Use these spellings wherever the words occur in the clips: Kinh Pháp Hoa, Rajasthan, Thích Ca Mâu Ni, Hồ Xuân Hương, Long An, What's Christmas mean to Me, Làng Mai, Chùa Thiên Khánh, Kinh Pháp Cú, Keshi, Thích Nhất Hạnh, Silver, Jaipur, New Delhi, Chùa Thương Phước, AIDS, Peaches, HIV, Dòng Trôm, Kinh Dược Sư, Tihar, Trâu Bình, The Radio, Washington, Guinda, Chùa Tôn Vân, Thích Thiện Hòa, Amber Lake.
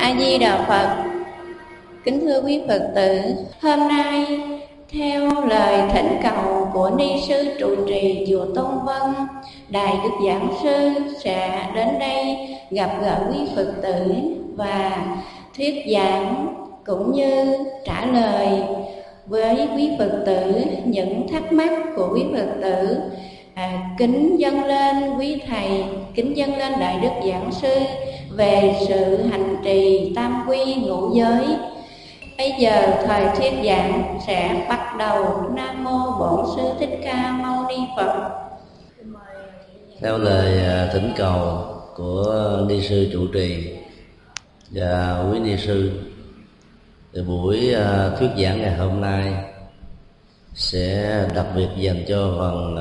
A Di Đà Phật. Kính thưa quý Phật tử, hôm nay theo lời thỉnh cầu của ni sư trụ trì chùa Tôn Vân, đại đức giảng sư sẽ đến đây gặp gỡ quý Phật tử và thuyết giảng cũng như trả lời với quý Phật tử những thắc mắc của quý Phật tử. Kính dâng lên quý thầy, kính dâng lên đại đức giảng sư về sự hành trì tam quy ngũ giới. Bây giờ thời thuyết giảng sẽ bắt đầu. Nam mô Bổn Sư Thích Ca Mâu Ni Phật. Theo lời thỉnh cầu của ni sư trụ trì và quý ni sư, thì buổi thuyết giảng ngày hôm nay sẽ đặc biệt dành cho phần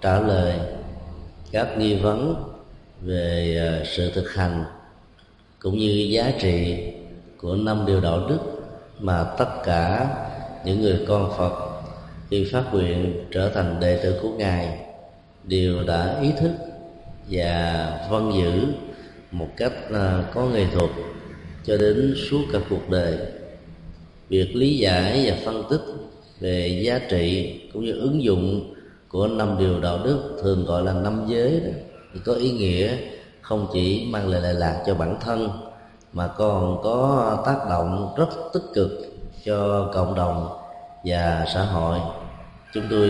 trả lời các nghi vấn về sự thực hành cũng như giá trị của 5 điều đạo đức mà tất cả những người con Phật khi phát nguyện trở thành đệ tử của Ngài đều đã ý thức và vân giữ một cách có nghệ thuật cho đến suốt cả cuộc đời. Việc lý giải và phân tích về giá trị cũng như ứng dụng của 5 điều đạo đức, thường gọi là 5 giới đó, thì có ý nghĩa không chỉ mang lại lợi lạc cho bản thân mà còn có tác động rất tích cực cho cộng đồng và xã hội. Chúng tôi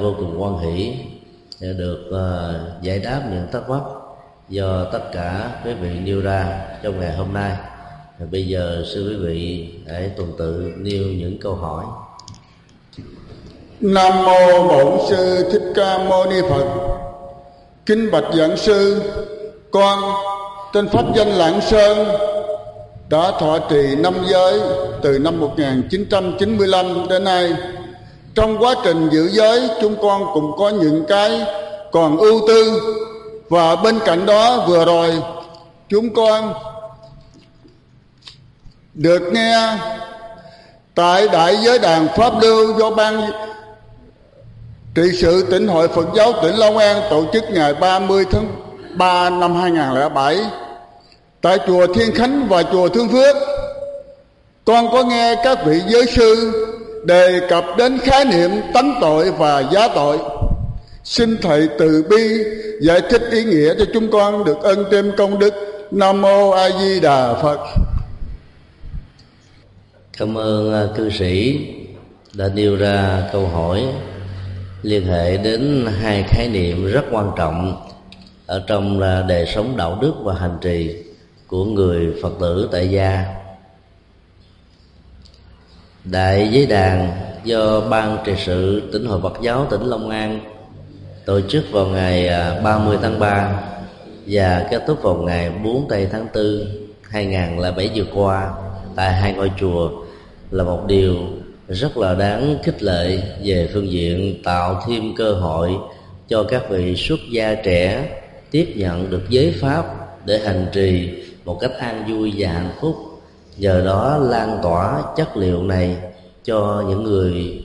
vô cùng hoan hỷ được giải đáp những thắc mắc do tất cả quý vị nêu ra trong ngày hôm nay. Bây giờ sư quý vị hãy tuần tự nêu những câu hỏi. Nam mô Bổn Sư Thích Ca Mâu Ni Phật. Kính bạch giảng sư, con tên pháp danh Lạng Sơn, đã thọ trì 5 giới từ năm 1995 đến nay. Trong quá trình giữ giới, chúng con cũng có những cái còn ưu tư, và bên cạnh đó vừa rồi chúng con được nghe tại Đại Giới Đàn Pháp Lưu do Ban Trị sự Tỉnh hội Phật giáo tỉnh Long An tổ chức ngày 30 tháng 3 năm 2007 tại chùa Thiên Khánh và chùa Thương Phước. Con có nghe các vị giới sư đề cập đến khái niệm tánh tội và giá tội. Xin thầy từ bi giải thích ý nghĩa cho chúng con được ân thêm công đức. Nam mô A Di Đà Phật. Cảm ơn cư sĩ đã nêu ra câu hỏi liên hệ đến hai khái niệm rất quan trọng ở trong đời sống đạo đức và hành trì của người Phật tử tại gia. Đại Giới Đàn do Ban Trị sự Tỉnh hội Phật giáo tỉnh Long An tổ chức vào ngày 30 tháng 3 và kết thúc vào ngày 4 tây tháng 4 2007 vừa qua tại hai ngôi chùa là một điều rất là đáng khích lệ về phương diện tạo thêm cơ hội cho các vị xuất gia trẻ tiếp nhận được giới pháp để hành trì một cách an vui và hạnh phúc, nhờ đó lan tỏa chất liệu này cho những người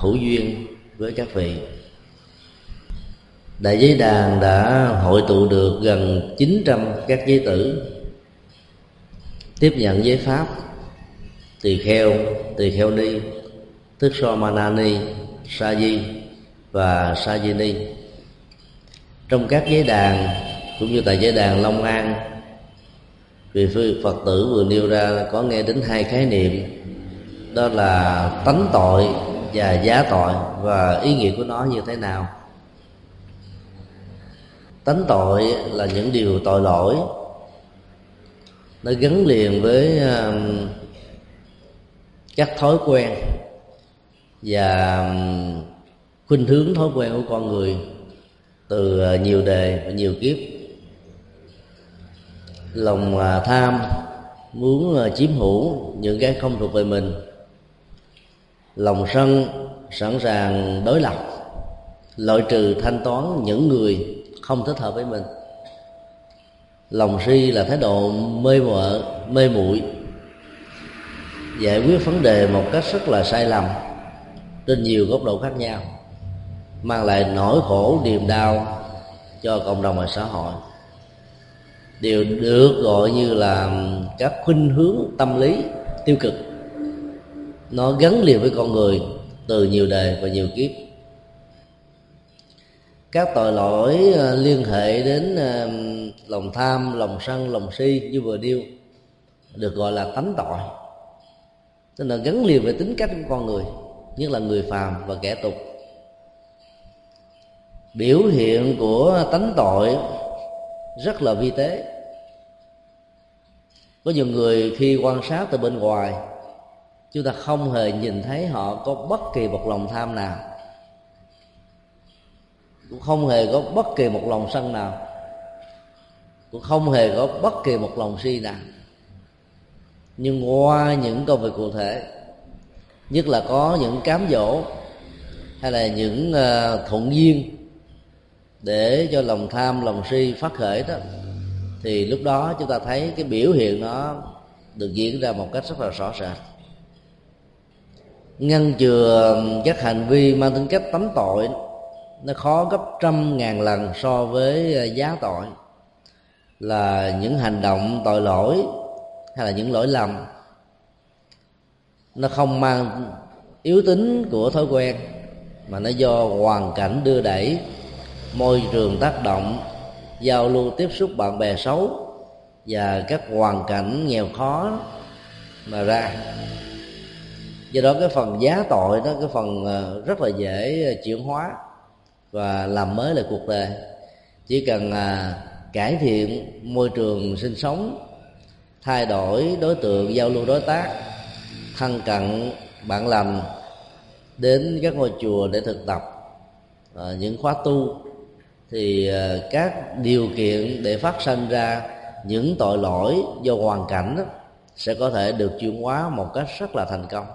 hữu duyên với các vị. Đại Giới Đàn đã hội tụ được gần 900 các giới tử tiếp nhận giới pháp tỳ kheo ni, tức so manani, sa di và sa di ni. Trong các giới đàn cũng như tại Giới Đàn Long An, vì Phật tử vừa nêu ra có nghe đến hai khái niệm, đó là tánh tội và giá tội, và ý nghĩa của nó như thế nào. Tánh tội là những điều tội lỗi, nó gắn liền với các thói quen và khuynh hướng thói quen của con người từ nhiều đời và nhiều kiếp. Lòng tham muốn chiếm hữu những cái không thuộc về mình, lòng sân sẵn sàng đối lập, loại trừ thanh toán những người không thích hợp với mình, lòng si là thái độ mê muội, giải quyết vấn đề một cách rất là sai lầm trên nhiều góc độ khác nhau, mang lại nỗi khổ niềm đau cho cộng đồng và xã hội. đều được gọi như là các khuynh hướng tâm lý tiêu cực, nó gắn liền với con người từ nhiều đời và nhiều kiếp. Các tội lỗi liên hệ đến lòng tham, lòng sân, lòng si như vừa điêu được gọi là tánh tội, tức là gắn liền với tính cách của con người, nhất là người phàm và kẻ tục. Biểu hiện của tánh tội rất là vi tế. Có nhiều người khi quan sát từ bên ngoài, chúng ta không hề nhìn thấy họ có bất kỳ một lòng tham nào, cũng không hề có bất kỳ một lòng sân nào, cũng không hề có bất kỳ một lòng si nào. Nhưng qua những công việc cụ thể, nhất là có những cám dỗ hay là những thuận duyên để cho lòng tham, lòng si phát khởi đó, thì lúc đó chúng ta thấy cái biểu hiện nó được diễn ra một cách rất là rõ ràng. Ngăn chừa các hành vi mang tính cách tánh tội nó khó gấp trăm ngàn lần so với giá tội, là những hành động tội lỗi hay là những lỗi lầm nó không mang yếu tính của thói quen, mà nó do hoàn cảnh đưa đẩy, môi trường tác động, giao lưu tiếp xúc bạn bè xấu và các hoàn cảnh nghèo khó mà ra. Do đó cái phần giá tội đó, cái phần rất là dễ chuyển hóa và làm mới lại cuộc đời. Chỉ cần cải thiện môi trường sinh sống, thay đổi đối tượng giao lưu đối tác, thân cận bạn lành, đến các ngôi chùa để thực tập những khóa tu, thì các điều kiện để phát sinh ra những tội lỗi do hoàn cảnh đó, sẽ có thể được chuyển hóa một cách rất là thành công.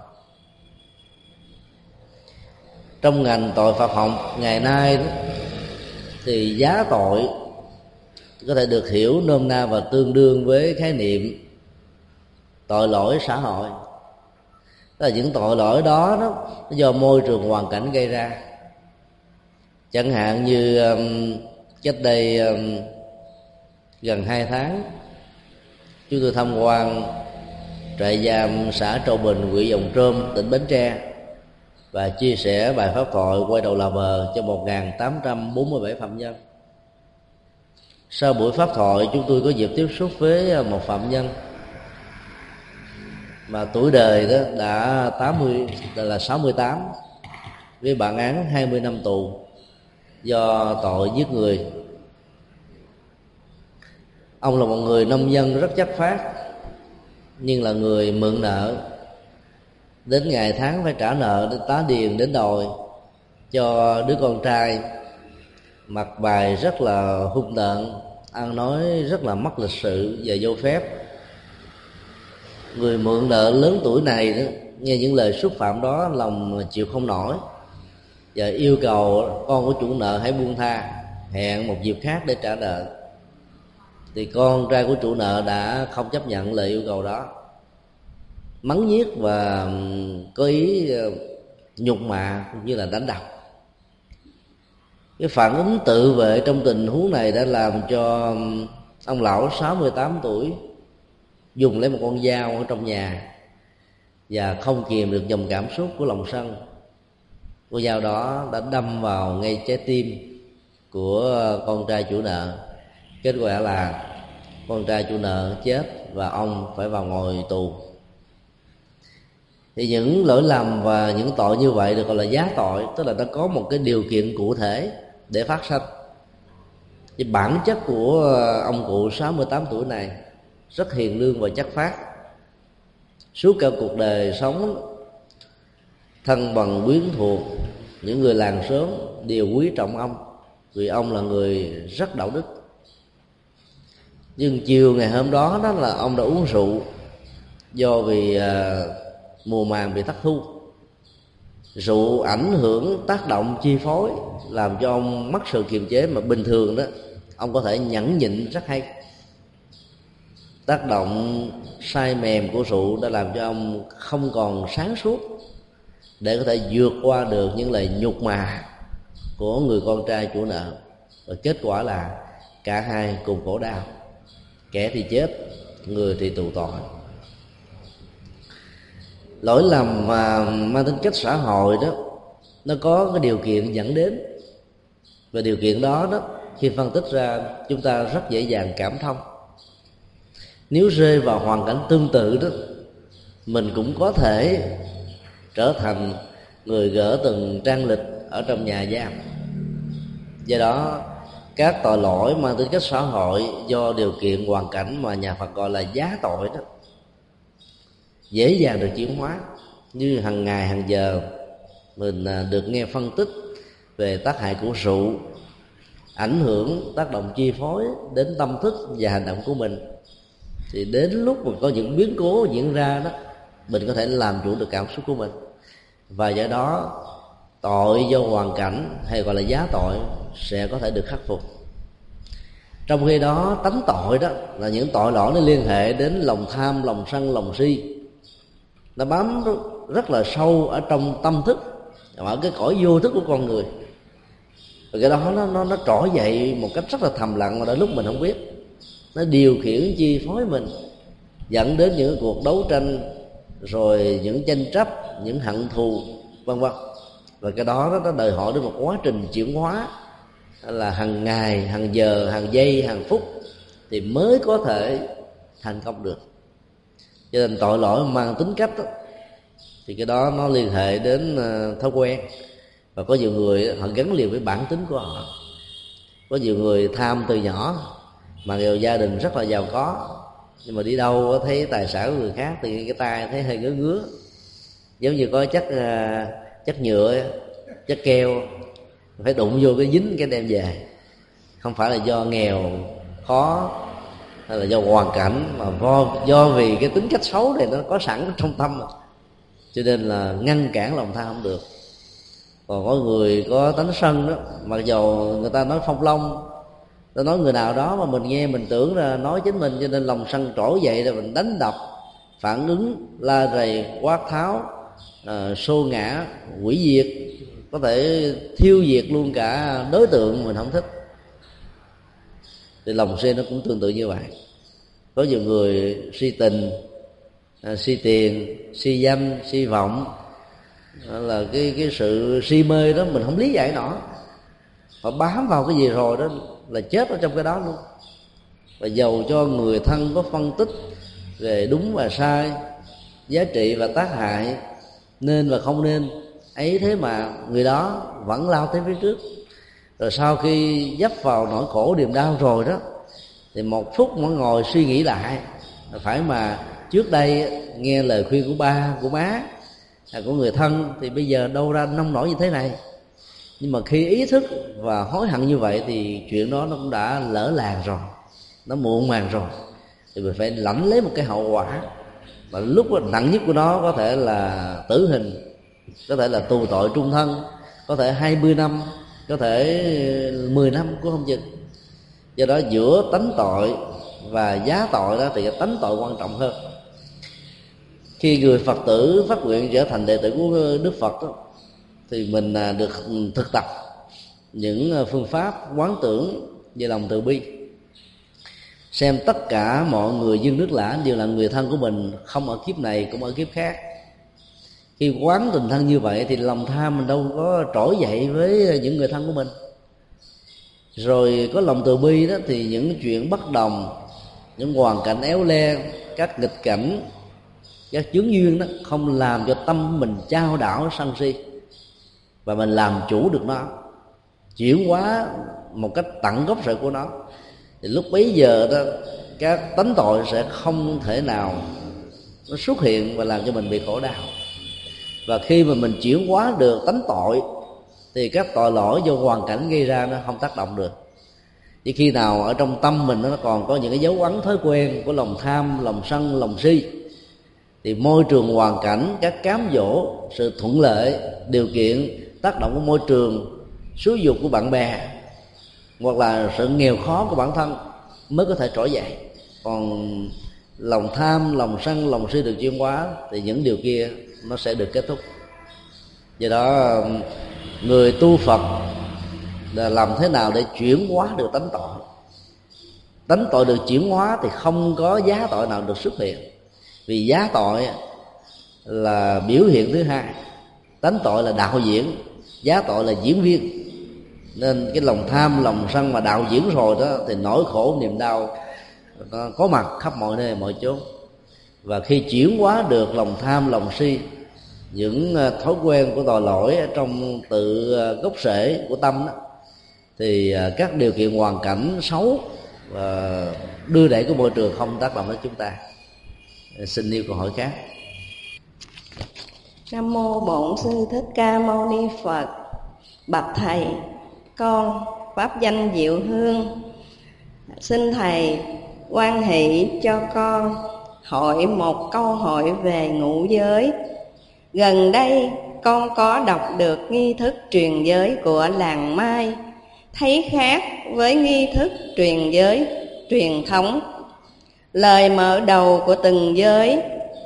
Trong ngành tội Phật học ngày nay đó, thì giá tội có thể được hiểu nôm na và tương đương với khái niệm tội lỗi xã hội. Tức là những tội lỗi đó, nó do môi trường hoàn cảnh gây ra. Chẳng hạn như cách đây gần 2 tháng, chúng tôi tham quan trại giam xã Trâu Bình, huyện Dòng Trôm, tỉnh Bến Tre, và chia sẻ bài pháp thoại Quay Đầu Là Bờ cho 1.847 phạm nhân. Sau buổi pháp thoại, chúng tôi có dịp tiếp xúc với một phạm nhân mà tuổi đời đó đã 68, với bản án 20 năm tù do tội giết người. Ông là một người nông dân rất chất phác, nhưng là người mượn nợ, đến ngày tháng phải trả nợ, đến tá điền đến đòi cho đứa con trai, mặc bài rất là hung tợn, ăn nói rất là mất lịch sự và vô phép. Người mượn nợ lớn tuổi này nghe những lời xúc phạm đó, lòng chịu không nổi và yêu cầu con của chủ nợ hãy buông tha, hẹn một dịp khác để trả nợ. Thì con trai của chủ nợ đã không chấp nhận lời yêu cầu đó, mắng nhiếc và có ý nhục mạ cũng như là đánh đập. Cái phản ứng tự vệ trong tình huống này đã làm cho ông lão 68 tuổi dùng lấy một con dao ở trong nhà và không kìm được dòng cảm xúc của lòng sân. Con dao đó đã đâm vào ngay trái tim của con trai chủ nợ. Kết quả là con trai chủ nợ chết và ông phải vào ngồi tù. Thì những lỗi lầm và những tội như vậy được gọi là giá tội, tức là nó có một cái điều kiện cụ thể để phát sinh. Thì bản chất của ông cụ 68 tuổi này rất hiền lương và chất phác. Suốt cả cuộc đời sống, thân bằng quyến thuộc, những người làng xóm đều quý trọng ông, vì ông là người rất đạo đức. Nhưng chiều ngày hôm đó, đó là ông đã uống rượu do vì mùa màng bị thất thu. Rượu ảnh hưởng tác động chi phối làm cho ông mất sự kiềm chế, mà bình thường đó ông có thể nhẫn nhịn rất hay. Tác động say mềm của rượu đã làm cho ông không còn sáng suốt để có thể vượt qua được những lời nhục mạ của người con trai chủ nợ, và kết quả là cả hai cùng khổ đau. kẻ thì chết, người thì tù tội. Lỗi lầm mà mang tính chất xã hội đó, nó có cái điều kiện dẫn đến, và điều kiện đó đó khi phân tích ra chúng ta rất dễ dàng cảm thông. Nếu rơi vào hoàn cảnh tương tự đó, mình cũng có thể trở thành người gỡ từng trang lịch ở trong nhà giam. Do đó các tội lỗi mang tính cách xã hội do điều kiện hoàn cảnh mà nhà Phật gọi là giá tội đó dễ dàng được chuyển hóa. Như hàng ngày hàng giờ mình được nghe phân tích về tác hại của rượu, ảnh hưởng tác động chi phối đến tâm thức và hành động của mình, thì đến lúc mà có những biến cố diễn ra đó, mình có thể làm chủ được cảm xúc của mình, và do đó tội do hoàn cảnh hay gọi là giá tội sẽ có thể được khắc phục. Trong khi đó tánh tội đó là những tội lỗi nó liên hệ đến lòng tham, lòng sân, lòng si, nó bám rất là sâu ở trong tâm thức, ở cái cõi vô thức của con người, và cái đó nó trỗi dậy một cách rất là thầm lặng mà đôi lúc mình không biết. Nó điều khiển chi phối mình, dẫn đến những cuộc đấu tranh, rồi những tranh chấp, những hận thù, vân vân. Và cái đó nó đòi hỏi đến một quá trình chuyển hóa là hàng ngày, hàng giờ, hàng giây, hàng phút thì mới có thể thành công được. Cho nên tội lỗi mang tính cách đó, thì cái đó nó liên hệ đến thói quen, và có nhiều người họ gắn liền với bản tính của họ. Có nhiều người tham từ nhỏ, mà nhiều gia đình rất là giàu có, nhưng mà đi đâu thấy tài sản của người khác thì cái tay thấy hơi ngứa ngứa, giống như có chất nhựa, chất keo, phải đụng vô cái dính cái đem về. Không phải là do nghèo khó hay là do hoàn cảnh, mà do vì cái tính cách xấu này nó có sẵn trong tâm, cho nên là ngăn cản lòng tham không được. Còn có người có tánh sân đó, mặc dù người ta nói phong long, nó nói người nào đó mà mình nghe mình tưởng là nói chính mình, cho nên lòng sân trỗi dậy rồi mình đánh đập, phản ứng, la rầy, quát tháo, xô ngã, hủy diệt, có thể thiêu diệt luôn cả đối tượng mình không thích. Thì lòng si nó cũng tương tự như vậy. Có nhiều người si tình, si tiền, si danh, si vọng, là cái sự si mê đó mình không lý giải nổi. Họ bám vào cái gì rồi đó là chết ở trong cái đó luôn. Và dầu cho người thân có phân tích về đúng và sai, giá trị và tác hại, nên và không nên, ấy thế mà người đó vẫn lao tới phía trước. Rồi sau khi dấp vào nỗi khổ niềm đau rồi đó, thì một phút mỗi ngồi suy nghĩ lại, phải mà trước đây nghe lời khuyên của ba, của má, của người thân, thì bây giờ đâu ra nông nổi như thế này. Nhưng mà khi ý thức và hối hận như vậy thì chuyện đó nó cũng đã lỡ làng rồi, nó muộn màng rồi, thì mình phải lãnh lấy một cái hậu quả. Và lúc nặng nhất của nó có thể là tử hình, có thể là tù tội trung thân, có thể 20 năm, có thể 10 năm cũng không chừng. Do đó giữa tánh tội và giá tội đó thì tánh tội quan trọng hơn. Khi người Phật tử phát nguyện trở thành đệ tử của Đức Phật đó, thì mình được thực tập những phương pháp quán tưởng về lòng từ bi, xem tất cả mọi người dân nước lã đều là người thân của mình, không ở kiếp này cũng ở kiếp khác. Khi quán tình thân như vậy thì lòng tham mình đâu có trỗi dậy với những người thân của mình. Rồi có lòng từ bi đó thì những chuyện bất đồng, những hoàn cảnh éo le, các nghịch cảnh, các chướng duyên đó không làm cho tâm mình chao đảo sân si, và mình làm chủ được nó, chuyển hóa một cách tận gốc rễ của nó. Thì lúc bấy giờ đó các tánh tội sẽ không thể nào nó xuất hiện và làm cho mình bị khổ đau. Và khi mà mình chuyển hóa được tánh tội thì các tội lỗi do hoàn cảnh gây ra nó không tác động được. Chỉ khi nào ở trong tâm mình nó còn có những cái dấu ấn thói quen của lòng tham, lòng sân, lòng si, thì môi trường hoàn cảnh, các cám dỗ, sự thuận lợi, điều kiện, tác động của môi trường, xúi giục của bạn bè, hoặc là sự nghèo khó của bản thân mới có thể trỗi dậy. Còn lòng tham, lòng sân, lòng si được chuyển hóa thì những điều kia nó sẽ được kết thúc. Do đó người tu Phật là làm thế nào để chuyển hóa được tánh tội. tánh tội được chuyển hóa thì không có giá tội nào được xuất hiện, vì giá tội là biểu hiện thứ hai, tánh tội là đạo diễn, giá tội là diễn viên. Nên cái lòng tham, lòng sân mà đạo diễn rồi đó thì nỗi khổ niềm đau nó có mặt khắp mọi nơi mọi chỗ. Và khi chuyển hóa được lòng tham, lòng si, những thói quen của tội lỗi trong tự gốc rễ của tâm đó, thì các điều kiện hoàn cảnh xấu và đưa đẩy của môi trường không tác động đến chúng ta. Xin nêu câu hỏi khác. Nam mô Bổn Sư Thích Ca Mâu Ni Phật. Bạch thầy, con pháp danh Diệu Hương, xin thầy hoan hỷ cho con hỏi một câu hỏi về ngũ giới. Gần đây con có đọc được nghi thức truyền giới của làng Mai, thấy khác với nghi thức truyền giới truyền thống. Lời mở đầu của từng giới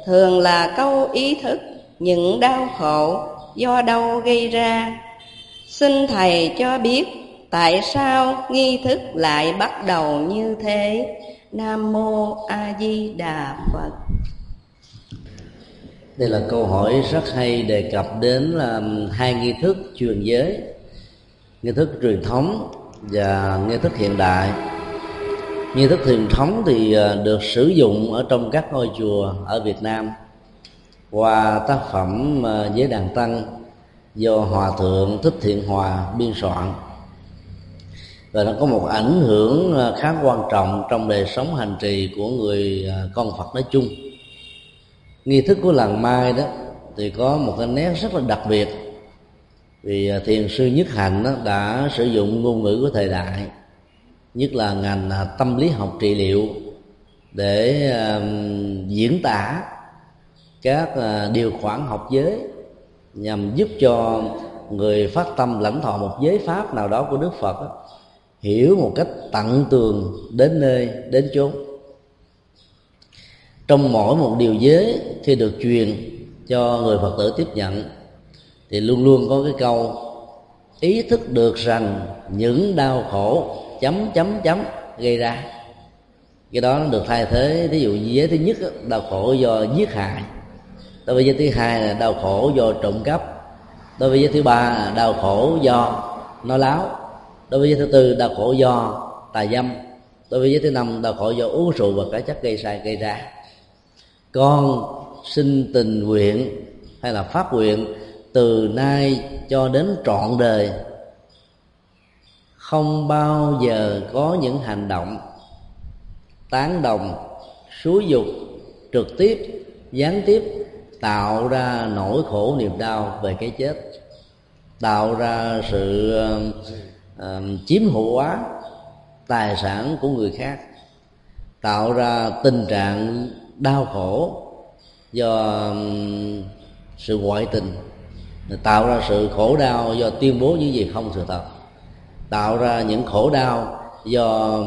thường là câu ý thức những đau khổ do đâu gây ra. Xin thầy cho biết tại sao nghi thức lại bắt đầu như thế. Nam mô A Di Đà Phật. Đây là câu hỏi rất hay, đề cập đến hai nghi thức truyền giới, nghi thức truyền thống và nghi thức hiện đại. Nghi thức truyền thống thì được sử dụng ở trong các ngôi chùa ở Việt Nam qua tác phẩm Giới Đàn Tăng do Hòa thượng Thích Thiện Hòa biên soạn, và nó có một ảnh hưởng khá quan trọng trong đời sống hành trì của người con Phật nói chung. Nghi thức của làng Mai đó thì có một cái nét rất là đặc biệt, vì thiền sư Nhất Hạnh đã sử dụng ngôn ngữ của thời đại, nhất là ngành tâm lý học trị liệu, để diễn tả các điều khoản học giới nhằm giúp cho người phát tâm lãnh thọ một giới pháp nào đó của Đức Phật hiểu một cách tận tường đến nơi đến chốn. Trong mỗi một điều giới khi được truyền cho người Phật tử tiếp nhận thì luôn luôn có cái câu ý thức được rằng những đau khổ ... gây ra. Cái đó nó được thay thế, ví dụ giới thứ nhất đau khổ do giết hại, đối với giới thứ hai là đau khổ do trộm cắp, đối với giới thứ ba là đau khổ do nói láo, đối với giới thứ tư đau khổ do tà dâm, đối với giới thứ năm đau khổ do uống rượu và cái chất gây sai gây ra. Con xin tình nguyện hay là phát nguyện từ nay cho đến trọn đời không bao giờ có những hành động tán đồng, xúi giục, trực tiếp, gián tiếp tạo ra nỗi khổ niềm đau về cái chết, tạo ra sự chiếm hữu hóa tài sản của người khác, tạo ra tình trạng đau khổ do sự ngoại tình, tạo ra sự khổ đau do tuyên bố những gì không sự thật, tạo ra những khổ đau do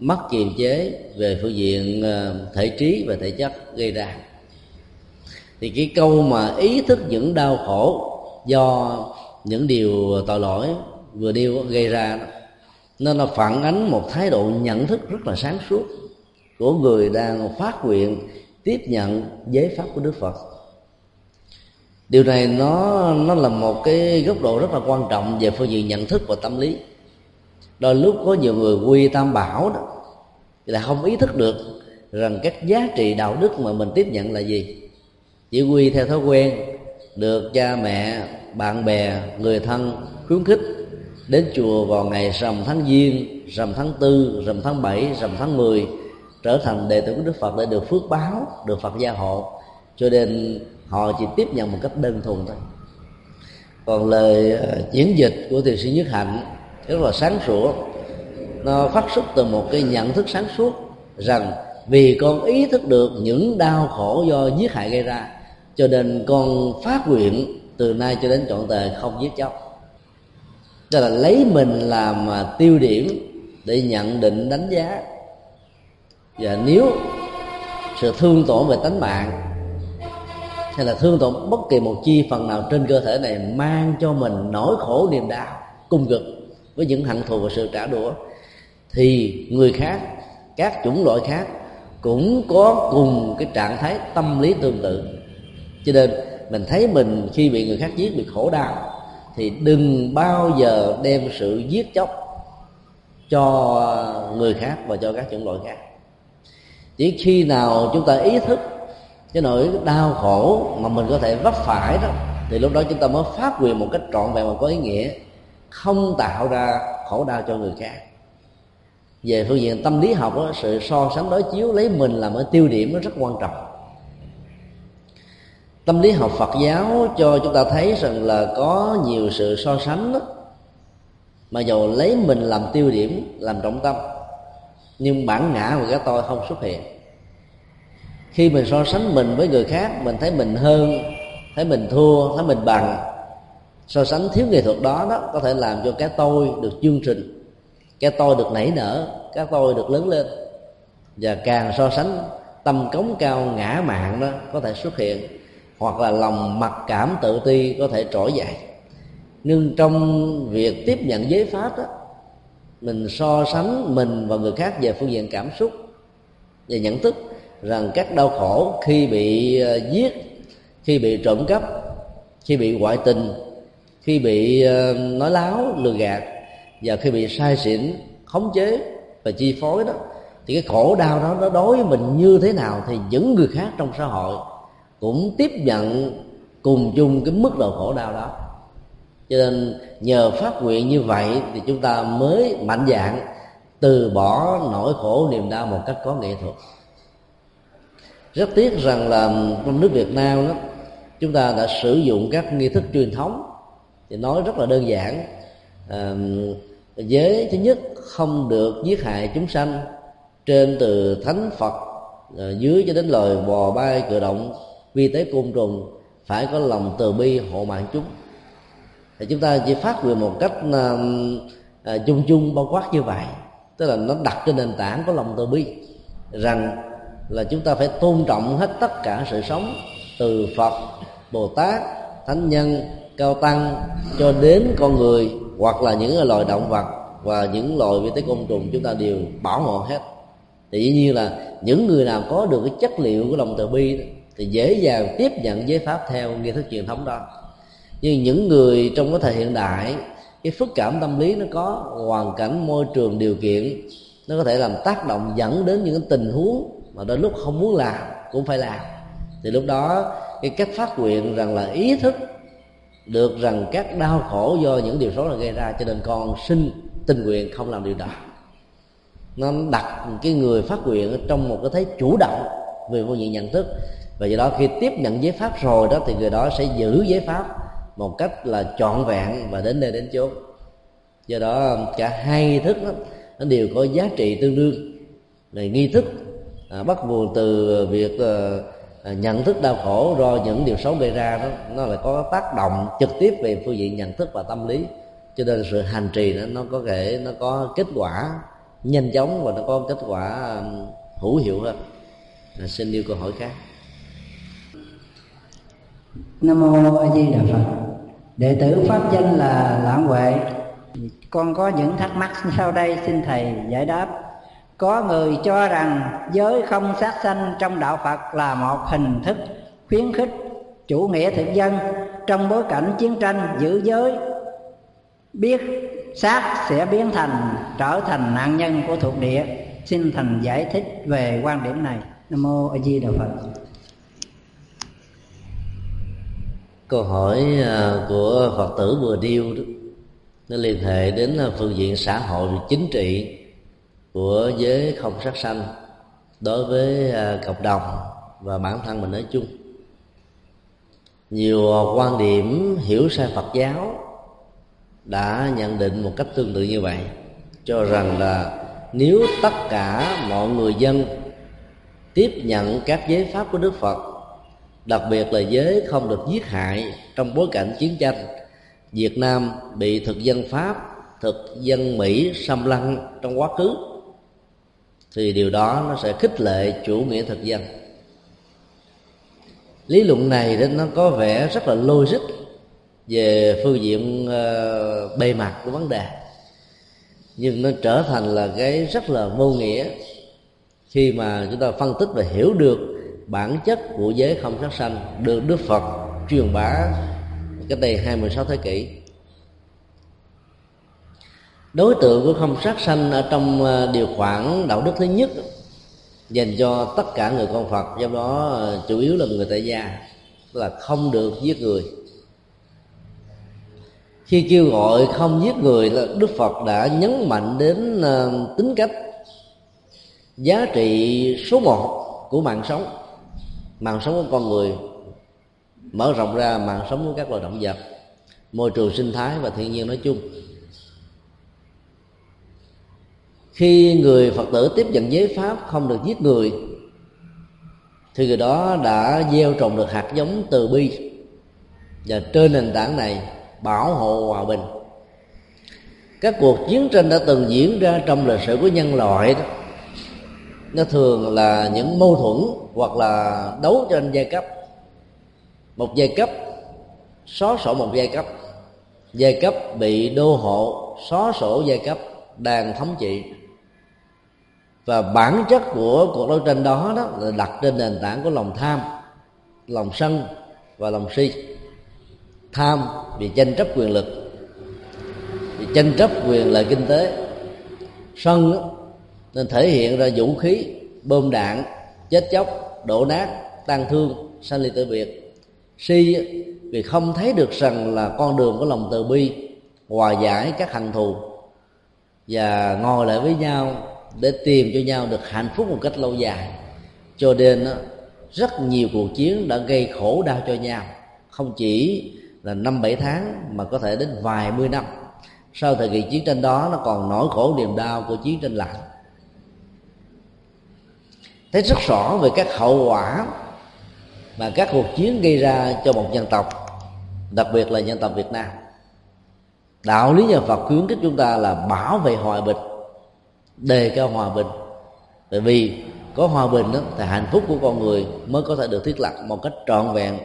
mất kiềm chế về phương diện thể trí và thể chất gây ra. Thì cái câu mà ý thức những đau khổ do những điều tội lỗi vừa nêu gây ra đó, nên nó phản ánh một thái độ nhận thức rất là sáng suốt của người đang phát nguyện tiếp nhận giới pháp của Đức Phật. Điều này nó là một cái góc độ rất là quan trọng về phương diện nhận thức và tâm lý. Đôi lúc có nhiều người quy tam bảo đó là không ý thức được rằng các giá trị đạo đức mà mình tiếp nhận là gì, chỉ quy theo thói quen được cha mẹ, bạn bè, người thân khuyến khích đến chùa vào ngày rằm tháng Giêng, rằm tháng Tư, rằm tháng Bảy, rằm tháng 10 trở thành đệ tử của Đức Phật để được phước báo, được Phật gia hộ, cho nên họ chỉ tiếp nhận một cách đơn thuần thôi. Còn lời diễn dịch của thiền sư Nhất Hạnh rất là sáng sủa, nó phát xuất từ một cái nhận thức sáng suốt rằng vì con ý thức được những đau khổ do giết hại gây ra, cho nên con phát nguyện từ nay cho đến trọn đời không giết chóc. Đó là lấy mình làm tiêu điểm để nhận định đánh giá. Và nếu sự thương tổn về tánh mạng hay là thương tổn bất kỳ một chi phần nào trên cơ thể này mang cho mình nỗi khổ niềm đau cùng cực với những hận thù và sự trả đũa, thì người khác các chủng loại khác cũng có cùng cái trạng thái tâm lý tương tự. Cho nên mình thấy mình khi bị người khác giết bị khổ đau thì đừng bao giờ đem sự giết chóc cho người khác và cho các chủng loại khác. Chỉ khi nào chúng ta ý thức cái nỗi đau khổ mà mình có thể vấp phải đó, thì lúc đó chúng ta mới phát quyền một cách trọn vẹn và có ý nghĩa, không tạo ra khổ đau cho người khác. Về phương diện tâm lý học đó, sự so sánh đối chiếu lấy mình làm ở tiêu điểm nó rất quan trọng. Tâm lý học Phật giáo cho chúng ta thấy rằng là có nhiều sự so sánh đó, mà dù lấy mình làm tiêu điểm, làm trọng tâm, nhưng bản ngã của cái tôi không xuất hiện. Khi mình so sánh mình với người khác, mình thấy mình hơn, thấy mình thua, thấy mình bằng. So sánh thiếu nghệ thuật đó có thể làm cho cái tôi được chương trình, cái tôi được nảy nở, cái tôi được lớn lên. Và càng so sánh, tâm cống cao ngã mạn đó có thể xuất hiện, hoặc là lòng mặc cảm tự ti có thể trỗi dậy. Nhưng trong việc tiếp nhận giới pháp đó, mình so sánh mình và người khác về phương diện cảm xúc, về nhận thức rằng các đau khổ khi bị giết, khi bị trộm cắp, khi bị ngoại tình, khi bị nói láo, lừa gạt và khi bị sai xỉn, khống chế và chi phối đó, thì cái khổ đau đó nó đối với mình như thế nào thì những người khác trong xã hội cũng tiếp nhận cùng chung cái mức độ khổ đau đó. Cho nên nhờ phát nguyện như vậy thì chúng ta mới mạnh dạn từ bỏ nỗi khổ niềm đau một cách có nghệ thuật. Rất tiếc rằng là trong nước Việt Nam đó, chúng ta đã sử dụng các nghi thức truyền thống thì nói rất là đơn giản. Giới thứ nhất không được giết hại chúng sanh, trên từ thánh Phật dưới cho đến loài bò bay cử động, vi tế côn trùng, phải có lòng từ bi hộ mạng chúng. Thì chúng ta chỉ phát nguyện một cách chung chung bao quát như vậy, tức là nó đặt trên nền tảng có lòng từ bi, rằng là chúng ta phải tôn trọng hết tất cả sự sống, từ Phật, Bồ Tát, Thánh Nhân, Cao Tăng cho đến con người hoặc là những loài động vật và những loài vi tế côn trùng, chúng ta đều bảo hộ hết. Thì dĩ nhiên là những người nào có được cái chất liệu của lòng từ bi đó, thì dễ dàng tiếp nhận giới pháp theo nghi thức truyền thống đó. Nhưng những người trong cái thời hiện đại, cái phức cảm tâm lý nó có, hoàn cảnh, môi trường, điều kiện nó có thể làm tác động dẫn đến những tình huống mà đôi lúc không muốn làm cũng phải làm. Thì lúc đó cái cách phát nguyện rằng là ý thức được rằng các đau khổ do những điều xấu là gây ra, cho nên con xin tình nguyện không làm điều đó. Nó đặt cái người phát nguyện trong một cái thế chủ động về phương diện nhận thức, và do đó khi tiếp nhận giới pháp rồi đó thì người đó sẽ giữ giới pháp một cách là trọn vẹn và đến nơi đến chốn. Do đó cả hai nghi thức đó, nó đều có giá trị tương đương. Này, nghi thức bắt nguồn từ việc nhận thức đau khổ do những điều xấu gây ra đó, nó lại có tác động trực tiếp về phương diện nhận thức và tâm lý, cho nên sự hành trì đó, nó có thể nó có kết quả nhanh chóng và nó có kết quả hữu hiệu hơn. Xin nêu câu hỏi khác. Nam Mô A Di Đà Phật. Đệ tử pháp danh là Lãng Huệ, con có những thắc mắc sau đây xin thầy giải đáp. Có người cho rằng giới không sát sanh trong đạo Phật là một hình thức khuyến khích chủ nghĩa thực dân. Trong bối cảnh chiến tranh, giữ giới biết sát sẽ trở thành nạn nhân của thuộc địa. Xin thành giải thích về quan điểm này. Nam Mô A Di Đà Phật. Câu hỏi của Phật tử vừa điêu đó, nó liên hệ đến phương diện xã hội và chính trị của giới không sát sanh đối với cộng đồng và bản thân mình nói chung. Nhiều quan điểm hiểu sai Phật giáo đã nhận định một cách tương tự như vậy, cho rằng là nếu tất cả mọi người dân tiếp nhận các giới pháp của Đức Phật, đặc biệt là giới không được giết hại trong bối cảnh chiến tranh, Việt Nam bị thực dân Pháp, thực dân Mỹ xâm lăng trong quá khứ, thì điều đó nó sẽ khích lệ chủ nghĩa thực dân. Lý luận này nó có vẻ rất là logic về phương diện bề mặt của vấn đề, nhưng nó trở thành là cái rất là vô nghĩa Khi mà chúng ta phân tích và hiểu được bản chất của giới không sát sanh được Đức Phật truyền bá cách đây 26 thế kỷ. Đối tượng của không sát sanh ở trong điều khoản đạo đức thứ nhất dành cho tất cả người con Phật, do đó chủ yếu là người tại gia, là không được giết người. Khi kêu gọi không giết người, là Đức Phật đã nhấn mạnh đến tính cách, giá trị số 1 của mạng sống. Mạng sống của con người mở rộng ra mạng sống của các loài động vật, môi trường sinh thái và thiên nhiên nói chung. Khi người Phật tử tiếp nhận giới pháp không được giết người, thì người đó đã gieo trồng được hạt giống từ bi, và trên nền tảng này bảo hộ hòa bình. Các cuộc chiến tranh đã từng diễn ra trong lịch sử của nhân loại đó, nó thường là những mâu thuẫn hoặc là đấu trên giai cấp. Một giai cấp xóa sổ một giai cấp, giai cấp bị đô hộ xóa sổ giai cấp đang thống trị. Và bản chất của cuộc đấu tranh đó, đó là đặt trên nền tảng của lòng tham, lòng sân và lòng si. Tham vì tranh chấp quyền lực, vì tranh chấp quyền lợi kinh tế. Sân đó, nên thể hiện ra vũ khí, bom đạn, chết chóc, đổ nát, tang thương, sanh ly tử biệt. Si vì không thấy được rằng là con đường của lòng từ bi, hòa giải các hận thù và ngồi lại với nhau để tìm cho nhau được hạnh phúc một cách lâu dài. Cho nên rất nhiều cuộc chiến đã gây khổ đau cho nhau, không chỉ là 5-7 tháng mà có thể đến vài mươi năm. Sau thời kỳ chiến tranh đó, nó còn nỗi khổ niềm đau của chiến tranh lạnh. Thấy rất rõ về các hậu quả mà các cuộc chiến gây ra cho một dân tộc, đặc biệt là dân tộc Việt Nam. Đạo lý nhà Phật khuyến khích chúng ta là bảo vệ hòa bình, đề cao hòa bình. Bởi vì có hòa bình đó, thì hạnh phúc của con người mới có thể được thiết lập một cách trọn vẹn.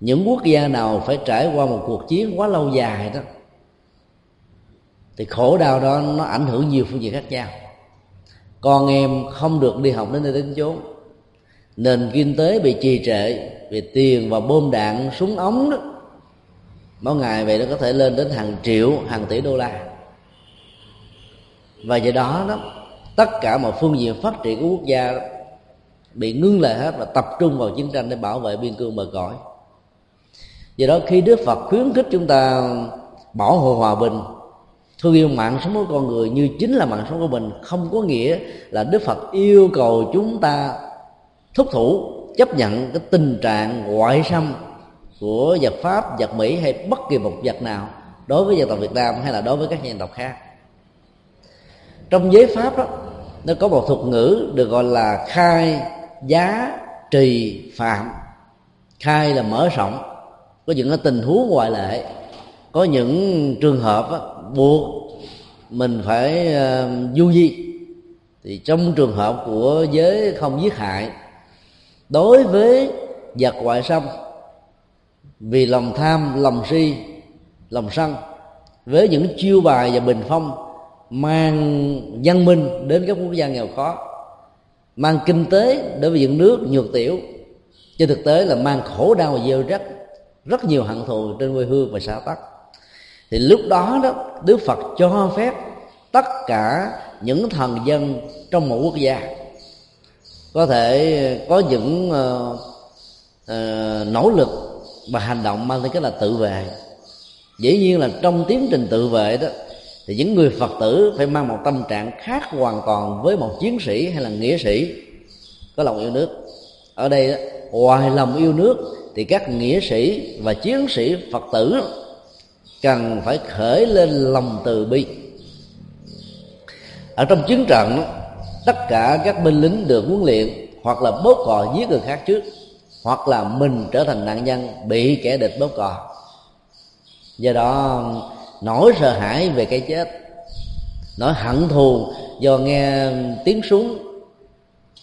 Những quốc gia nào phải trải qua một cuộc chiến quá lâu dài đó, thì khổ đau đó nó ảnh hưởng nhiều phương diện khác nhau. Con em không được đi học đến nơi đến chốn, nền kinh tế bị trì trệ vì tiền và bom đạn, súng ống đó, mỗi ngày vậy nó có thể lên đến hàng triệu, hàng tỷ đô la. Và do đó, đó tất cả mọi phương diện phát triển của quốc gia bị ngưng lại hết và tập trung vào chiến tranh để bảo vệ biên cương bờ cõi. Do đó khi Đức Phật khuyến khích chúng ta bảo hộ hòa bình, thương yêu mạng sống của con người như chính là mạng sống của mình, không có nghĩa là Đức Phật yêu cầu chúng ta thúc thủ chấp nhận cái tình trạng ngoại xâm của giặc Pháp, giặc Mỹ hay bất kỳ một giặc nào đối với dân tộc Việt Nam hay là đối với các dân tộc khác. Trong giới Pháp đó, nó có một thuật ngữ được gọi là khai, giá, trì, phạm. Khai là mở rộng, có những cái tình huống ngoại lệ, có những trường hợp đó, buộc mình phải du di. Thì trong trường hợp của giới không giết hại, đối với giặc ngoại xâm, vì lòng tham, lòng si, lòng sân, với những chiêu bài và bình phong mang văn minh đến các quốc gia nghèo khó, mang kinh tế đối với những nước nhược tiểu, trên thực tế là mang khổ đau và gieo rắc rất nhiều hận thù trên quê hương và xã tắc. Thì lúc đó, đó Đức Phật cho phép tất cả những thần dân trong một quốc gia có thể có những nỗ lực và hành động mang tính cách là tự vệ. Dĩ nhiên là trong tiến trình tự vệ đó, thì những người Phật tử phải mang một tâm trạng khác hoàn toàn với một chiến sĩ hay là nghĩa sĩ có lòng yêu nước. Ở đây đó, ngoài lòng yêu nước thì các nghĩa sĩ và chiến sĩ Phật tử cần phải khởi lên lòng từ bi. Ở trong chiến trận đó, tất cả các binh lính được huấn luyện hoặc là bóp cò giết người khác trước, hoặc là mình trở thành nạn nhân bị kẻ địch bóp cò. Do đó nỗi sợ hãi về cái chết, nỗi hận thù do nghe tiếng súng,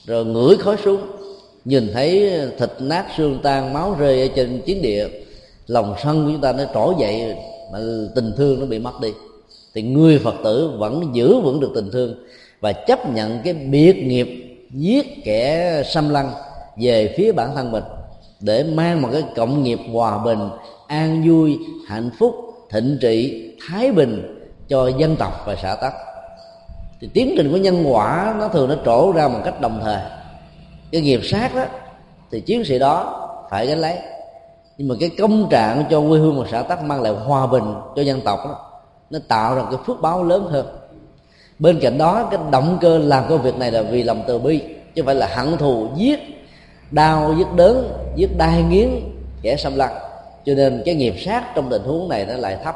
rồi ngửi khói súng, nhìn thấy thịt nát xương tan, máu rơi ở trên chiến địa, lòng sân của chúng ta nó trỗi dậy mà tình thương nó bị mất đi. Thì người Phật tử vẫn giữ vững được tình thương, và chấp nhận cái biệt nghiệp giết kẻ xâm lăng về phía bản thân mình, để mang một cái cộng nghiệp hòa bình, an vui, hạnh phúc, thịnh trị, thái bình cho dân tộc và xã tắc. Thì tiến trình của nhân quả nó thường nó trổ ra một cách đồng thời. Cái nghiệp sát đó thì chiến sĩ đó phải gánh lấy, nhưng mà cái công trạng cho quê hương và xã tắc, mang lại hòa bình cho dân tộc đó, nó tạo ra cái phước báo lớn hơn. Bên cạnh đó, cái động cơ làm công việc này là vì lòng từ bi, chứ không phải là hận thù giết, đau giết đớn, giết đai nghiến kẻ xâm lăng. Cho nên cái nghiệp sát trong tình huống này nó lại thấp,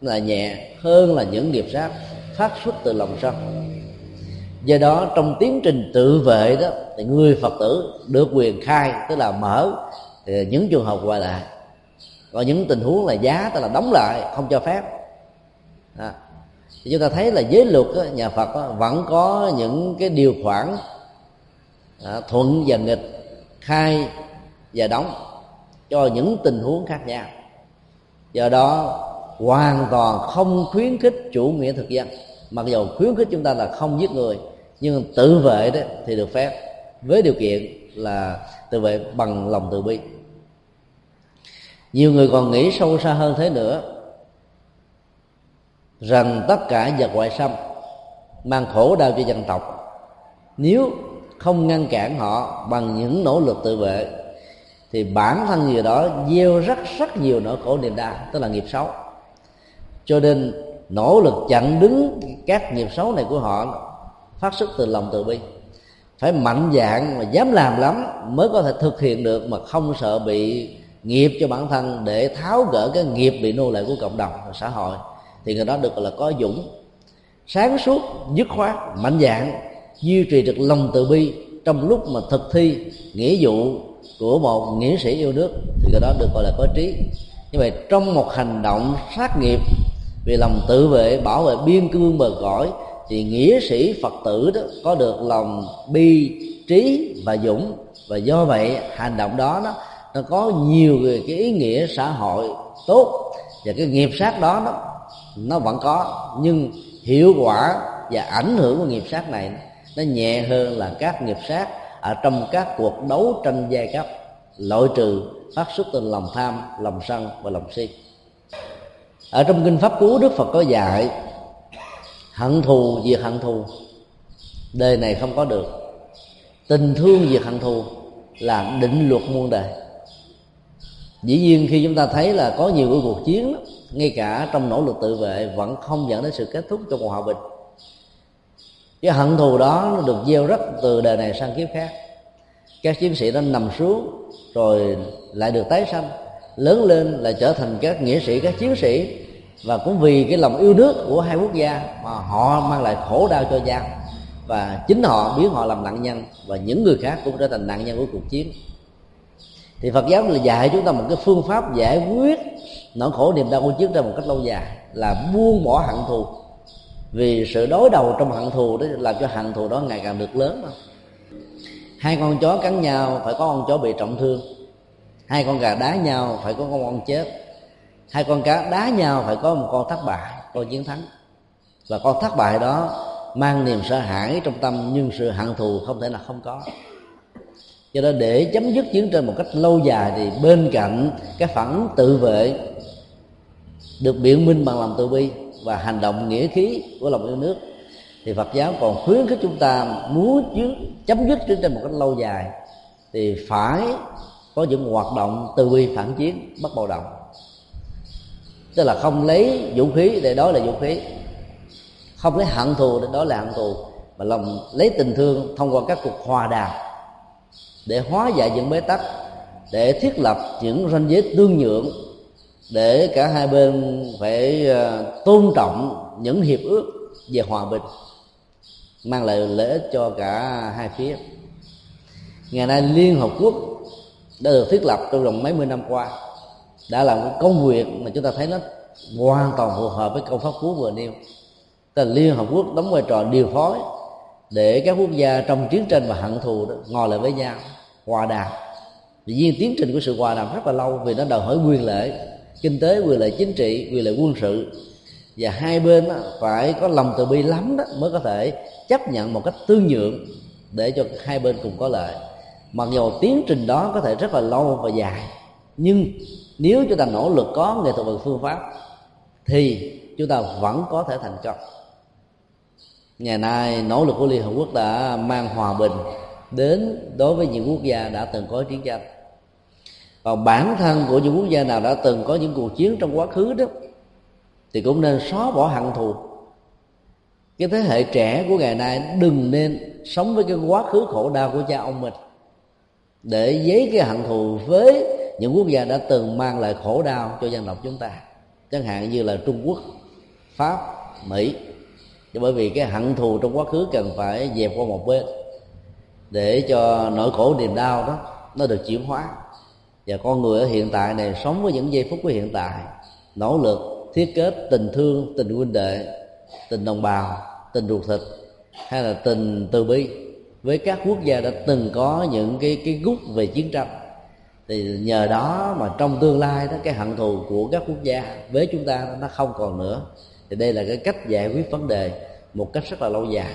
là nhẹ hơn là những nghiệp sát phát xuất từ lòng sân. Do đó trong tiến trình tự vệ đó, thì người Phật tử được quyền khai, tức là mở thì những trường hợp qua lại, còn những tình huống là giá, tức là đóng lại, không cho phép. Đó. Thì chúng ta thấy là giới luật đó, nhà Phật đó, vẫn có những cái điều khoản thuận và nghịch, khai và đóng cho những tình huống khác nhau. Do đó hoàn toàn không khuyến khích chủ nghĩa thực dân, mặc dù khuyến khích chúng ta là không giết người, nhưng tự vệ đó thì được phép, với điều kiện là tự vệ bằng lòng từ bi. Nhiều người còn nghĩ sâu xa hơn thế nữa, rằng tất cả giặc ngoại xâm mang khổ đau cho dân tộc, nếu không ngăn cản họ bằng những nỗ lực tự vệ, thì bản thân người đó gieo rất nhiều nỗi khổ niềm đau, tức là nghiệp xấu. Cho nên nỗ lực chặn đứng các nghiệp xấu này của họ phát xuất từ lòng từ bi, phải mạnh dạn và dám làm lắm mới có thể thực hiện được, mà không sợ bị nghiệp cho bản thân, để tháo gỡ cái nghiệp bị nô lệ của cộng đồng và xã hội, thì người đó được gọi là có dũng, sáng suốt, dứt khoát, mạnh dạn, duy trì được lòng từ bi trong lúc mà thực thi nghĩa vụ của một nghĩa sĩ yêu nước, thì người đó được gọi là có trí. Như vậy trong một hành động sát nghiệp vì lòng tự vệ, bảo vệ biên cương bờ cõi, thì nghĩa sĩ Phật tử đó có được lòng bi, trí và dũng, và do vậy hành động đó nó có nhiều cái ý nghĩa xã hội tốt, và cái nghiệp sát đó nó vẫn có, nhưng hiệu quả và ảnh hưởng của nghiệp sát này nó nhẹ hơn là các nghiệp sát ở trong các cuộc đấu tranh giai cấp, loại trừ phát xuất từ lòng tham, lòng sân và lòng si. Ở trong kinh Pháp Cú, Đức Phật có dạy hận thù diệt hận thù, đời này không có được. Tình thương diệt hận thù là định luật muôn đời. Dĩ nhiên khi chúng ta thấy là có nhiều cuộc chiến, ngay cả trong nỗ lực tự vệ vẫn không dẫn đến sự kết thúc trong hòa bình. Cái hận thù đó nó được gieo rắc từ đời này sang kiếp khác. Các chiến sĩ đó nằm xuống rồi lại được tái sanh, lớn lên lại trở thành các nghĩa sĩ, các chiến sĩ, và cũng vì cái lòng yêu nước của hai quốc gia mà họ mang lại khổ đau cho nhau, và chính họ biến họ làm nạn nhân, và những người khác cũng trở thành nạn nhân của cuộc chiến. Thì Phật giáo là dạy chúng ta một cái phương pháp giải quyết nỗi khổ niềm đau của chiến tranh một cách lâu dài, là buông bỏ hận thù, vì sự đối đầu trong hận thù đó làm cho hận thù đó ngày càng được lớn. Hai con chó cắn nhau phải có con chó bị trọng thương, hai con gà đá nhau phải có con chết, hai con cá đá nhau phải có một con thất bại, con chiến thắng. Và con thất bại đó mang niềm sợ hãi trong tâm, nhưng sự hận thù không thể là không có. Cho nên để chấm dứt chiến tranh một cách lâu dài, thì bên cạnh cái phản tự vệ được biện minh bằng lòng từ bi và hành động nghĩa khí của lòng yêu nước, thì Phật giáo còn khuyến khích chúng ta muốn chấm dứt chiến tranh một cách lâu dài, thì phải có những hoạt động từ bi phản chiến, bất bạo động, tức là không lấy vũ khí để đó là vũ khí, không lấy hận thù để đó là hận thù, mà lòng lấy tình thương thông qua các cuộc hòa đàm để hóa giải những bế tắc, để thiết lập những ranh giới tương nhượng, để cả hai bên phải tôn trọng những hiệp ước về hòa bình, mang lại lợi ích cho cả hai phía. Ngày nay Liên Hợp Quốc đã được thiết lập trong vòng mấy mươi năm qua, đã làm cái công việc mà chúng ta thấy nó hoàn toàn phù hợp với câu Pháp Cú vừa nêu. Tức là Liên Hợp Quốc đóng vai trò điều phối để các quốc gia trong chiến tranh và hận thù đó ngồi lại với nhau, hòa đàm. Vì nhiên tiến trình của sự hòa đàm rất là lâu, vì nó đòi hỏi quyền lợi kinh tế, quyền lợi chính trị, quyền lợi quân sự. Và hai bên phải có lòng từ bi lắm đó mới có thể chấp nhận một cách tương nhượng để cho hai bên cùng có lợi. Mặc dù tiến trình đó có thể rất là lâu và dài, nhưng nếu chúng ta nỗ lực có nghệ thuật và phương pháp thì chúng ta vẫn có thể thành công. Ngày nay nỗ lực của Liên Hợp Quốc đã mang hòa bình đến đối với những quốc gia đã từng có chiến tranh. Còn bản thân của những quốc gia nào đã từng có những cuộc chiến trong quá khứ đó thì cũng nên xóa bỏ hận thù. Cái thế hệ trẻ của ngày nay đừng nên sống với cái quá khứ khổ đau của cha ông mình để giấy cái hận thù với những quốc gia đã từng mang lại khổ đau cho dân tộc chúng ta, chẳng hạn như là Trung Quốc, Pháp, Mỹ. Bởi vì cái hận thù trong quá khứ cần phải dẹp qua một bên để cho nỗi khổ niềm đau đó nó được chuyển hóa. Và con người ở hiện tại này sống với những giây phút của hiện tại, nỗ lực thiết kết tình thương, tình huynh đệ, tình đồng bào, tình ruột thịt hay là tình từ bi với các quốc gia đã từng có những cái gút về chiến tranh, thì nhờ đó mà trong tương lai đó, cái hận thù của các quốc gia với chúng ta nó không còn nữa. Thì đây là cái cách giải quyết vấn đề một cách rất là lâu dài.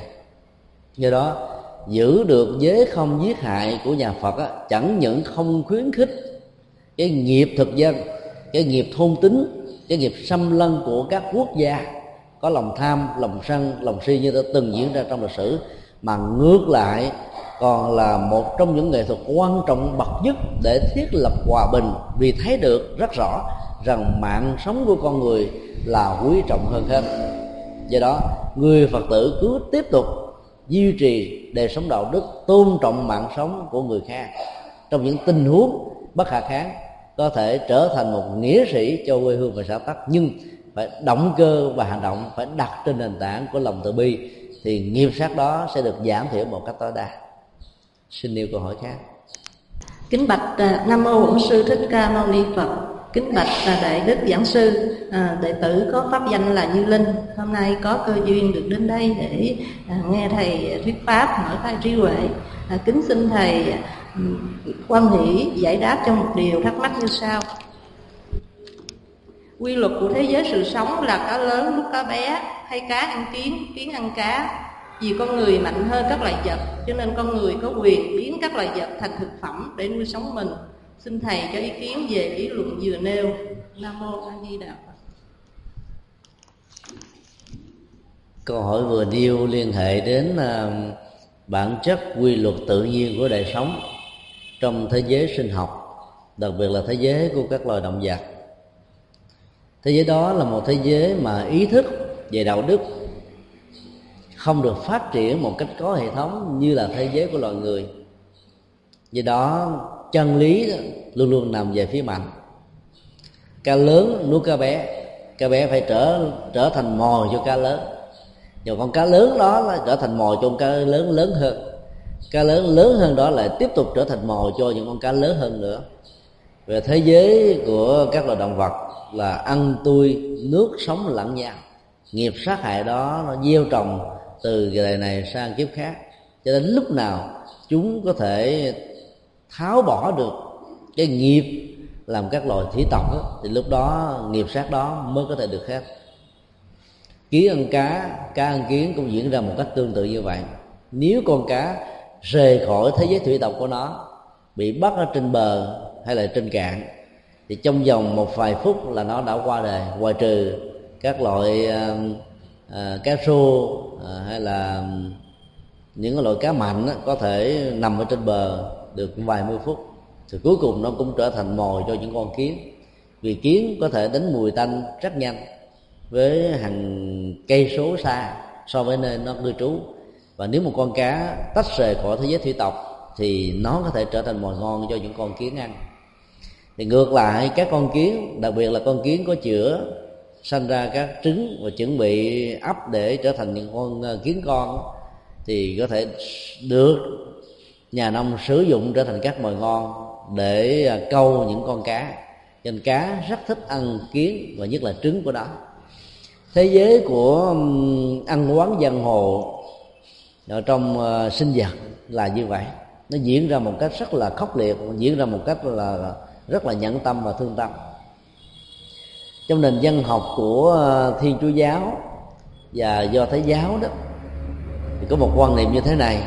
Do đó giữ được giới không giết hại của nhà Phật á, chẳng những không khuyến khích cái nghiệp thực dân, cái nghiệp thôn tính, cái nghiệp xâm lăng của các quốc gia có lòng tham, lòng sân, lòng si như đã từng diễn ra trong lịch sử, mà ngược lại còn là một trong những nghệ thuật quan trọng bậc nhất để thiết lập hòa bình, vì thấy được rất rõ rằng mạng sống của con người là quý trọng hơn hết. Do đó người Phật tử cứ tiếp tục duy trì đời sống đạo đức, tôn trọng mạng sống của người khác trong những tình huống bất khả kháng, có thể trở thành một nghĩa sĩ cho quê hương và xã tắc, nhưng phải động cơ và hành động phải đặt trên nền tảng của lòng từ bi, thì nghiệp sát đó sẽ được giảm thiểu một cách tối đa. Xin nêu câu hỏi khác. Kính bạch Nam Mô Bổn Sư Thích Ca Mâu Ni Phật. Kính bạch Đại Đức Giảng Sư, đệ tử có pháp danh là Như Linh, hôm nay có cơ duyên được đến đây để nghe Thầy thuyết pháp, mở khai trí huệ. Kính xin Thầy quan hỷ giải đáp cho một điều thắc mắc như sau. Quy luật của thế giới sự sống là cá lớn nuốt cá bé, hay cá ăn kiến, kiến ăn cá. Vì con người mạnh hơn các loài vật, cho nên con người có quyền biến các loài vật thành thực phẩm để nuôi sống mình. Xin Thầy cho ý kiến về lý luận vừa nêu. Nam Mô A Di Đà Phật. Câu hỏi vừa nêu liên hệ đến bản chất quy luật tự nhiên của đời sống trong thế giới sinh học, đặc biệt là thế giới của các loài động vật. Thế giới đó là một thế giới mà ý thức về đạo đức không được phát triển một cách có hệ thống như là thế giới của loài người. Do đó chân lý luôn luôn nằm về phía mạnh. Cá lớn nuốt cá bé, cá bé phải trở thành mồi cho cá lớn, rồi con cá lớn đó là trở thành mồi cho con cá lớn lớn hơn, cá lớn hơn đó lại tiếp tục trở thành mồi cho những con cá lớn hơn nữa. Về thế giới của các loài động vật là ăn tươi nước sống lẫn nhau, nghiệp sát hại đó nó gieo trồng từ đời này sang kiếp khác, cho đến lúc nào chúng có thể tháo bỏ được cái nghiệp làm các loài thủy tộc đó, thì lúc đó nghiệp sát đó mới có thể được hết. Kiến ăn cá, cá ăn kiến cũng diễn ra một cách tương tự như vậy. Nếu con cá rời khỏi thế giới thủy tộc của nó, bị bắt ở trên bờ hay là trên cạn, thì trong vòng một vài phút là nó đã qua đời, ngoài trừ các loại cá rô hay là những loại cá mạnh có thể nằm ở trên bờ được vài mươi phút, thì cuối cùng nó cũng trở thành mồi cho những con kiến. Vì kiến có thể đánh mùi tanh rất nhanh, với hàng cây số xa so với nơi nó cư trú. Và nếu một con cá tách rời khỏi thế giới thủy tộc thì nó có thể trở thành mồi ngon cho những con kiến ăn. Thì ngược lại các con kiến, đặc biệt là con kiến có chữa sanh ra các trứng và chuẩn bị ấp để trở thành những con kiến con, thì có thể được nhà nông sử dụng trở thành các mồi ngon để câu những con cá. Nên cá rất thích ăn kiến và nhất là trứng của nó. Thế giới của ăn quán giang hồ ở trong sinh vật là như vậy, nó diễn ra một cách rất là khốc liệt, diễn ra một cách là rất là nhẫn tâm và thương tâm. Trong nền văn học của Thiên Chúa giáo và Do Thái giáo đó thì có một quan niệm như thế này,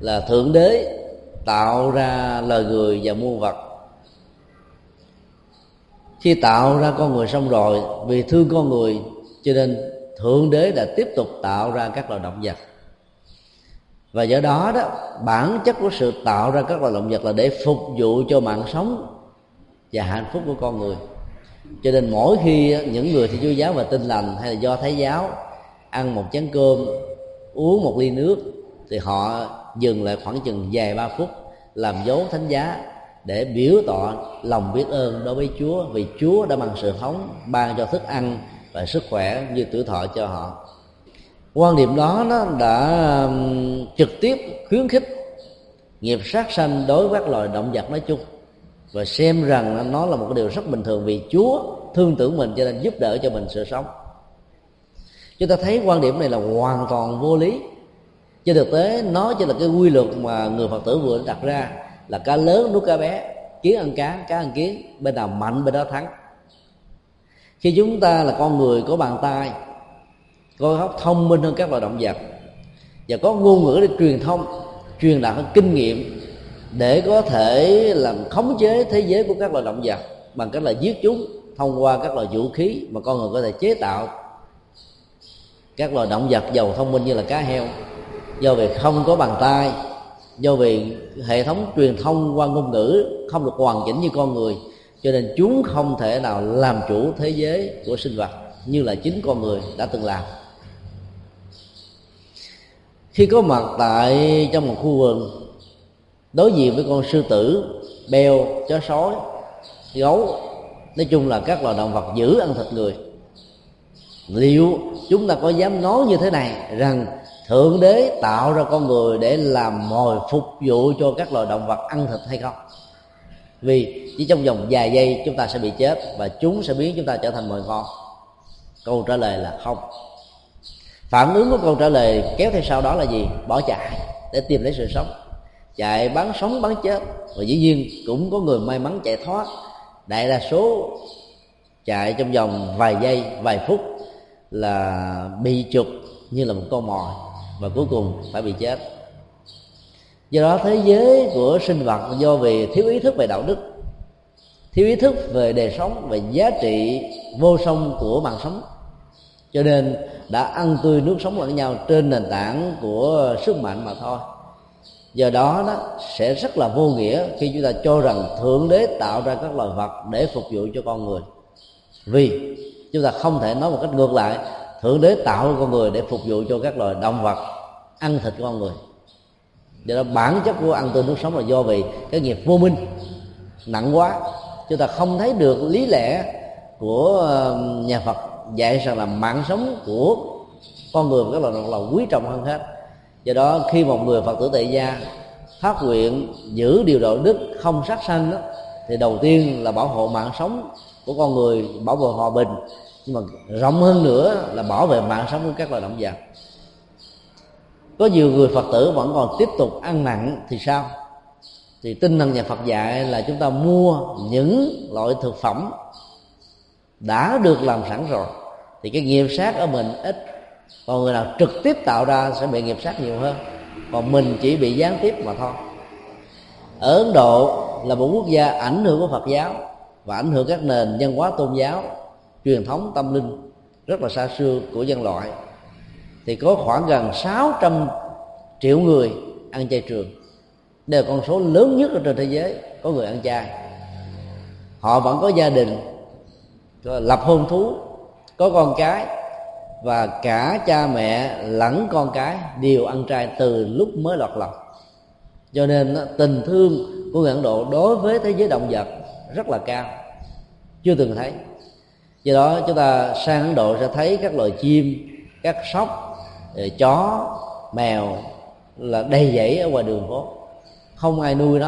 là Thượng Đế tạo ra loài người và muôn vật. Khi tạo ra con người xong rồi, vì thương con người cho nên Thượng Đế đã tiếp tục tạo ra các loài động vật. Và do đó đó, bản chất của sự tạo ra các loài động vật là để phục vụ cho mạng sống và hạnh phúc của con người. Cho nên mỗi khi những người Thiên Chúa giáo và Tin lành hay là Do Thái giáo ăn một chén cơm, uống một ly nước, thì họ dừng lại khoảng chừng vài ba phút làm dấu thánh giá để biểu tỏ lòng biết ơn đối với Chúa, vì Chúa đã bằng sự sống ban cho thức ăn và sức khỏe như tuổi thọ cho họ. Quan điểm đó nó đã trực tiếp khuyến khích nghiệp sát sanh đối với các loài động vật nói chung, và xem rằng nó là một điều rất bình thường, vì Chúa thương tưởng mình cho nên giúp đỡ cho mình sự sống. Chúng ta thấy quan điểm này là hoàn toàn vô lý. Trên thực tế nó chỉ là cái quy luật mà người Phật tử vừa đặt ra, là cá lớn nuốt cá bé, kiến ăn cá, cá ăn kiến, bên nào mạnh bên đó thắng. Khi chúng ta là con người có bàn tay, có góc thông minh hơn các loài động vật, và có ngôn ngữ để truyền thông, truyền đạt kinh nghiệm để có thể làm khống chế thế giới của các loài động vật bằng cách là giết chúng thông qua các loại vũ khí mà con người có thể chế tạo. Các loài động vật giàu thông minh như là cá heo, do vì không có bàn tay, do vì hệ thống truyền thông qua ngôn ngữ không được hoàn chỉnh như con người, cho nên chúng không thể nào làm chủ thế giới của sinh vật như là chính con người đã từng làm. Khi có mặt tại trong một khu vườn, đối diện với con sư tử, beo, chó sói, gấu, nói chung là các loài động vật dữ ăn thịt người, liệu chúng ta có dám nói như thế này rằng Thượng Đế tạo ra con người để làm mồi phục vụ cho các loài động vật ăn thịt hay không? Vì chỉ trong vòng vài giây chúng ta sẽ bị chết, và chúng sẽ biến chúng ta trở thành mồi ngon. Câu trả lời là không. Phản ứng của câu trả lời kéo theo sau đó là gì? Bỏ chạy để tìm lấy sự sống, chạy bắn sống bắn chết. Và dĩ nhiên cũng có người may mắn chạy thoát. Đại đa số chạy trong vòng vài giây, vài phút là bị chụp như là một con mồi, và cuối cùng phải bị chết. Do đó thế giới của sinh vật do vì thiếu ý thức về đạo đức, thiếu ý thức về đời sống, về giá trị vô song của mạng sống, cho nên đã ăn tươi nuốt sống lẫn nhau trên nền tảng của sức mạnh mà thôi. Do đó nó sẽ rất là vô nghĩa khi chúng ta cho rằng Thượng Đế tạo ra các loài vật để phục vụ cho con người, vì chúng ta không thể nói một cách ngược lại, Thượng Đế tạo con người để phục vụ cho các loài động vật ăn thịt con người. Do đó bản chất của ăn tươi nuốt sống là do vì cái nghiệp vô minh nặng quá. Chúng ta không thấy được lý lẽ của nhà Phật dạy rằng là mạng sống của con người và các loài động vật là quý trọng hơn hết. Do đó khi một người Phật tử tại gia phát nguyện giữ điều đạo đức không sát sanh đó, thì đầu tiên là bảo hộ mạng sống của con người, bảo vệ hòa bình, nhưng mà rộng hơn nữa là bảo vệ mạng sống của các loài động vật. Có nhiều người Phật tử vẫn còn tiếp tục ăn nặng thì sao? Thì tinh thần nhà Phật dạy là chúng ta mua những loại thực phẩm đã được làm sẵn rồi, thì cái nghiệp sát ở mình ít, còn người nào trực tiếp tạo ra sẽ bị nghiệp sát nhiều hơn, còn mình chỉ bị gián tiếp mà thôi. Ở Ấn Độ là một quốc gia ảnh hưởng của Phật giáo và ảnh hưởng các nền văn hóa tôn giáo, truyền thống tâm linh rất là xa xưa của nhân loại, thì có khoảng gần 600 triệu người ăn chay trường. Đây là con số lớn nhất ở trên thế giới có người ăn chay. Họ vẫn có gia đình, lập hôn thú, có con cái, và cả cha mẹ lẫn con cái đều ăn chay từ lúc mới lọt lòng. Cho nên tình thương của người Ấn Độ đối với thế giới động vật rất là cao, chưa từng thấy. Do đó chúng ta sang Ấn Độ sẽ thấy các loài chim, các sóc, chó, mèo là đầy dẫy ở ngoài đường phố, không ai nuôi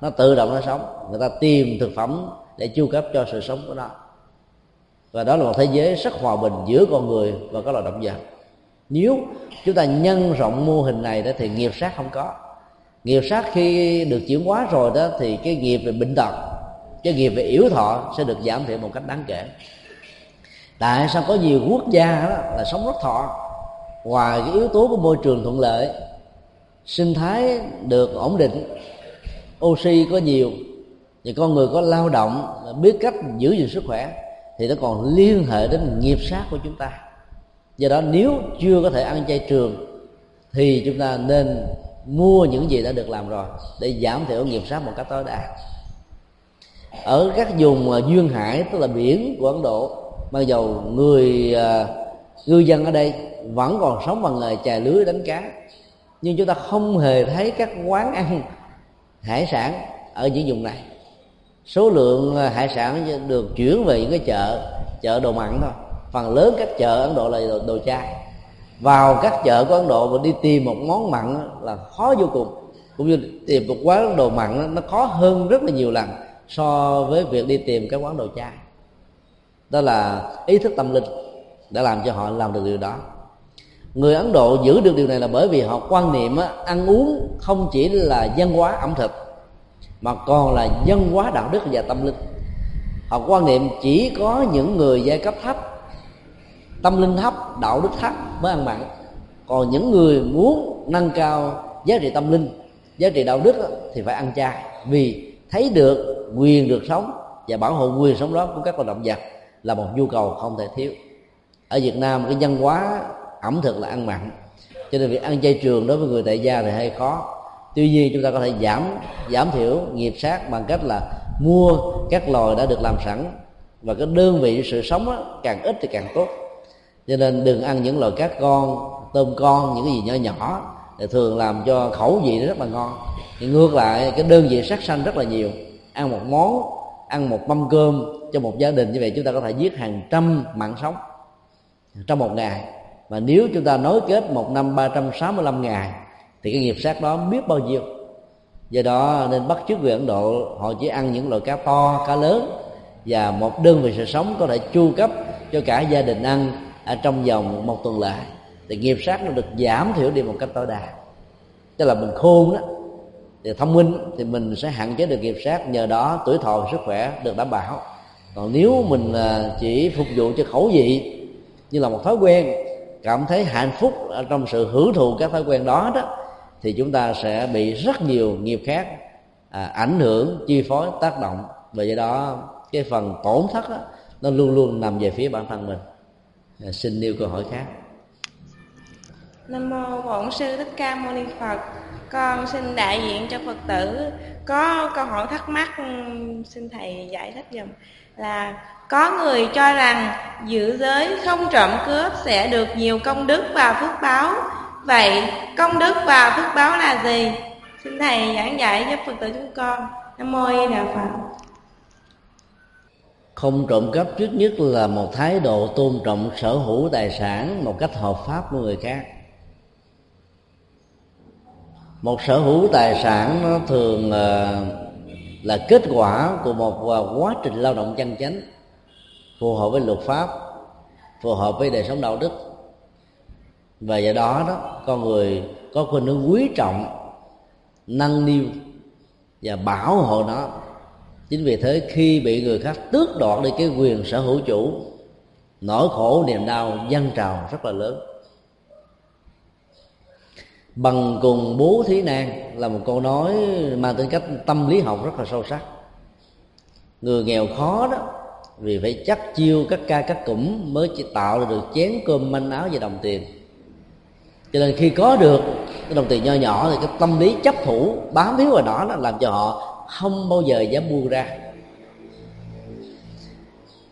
nó tự động nó sống. Người ta tìm thực phẩm để chu cấp cho sự sống của nó. Và đó là một thế giới rất hòa bình giữa con người và các loài động vật. Nếu chúng ta nhân rộng mô hình này đó thì nghiệp sát không có. Nghiệp sát khi được chuyển hóa rồi đó thì cái nghiệp về bệnh tật, cái nghiệp về yểu thọ sẽ được giảm thiểu một cách đáng kể. Tại sao có nhiều quốc gia đó là sống rất thọ? Ngoài cái yếu tố của môi trường thuận lợi, sinh thái được ổn định, oxy có nhiều, thì con người có lao động, biết cách giữ gìn sức khỏe, thì nó còn liên hệ đến nghiệp sát của chúng ta. Do đó nếu chưa có thể ăn chay trường thì chúng ta nên mua những gì đã được làm rồi để giảm thiểu nghiệp sát một cách tối đa. Ở các vùng duyên hải, tức là biển của Ấn Độ, mặc dầu người ngư dân ở đây vẫn còn sống bằng nghề chài lưới đánh cá, nhưng chúng ta không hề thấy các quán ăn hải sản ở những vùng này. Số lượng hải sản được chuyển về những cái chợ đồ mặn thôi. Phần lớn các chợ Ấn Độ là đồ chai. Vào các chợ của Ấn Độ mà đi tìm một món mặn là khó vô cùng, cũng như tìm một quán đồ mặn nó khó hơn rất là nhiều lần so với việc đi tìm cái quán đồ chai. Đó là ý thức tâm linh đã làm cho họ làm được điều đó. Người Ấn Độ giữ được điều này là bởi vì họ quan niệm ăn uống không chỉ là văn hóa ẩm thực mà còn là văn hóa đạo đức và tâm linh. Họ quan niệm chỉ có những người giai cấp thấp, tâm linh thấp, đạo đức thấp mới ăn mặn. Còn những người muốn nâng cao giá trị tâm linh, giá trị đạo đức thì phải ăn chay, vì thấy được quyền được sống và bảo hộ quyền sống đó của các con động vật là một nhu cầu không thể thiếu. Ở Việt Nam cái văn hóa ẩm thực là ăn mặn, cho nên việc ăn chay trường đối với người tại gia thì hơi khó. Tuy nhiên chúng ta có thể giảm thiểu nghiệp sát bằng cách là mua các loài đã được làm sẵn, và cái đơn vị sự sống đó, càng ít thì càng tốt. Cho nên đừng ăn những loài cá con, tôm con, những cái gì nhỏ nhỏ thì thường làm cho khẩu vị nó rất là ngon. Thì ngược lại cái đơn vị sát sanh rất là nhiều, ăn một món, ăn một mâm cơm cho một gia đình như vậy chúng ta có thể giết hàng trăm mạng sống trong một ngày. Và nếu chúng ta nối kết một năm 365 ngày thì cái nghiệp sát đó biết bao nhiêu. Do đó nên bắt chước người Ấn Độ, họ chỉ ăn những loại cá to, cá lớn, và một đơn vị sự sống có thể chu cấp cho cả gia đình ăn ở trong vòng một tuần lễ, thì nghiệp sát nó được giảm thiểu đi một cách tối đa. Tức là mình khôn đó, thì thông minh thì mình sẽ hạn chế được nghiệp sát, nhờ đó tuổi thọ sức khỏe được đảm bảo. Còn nếu mình chỉ phục vụ cho khẩu vị như là một thói quen, cảm thấy hạnh phúc ở trong sự hưởng thụ các thói quen đó đó, thì chúng ta sẽ bị rất nhiều nghiệp khác ảnh hưởng, chi phối, tác động. Và do đó cái phần tổn thất đó, nó luôn luôn nằm về phía bản thân mình. Xin nêu câu hỏi khác. Nam mô Bổn Sư Thích Ca Mâu Ni Phật. Con xin đại diện cho Phật tử có câu hỏi thắc mắc, xin thầy giải thích giùm. Là có người cho rằng giữ giới không trộm cướp sẽ được nhiều công đức và phước báo. Vậy công đức và phước báo là gì? Xin thầy giảng dạy giúp Phật tử chúng con. Nam mô A Di Đà Phật. Không trộm cắp trước nhất là một thái độ tôn trọng sở hữu tài sản một cách hợp pháp của người khác. Một sở hữu tài sản nó thường là kết quả của một quá trình lao động chân chánh, phù hợp với luật pháp, phù hợp với đời sống đạo đức. Và do đó con người có khuynh hướng quý trọng, nâng niu và bảo hộ nó. Chính vì thế khi bị người khác tước đoạt đi cái quyền sở hữu chủ, nỗi khổ niềm đau dâng trào rất là lớn. Bằng cùng bố thí nan là một câu nói mang tính cách tâm lý học rất là sâu sắc. Người nghèo khó đó vì phải chắc chiêu các ca các cụm mới chỉ tạo ra được chén cơm manh áo và đồng tiền. Cho nên khi có được cái đồng tiền nho nhỏ thì cái tâm lý chấp thủ bám víu vào đó làm cho họ không bao giờ dám buông ra.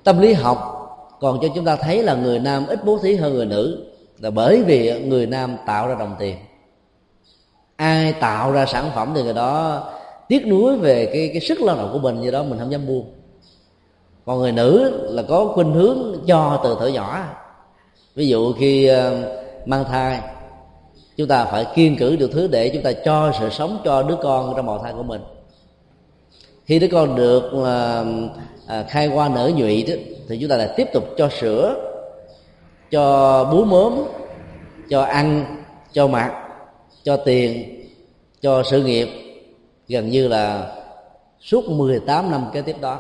Tâm lý học còn cho chúng ta thấy là người nam ít bố thí hơn người nữ, là bởi vì người nam tạo ra đồng tiền. Ai tạo ra sản phẩm thì người đó tiếc nuối về cái sức lao động của mình, do đó mình không dám buông. Còn người nữ là có khuynh hướng cho từ thuở nhỏ. Ví dụ khi mang thai, chúng ta phải kiên cử được thứ để chúng ta cho sự sống cho đứa con trong bào thai của mình. Khi đứa con được khai hoa nở nhụy đó, thì chúng ta lại tiếp tục cho sữa, cho bú mớm, cho ăn, cho mặc, cho tiền, cho sự nghiệp. Gần như là suốt 18 năm kế tiếp đó.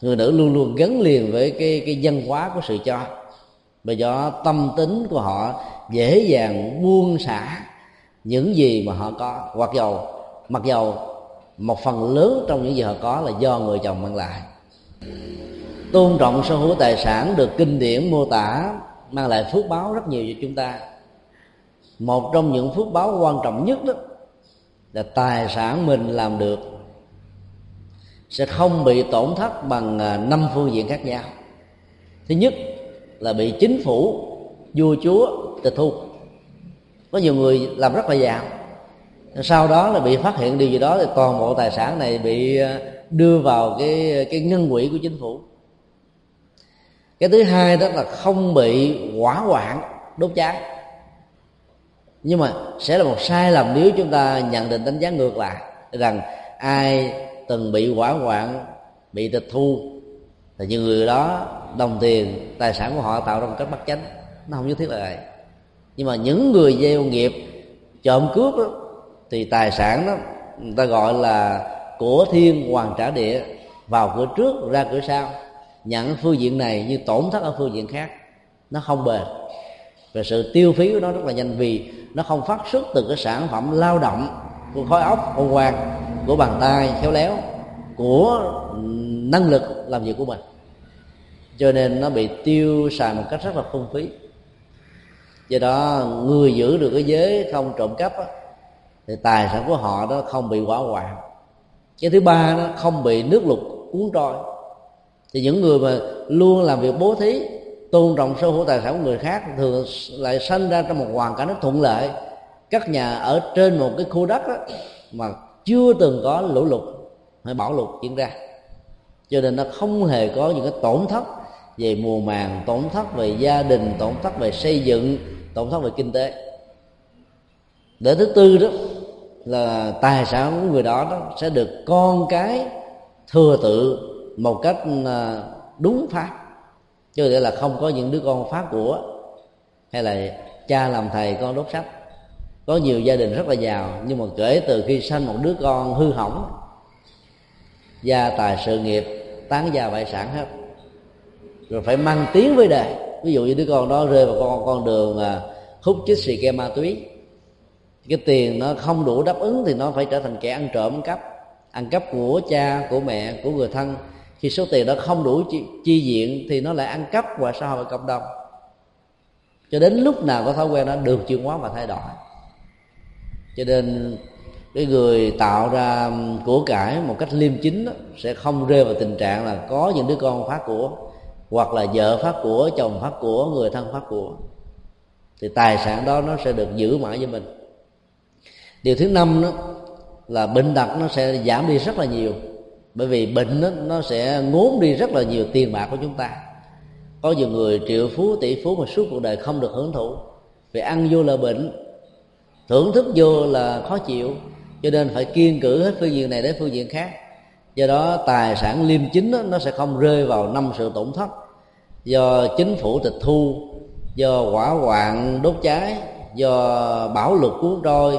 Người nữ luôn luôn gắn liền với cái văn hóa của sự cho, và do tâm tính của họ dễ dàng buông xả những gì mà họ có, mặc dầu một phần lớn trong những gì họ có là do người chồng mang lại. Tôn trọng sở hữu tài sản được kinh điển mô tả mang lại phước báo rất nhiều cho chúng ta. Một trong những phước báo quan trọng nhất đó là tài sản mình làm được sẽ không bị tổn thất bằng 5 phương diện khác nhau. Thứ nhất là bị chính phủ, vua chúa tịch thu. Có nhiều người làm rất là giàu, sau đó là bị phát hiện điều gì đó thì toàn bộ tài sản này bị đưa vào cái ngân quỹ của chính phủ. Cái thứ hai đó là không bị hỏa hoạn đốt cháy. Nhưng mà sẽ là một sai lầm nếu chúng ta nhận định đánh giá ngược lại rằng ai từng bị hỏa hoạn, bị tịch thu thì những người đó đồng tiền, tài sản của họ tạo ra một cách bất chánh. Nó không nhất thiết là vậy. Nhưng mà những người gieo nghiệp trộm cướp đó, thì tài sản đó người ta gọi là của thiên hoàn trả địa, vào cửa trước ra cửa sau, nhận phương diện này như tổn thất ở phương diện khác, nó không bền. Và sự tiêu phí của nó rất là nhanh, vì nó không phát xuất từ cái sản phẩm lao động của khối óc khôn ngoan, của bàn tay khéo léo, của năng lực làm việc của mình, cho nên nó bị tiêu xài một cách rất là phung phí. Do đó người giữ được cái giới không trộm cắp đó, thì tài sản của họ đó không bị hỏa hoạn. Cái thứ ba nó không bị nước lụt cuốn trôi. Thì những người mà luôn làm việc bố thí, tôn trọng sở hữu tài sản của người khác thường lại sanh ra trong một hoàn cảnh rất thuận lợi. Các nhà ở trên một cái khu đất đó, mà chưa từng có lũ lụt hay bão lụt diễn ra, cho nên nó không hề có những cái tổn thất về mùa màng, tổn thất về gia đình, tổn thất về xây dựng, tổn thất về kinh tế. Để thứ tư đó là tài sản của người đó, đó sẽ được con cái thừa tự một cách đúng pháp, chứ nghĩa là không có những đứa con phá của hay là cha làm thầy con đốt sách. Có nhiều gia đình rất là giàu, nhưng mà kể từ khi sanh một đứa con hư hỏng, gia tài sự nghiệp tán gia bại sản hết, rồi phải mang tiếng với đời. Ví dụ như đứa con đó rơi vào con đường hút chích xì ke ma túy, cái tiền nó không đủ đáp ứng thì nó phải trở thành kẻ ăn trộm cắp, ăn cắp của cha, của mẹ, của người thân. Khi số tiền đó không đủ chi diện thì nó lại ăn cắp ngoài xã hội cộng đồng, cho đến lúc nào có thói quen nó được chuyển hóa và thay đổi. Cho nên cái người tạo ra của cải một cách liêm chính đó, sẽ không rơi vào tình trạng là có những đứa con phá của, hoặc là vợ phá của, chồng phá của, người thân phá của, thì tài sản đó nó sẽ được giữ mãi với mình. Điều thứ năm đó là bệnh tật nó sẽ giảm đi rất là nhiều, bởi vì bệnh đó, nó sẽ ngốn đi rất là nhiều tiền bạc của chúng ta. Có nhiều người triệu phú, tỷ phú mà suốt cuộc đời không được hưởng thụ, vì ăn vô là bệnh, thưởng thức vô là khó chịu, cho nên phải kiêng cử hết phương diện này đến phương diện khác. Do đó tài sản liêm chính đó, nó sẽ không rơi vào 5 sự tổn thất do chính phủ tịch thu, do hỏa hoạn đốt cháy, do bão lụt cuốn trôi,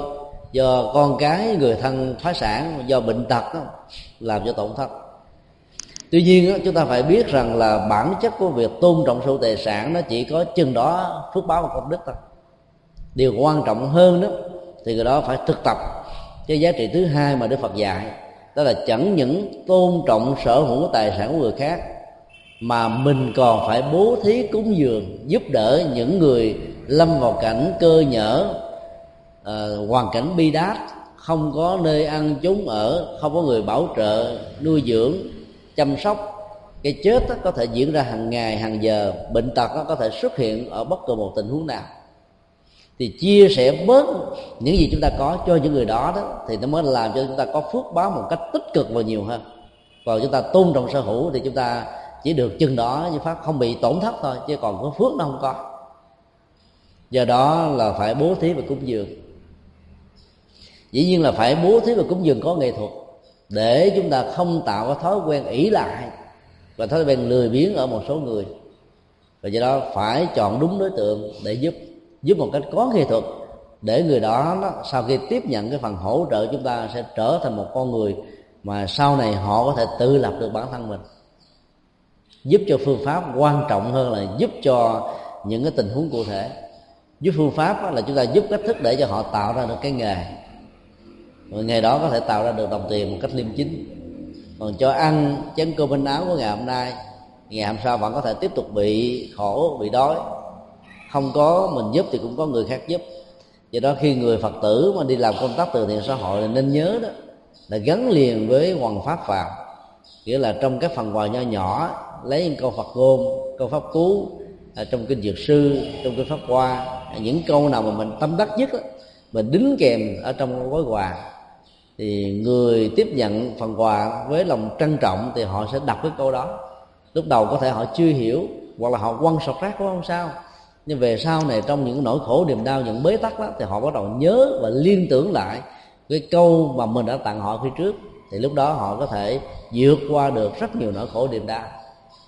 do con cái người thân phá sản, do bệnh tật đó, làm cho tổn thất. Tuy nhiên đó, chúng ta phải biết rằng là bản chất của việc tôn trọng sự tài sản nó chỉ có chừng đó phước báo và công đức thôi. Điều quan trọng hơn đó thì người đó phải thực tập cái giá trị thứ hai mà Đức Phật dạy, đó là chẳng những tôn trọng sở hữu tài sản của người khác mà mình còn phải bố thí cúng dường giúp đỡ những người lâm vào cảnh cơ nhỡ, hoàn cảnh bi đát, không có nơi ăn chốn ở, không có người bảo trợ nuôi dưỡng chăm sóc. Cái chết đó có thể diễn ra hàng ngày hàng giờ, bệnh tật đó có thể xuất hiện ở bất cứ một tình huống nào, thì chia sẻ bớt những gì chúng ta có cho những người đó, đó thì nó mới làm cho chúng ta có phước báo một cách tích cực và nhiều hơn. Còn chúng ta tôn trọng sở hữu thì chúng ta chỉ được chừng đó, như pháp không bị tổn thất thôi, chứ còn có phước nó không có. Do đó là phải bố thí và cúng dường. Dĩ nhiên là phải bố thí và cúng dường có nghệ thuật, để chúng ta không tạo cái thói quen ỷ lại và thói quen lười biếng ở một số người. Và do đó phải chọn đúng đối tượng để giúp một cách có nghệ thuật, để người đó sau khi tiếp nhận cái phần hỗ trợ chúng ta sẽ trở thành một con người mà sau này họ có thể tự lập được bản thân mình, giúp cho phương pháp quan trọng hơn là giúp cho những cái tình huống cụ thể. Giúp phương pháp là chúng ta giúp cách thức để cho họ tạo ra được cái nghề, rồi nghề đó có thể tạo ra được đồng tiền một cách liêm chính. Còn cho ăn chén cơm bánh áo của ngày hôm nay, ngày hôm sau vẫn có thể tiếp tục bị khổ, bị đói. Không có mình giúp thì cũng có người khác giúp. Do đó khi người Phật tử mà đi làm công tác từ thiện xã hội nên nhớ đó là gắn liền với hoằng pháp vào, nghĩa là trong các phần quà nhỏ nhỏ, lấy những câu Phật ngôn, câu Pháp Cú trong Kinh Dược Sư, trong Kinh Pháp Hoa, những câu nào mà mình tâm đắc nhất đó, mình đính kèm ở trong gói quà, thì người tiếp nhận phần quà với lòng trân trọng thì họ sẽ đọc cái câu đó. Lúc đầu có thể họ chưa hiểu hoặc là họ quăng sọt rác cũng không sao, nhưng về sau này trong những nỗi khổ niềm đau, những bế tắc đó, thì họ bắt đầu nhớ và liên tưởng lại cái câu mà mình đã tặng họ khi trước, thì lúc đó họ có thể vượt qua được rất nhiều nỗi khổ niềm đau.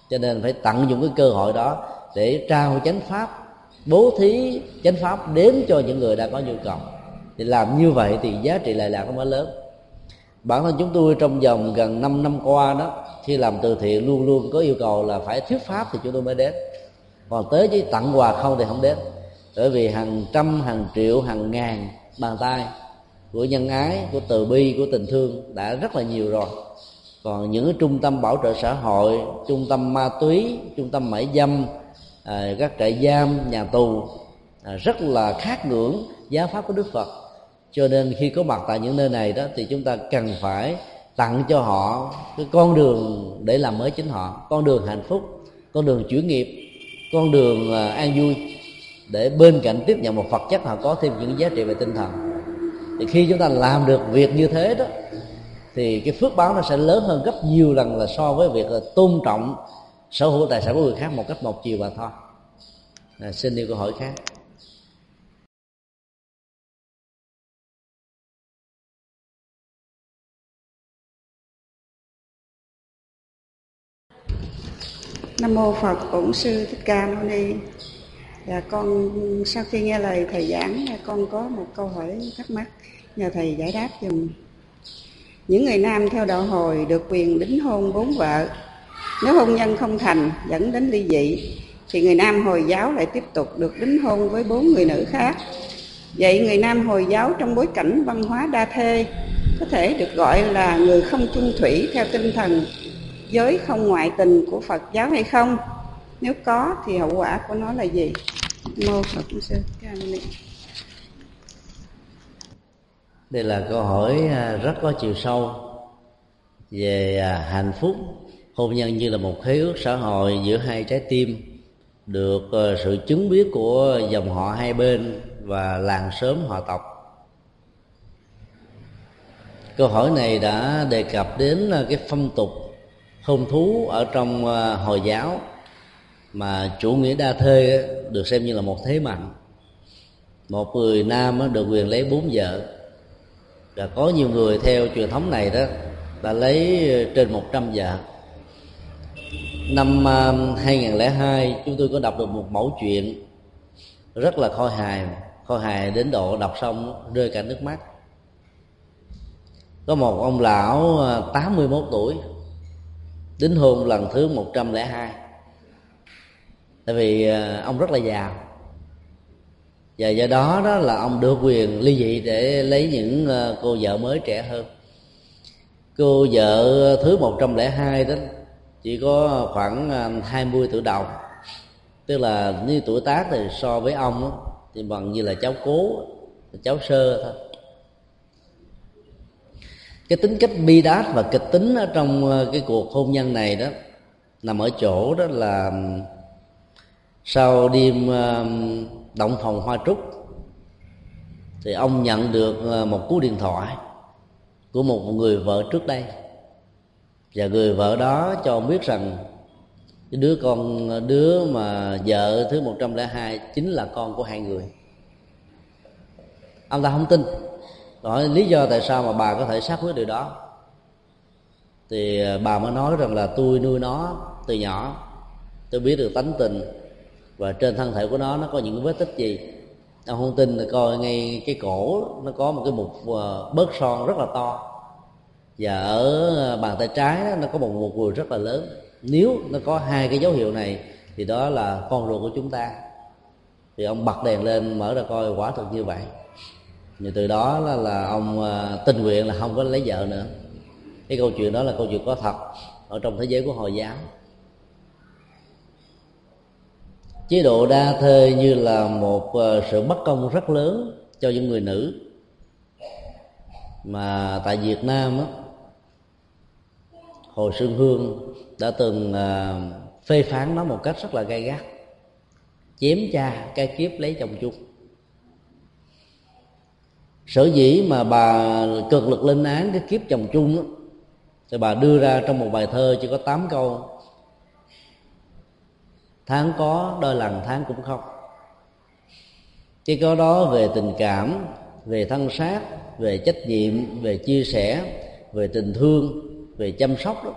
Cho nên phải tận dụng cái cơ hội đó để trao chánh pháp, bố thí chánh pháp đến cho những người đã có nhu cầu. Thì làm như vậy thì giá trị lệ lạc nó mới lớn. Bản thân chúng tôi trong vòng gần 5 năm qua đó, khi làm từ thiện luôn luôn có yêu cầu là phải thuyết pháp thì chúng tôi mới đến, còn tới chỉ tặng quà không thì không đến. Bởi vì hàng trăm, hàng triệu, hàng ngàn bàn tay của nhân ái, của từ bi, của tình thương đã rất là nhiều rồi. Còn những trung tâm bảo trợ xã hội, trung tâm ma túy, trung tâm mại dâm, các trại giam, nhà tù rất là khát ngưỡng giáo pháp của Đức Phật. Cho nên khi có mặt tại những nơi này đó thì chúng ta cần phải tặng cho họ cái con đường để làm mới chính họ, con đường hạnh phúc, con đường chuyển nghiệp, con đường an vui, để bên cạnh tiếp nhận một vật chất họ có thêm những giá trị về tinh thần. Thì khi chúng ta làm được việc như thế đó thì cái phước báo nó sẽ lớn hơn gấp nhiều lần là so với việc là tôn trọng sở hữu tài sản của người khác một cách một chiều mà thôi. Xin yêu câu hỏi khác. Nam mô Phật Bổn Sư Thích Ca Mâu Ni. Là con sau khi nghe lời thầy giảng, con có một câu hỏi thắc mắc nhờ thầy giải đáp dùm. Những người nam theo đạo Hồi được quyền đính hôn 4 vợ. Nếu hôn nhân không thành dẫn đến ly dị thì người nam Hồi giáo lại tiếp tục được đính hôn với 4 người nữ khác. Vậy người nam Hồi giáo trong bối cảnh văn hóa đa thê có thể được gọi là người không chung thủy theo tinh thần giới không ngoại tình của Phật giáo hay không? Nếu có thì hậu quả của nó là gì? Mô Phật Sư Ca Mâu Ni. Đây là câu hỏi rất có chiều sâu về hạnh phúc. Hôn nhân như là một khế ước xã hội giữa hai trái tim, được sự chứng biết của dòng họ hai bên và làng xóm họ tộc. Câu hỏi này đã đề cập đến cái phong tục hôn thú ở trong Hồi giáo, mà chủ nghĩa đa thê được xem như là một thế mạnh. Một người nam được quyền lấy 4 vợ, và có nhiều người theo truyền thống này đó đã lấy trên 100 vợ. Năm 2002 chúng tôi có đọc được một mẩu chuyện rất là khôi hài đến độ đọc xong rơi cả nước mắt. Có một ông lão 81 tuổi đính hôn lần thứ 102. Tại vì ông rất là già, và do đó là ông được quyền ly dị để lấy những cô vợ mới trẻ hơn. Cô vợ thứ 102 đó chỉ có khoảng 20 tuổi đầu, tức là như tuổi tác thì so với ông đó, thì bằng như là cháu cố, cháu sơ thôi. Cái tính cách bi đát và kịch tính ở trong cái cuộc hôn nhân này đó nằm ở chỗ đó là sau đêm động phòng hoa trúc thì ông nhận được một cú điện thoại của một người vợ trước đây, và người vợ đó cho ông biết rằng cái đứa mà vợ thứ 102 chính là con của hai người. Ông ta không tin, hỏi lý do tại sao mà bà có thể xác quyết điều đó. Thì bà mới nói rằng là tôi nuôi nó từ nhỏ, tôi biết được tánh tình, và trên thân thể của nó có những vết tích gì. Ông không tin thì coi ngay cái cổ nó có một cái mục bớt son rất là to, Và ở bàn tay trái đó, nó có một nốt ruồi rất là lớn. Nếu nó có hai cái dấu hiệu này thì đó là con ruồi của chúng ta. Thì ông bật đèn lên mở ra coi, quả thực như vậy. Rồi từ đó là ông tình nguyện là không có lấy vợ nữa. Cái câu chuyện đó là câu chuyện có thật ở trong thế giới của Hồi giáo. Chế độ đa thê như là một sự bất công rất lớn cho những người nữ. Mà tại Việt Nam á, Hồ Xuân Hương đã từng phê phán nó một cách rất là gay gắt. Chém cha cái kiếp lấy chồng chung. Sở dĩ mà bà cực lực lên án cái kiếp chồng chung đó, thì bà đưa ra trong một bài thơ chỉ có 8 câu: tháng có đôi lần tháng cũng không. Cái câu đó về tình cảm, về thân xác, về trách nhiệm, về chia sẻ, về tình thương, về chăm sóc đó,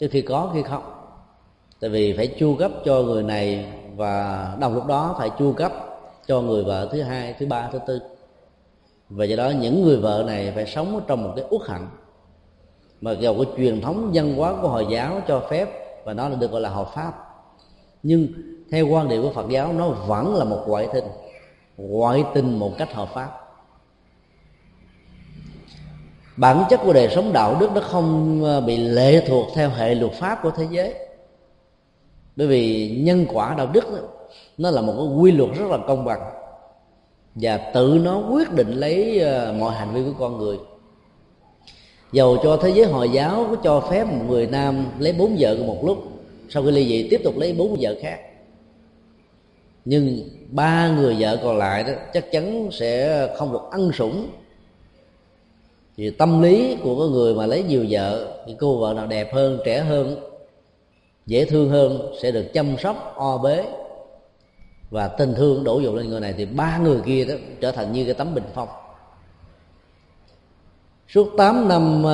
chứ khi có khi không. Tại vì phải chu cấp cho người này và đồng lúc đó phải chu cấp cho người vợ thứ hai, thứ ba, thứ tư. Và do đó những người vợ này phải sống trong một cái uất hạnh, mà giàu cái truyền thống văn hóa của Hồi giáo cho phép, và nó được gọi là hợp pháp. Nhưng theo quan điểm của Phật giáo, nó vẫn là một ngoại tình một cách hợp pháp. Bản chất của đời sống đạo đức nó không bị lệ thuộc theo hệ luật pháp của thế giới, bởi vì nhân quả đạo đức nó là một cái quy luật rất là công bằng, và tự nó quyết định lấy mọi hành vi của con người. Dầu cho thế giới Hồi giáo có cho phép một người nam lấy 4 vợ cùng một lúc, sau khi ly dị tiếp tục lấy 4 vợ khác, nhưng 3 người vợ còn lại đó chắc chắn sẽ không được ân sủng. Vì tâm lý của người mà lấy nhiều vợ, những cô vợ nào đẹp hơn, trẻ hơn, dễ thương hơn sẽ được chăm sóc, o bế và tình thương đổ dồn lên người này, thì 3 người kia đó trở thành như cái tấm bình phong. Suốt 8 năm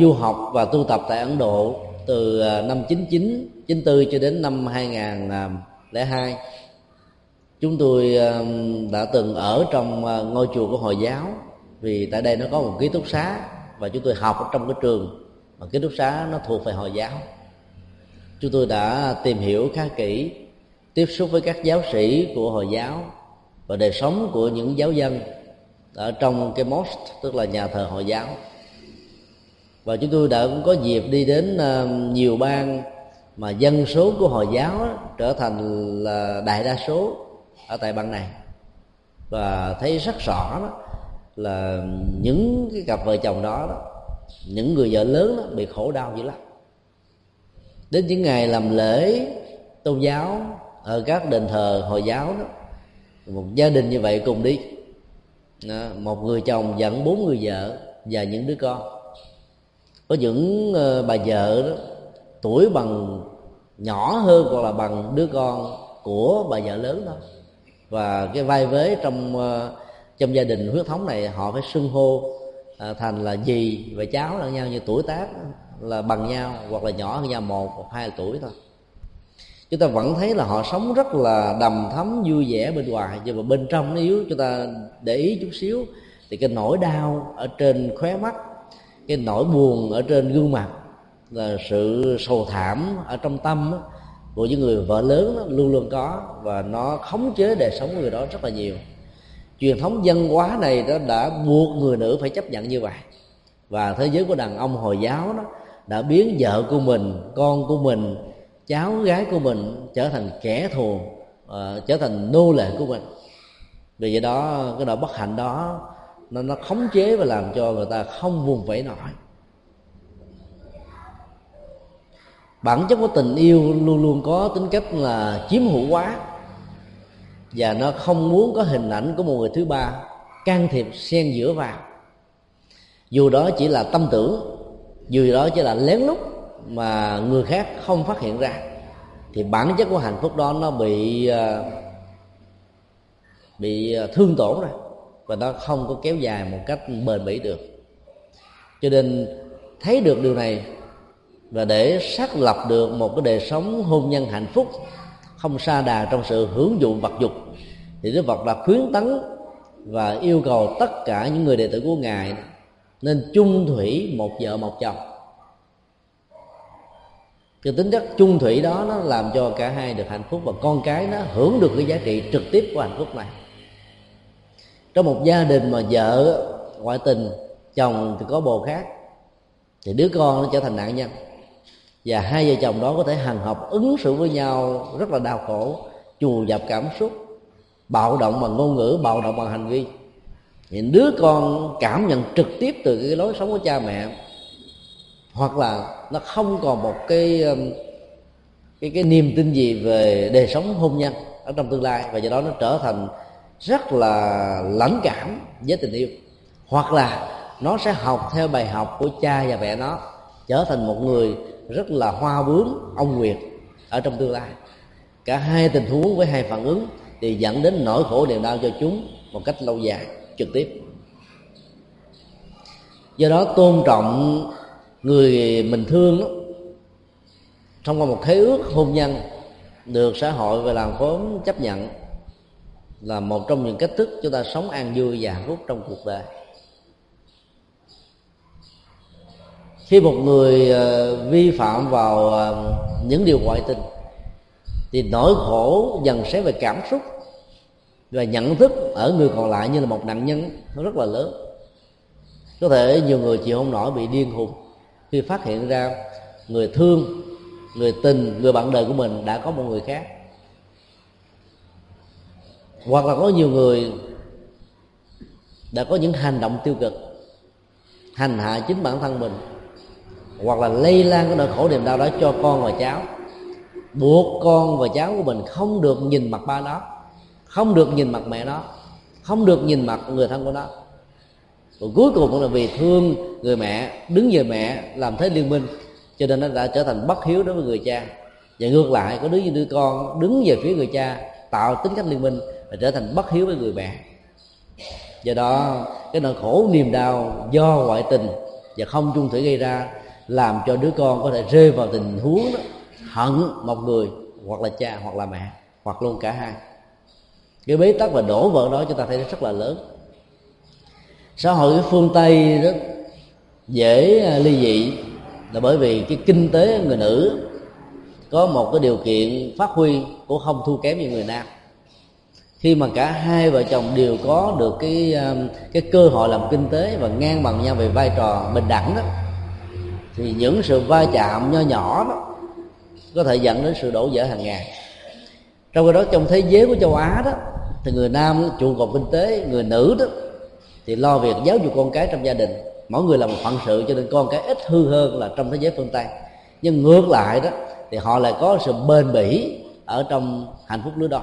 du học và tu tập tại Ấn Độ, từ năm 99, 94 cho đến năm 2002, chúng tôi đã từng ở trong ngôi chùa của Hồi giáo. Vì tại đây nó có một ký túc xá, và chúng tôi học ở trong cái trường mà ký túc xá nó thuộc về Hồi giáo. Chúng tôi đã tìm hiểu khá kỹ, tiếp xúc với các giáo sĩ của Hồi giáo và đời sống của những giáo dân ở trong cái mosque, tức là nhà thờ Hồi giáo. Và chúng tôi đã cũng có dịp đi đến nhiều bang mà dân số của Hồi giáo trở thành là đại đa số ở tại bang này, và thấy rất rõ đó là những cái cặp vợ chồng đó, những người vợ lớn đó, bị khổ đau dữ lắm. Đến những ngày làm lễ tôn giáo ở các đền thờ Hồi giáo đó, một gia đình như vậy cùng đi, một người chồng dẫn 4 người vợ và những đứa con. Có những bà vợ đó tuổi bằng nhỏ hơn hoặc là bằng đứa con của bà vợ lớn đó, và cái vai vế trong gia đình huyết thống này họ phải xưng hô thành là dì và cháu lẫn nhau, như tuổi tác là bằng nhau hoặc là nhỏ hơn nhau 1 hoặc 2 tuổi thôi. Chúng ta vẫn thấy là họ sống rất là đầm thấm vui vẻ bên ngoài, nhưng mà bên trong nó yếu. Chúng ta để ý chút xíu thì cái nỗi đau ở trên khóe mắt, cái nỗi buồn ở trên gương mặt, là sự sầu thảm ở trong tâm của những người vợ lớn đó, luôn luôn có, và nó khống chế đời sống của người đó rất là nhiều. Truyền thống văn hóa này đó đã buộc người nữ phải chấp nhận như vậy, và thế giới của đàn ông Hồi giáo đó đã biến vợ của mình, con của mình, cháu gái của mình trở thành kẻ thù, trở thành nô lệ của mình. Vì vậy đó cái nỗi bất hạnh đó nó khống chế và làm cho người ta không vùng vẫy nổi. Bản chất của tình yêu luôn luôn có tính cách là chiếm hữu hóa, và nó không muốn có hình ảnh của một người thứ ba can thiệp xen giữa vào, dù đó chỉ là tâm tưởng, dù đó chỉ là lén lút mà người khác không phát hiện ra. Thì bản chất của hạnh phúc đó nó bị thương tổn rồi, và nó không có kéo dài một cách bền bỉ được. Cho nên thấy được điều này, và để xác lập được một cái đời sống hôn nhân hạnh phúc, không sa đà trong sự hưởng dụng vật dục, thì Đức Phật đã khuyến tấn và yêu cầu tất cả những người đệ tử của Ngài nên chung thủy một vợ một chồng. Cái tính chất chung thủy đó nó làm cho cả hai được hạnh phúc, và con cái nó hưởng được cái giá trị trực tiếp của hạnh phúc này. Trong một gia đình mà vợ ngoại tình, chồng thì có bồ khác, thì đứa con nó trở thành nạn nhân, và hai vợ chồng đó có thể hằn học ứng xử với nhau rất là đau khổ, chùa dập cảm xúc, bạo động bằng ngôn ngữ, bạo động bằng hành vi. Thì đứa con cảm nhận trực tiếp từ cái lối sống của cha mẹ, hoặc là nó không còn một cái niềm tin gì về đời sống hôn nhân ở trong tương lai, và do đó nó trở thành rất là lãnh cảm với tình yêu, hoặc là nó sẽ học theo bài học của cha và mẹ nó, trở thành một người rất là hoa bướm ông nguyệt ở trong tương lai. Cả hai tình huống với hai phản ứng thì dẫn đến nỗi khổ niềm đau cho chúng một cách lâu dài trực tiếp. Do đó tôn trọng người mình thương đó, thông qua một khế ước hôn nhân được xã hội và làng xóm chấp nhận, là một trong những cách thức chúng ta sống an vui và hạnh phúc trong cuộc đời. Khi một người vi phạm vào những điều ngoại tình thì nỗi khổ dần xét về cảm xúc và nhận thức ở người còn lại như là một nạn nhân nó rất là lớn. Có thể nhiều người chịu không nổi bị điên khùng khi phát hiện ra người thương, người tình, người bạn đời của mình đã có một người khác. Hoặc là có nhiều người đã có những hành động tiêu cực, hành hạ chính bản thân mình, hoặc là lây lan cái nỗi khổ niềm đau đó cho con và cháu, buộc con và cháu của mình không được nhìn mặt ba nó, không được nhìn mặt mẹ nó, không được nhìn mặt người thân của nó. Rồi cuối cùng cũng là vì thương người mẹ, đứng về mẹ làm thế liên minh, cho nên nó đã trở thành bất hiếu đối với người cha. Và ngược lại, có đứa đứa con đứng về phía người cha tạo tính cách liên minh và trở thành bất hiếu với người mẹ. Do đó cái nỗi khổ niềm đau do ngoại tình và không chung thủy gây ra làm cho đứa con có thể rơi vào tình huống đó, hận một người, hoặc là cha hoặc là mẹ, hoặc luôn cả hai. Cái bế tắc và đổ vỡ đó chúng ta thấy rất là lớn. Xã hội cái phương Tây đó dễ ly dị là bởi vì cái kinh tế người nữ có một cái điều kiện phát huy cũng không thua kém như người nam. Khi mà cả hai vợ chồng đều có được cái cơ hội làm kinh tế và ngang bằng nhau về vai trò bình đẳng đó, thì những sự va chạm nho nhỏ đó có thể dẫn đến sự đổ vỡ hàng ngày. Trong khi đó, trong thế giới của châu Á đó thì người nam trụ cột kinh tế, người nữ đó thì lo việc giáo dục con cái trong gia đình, mỗi người làm một phận sự, cho nên con cái ít hư hơn là trong thế giới phương Tây. Nhưng ngược lại đó thì họ lại có sự bền bỉ ở trong hạnh phúc lứa đôi.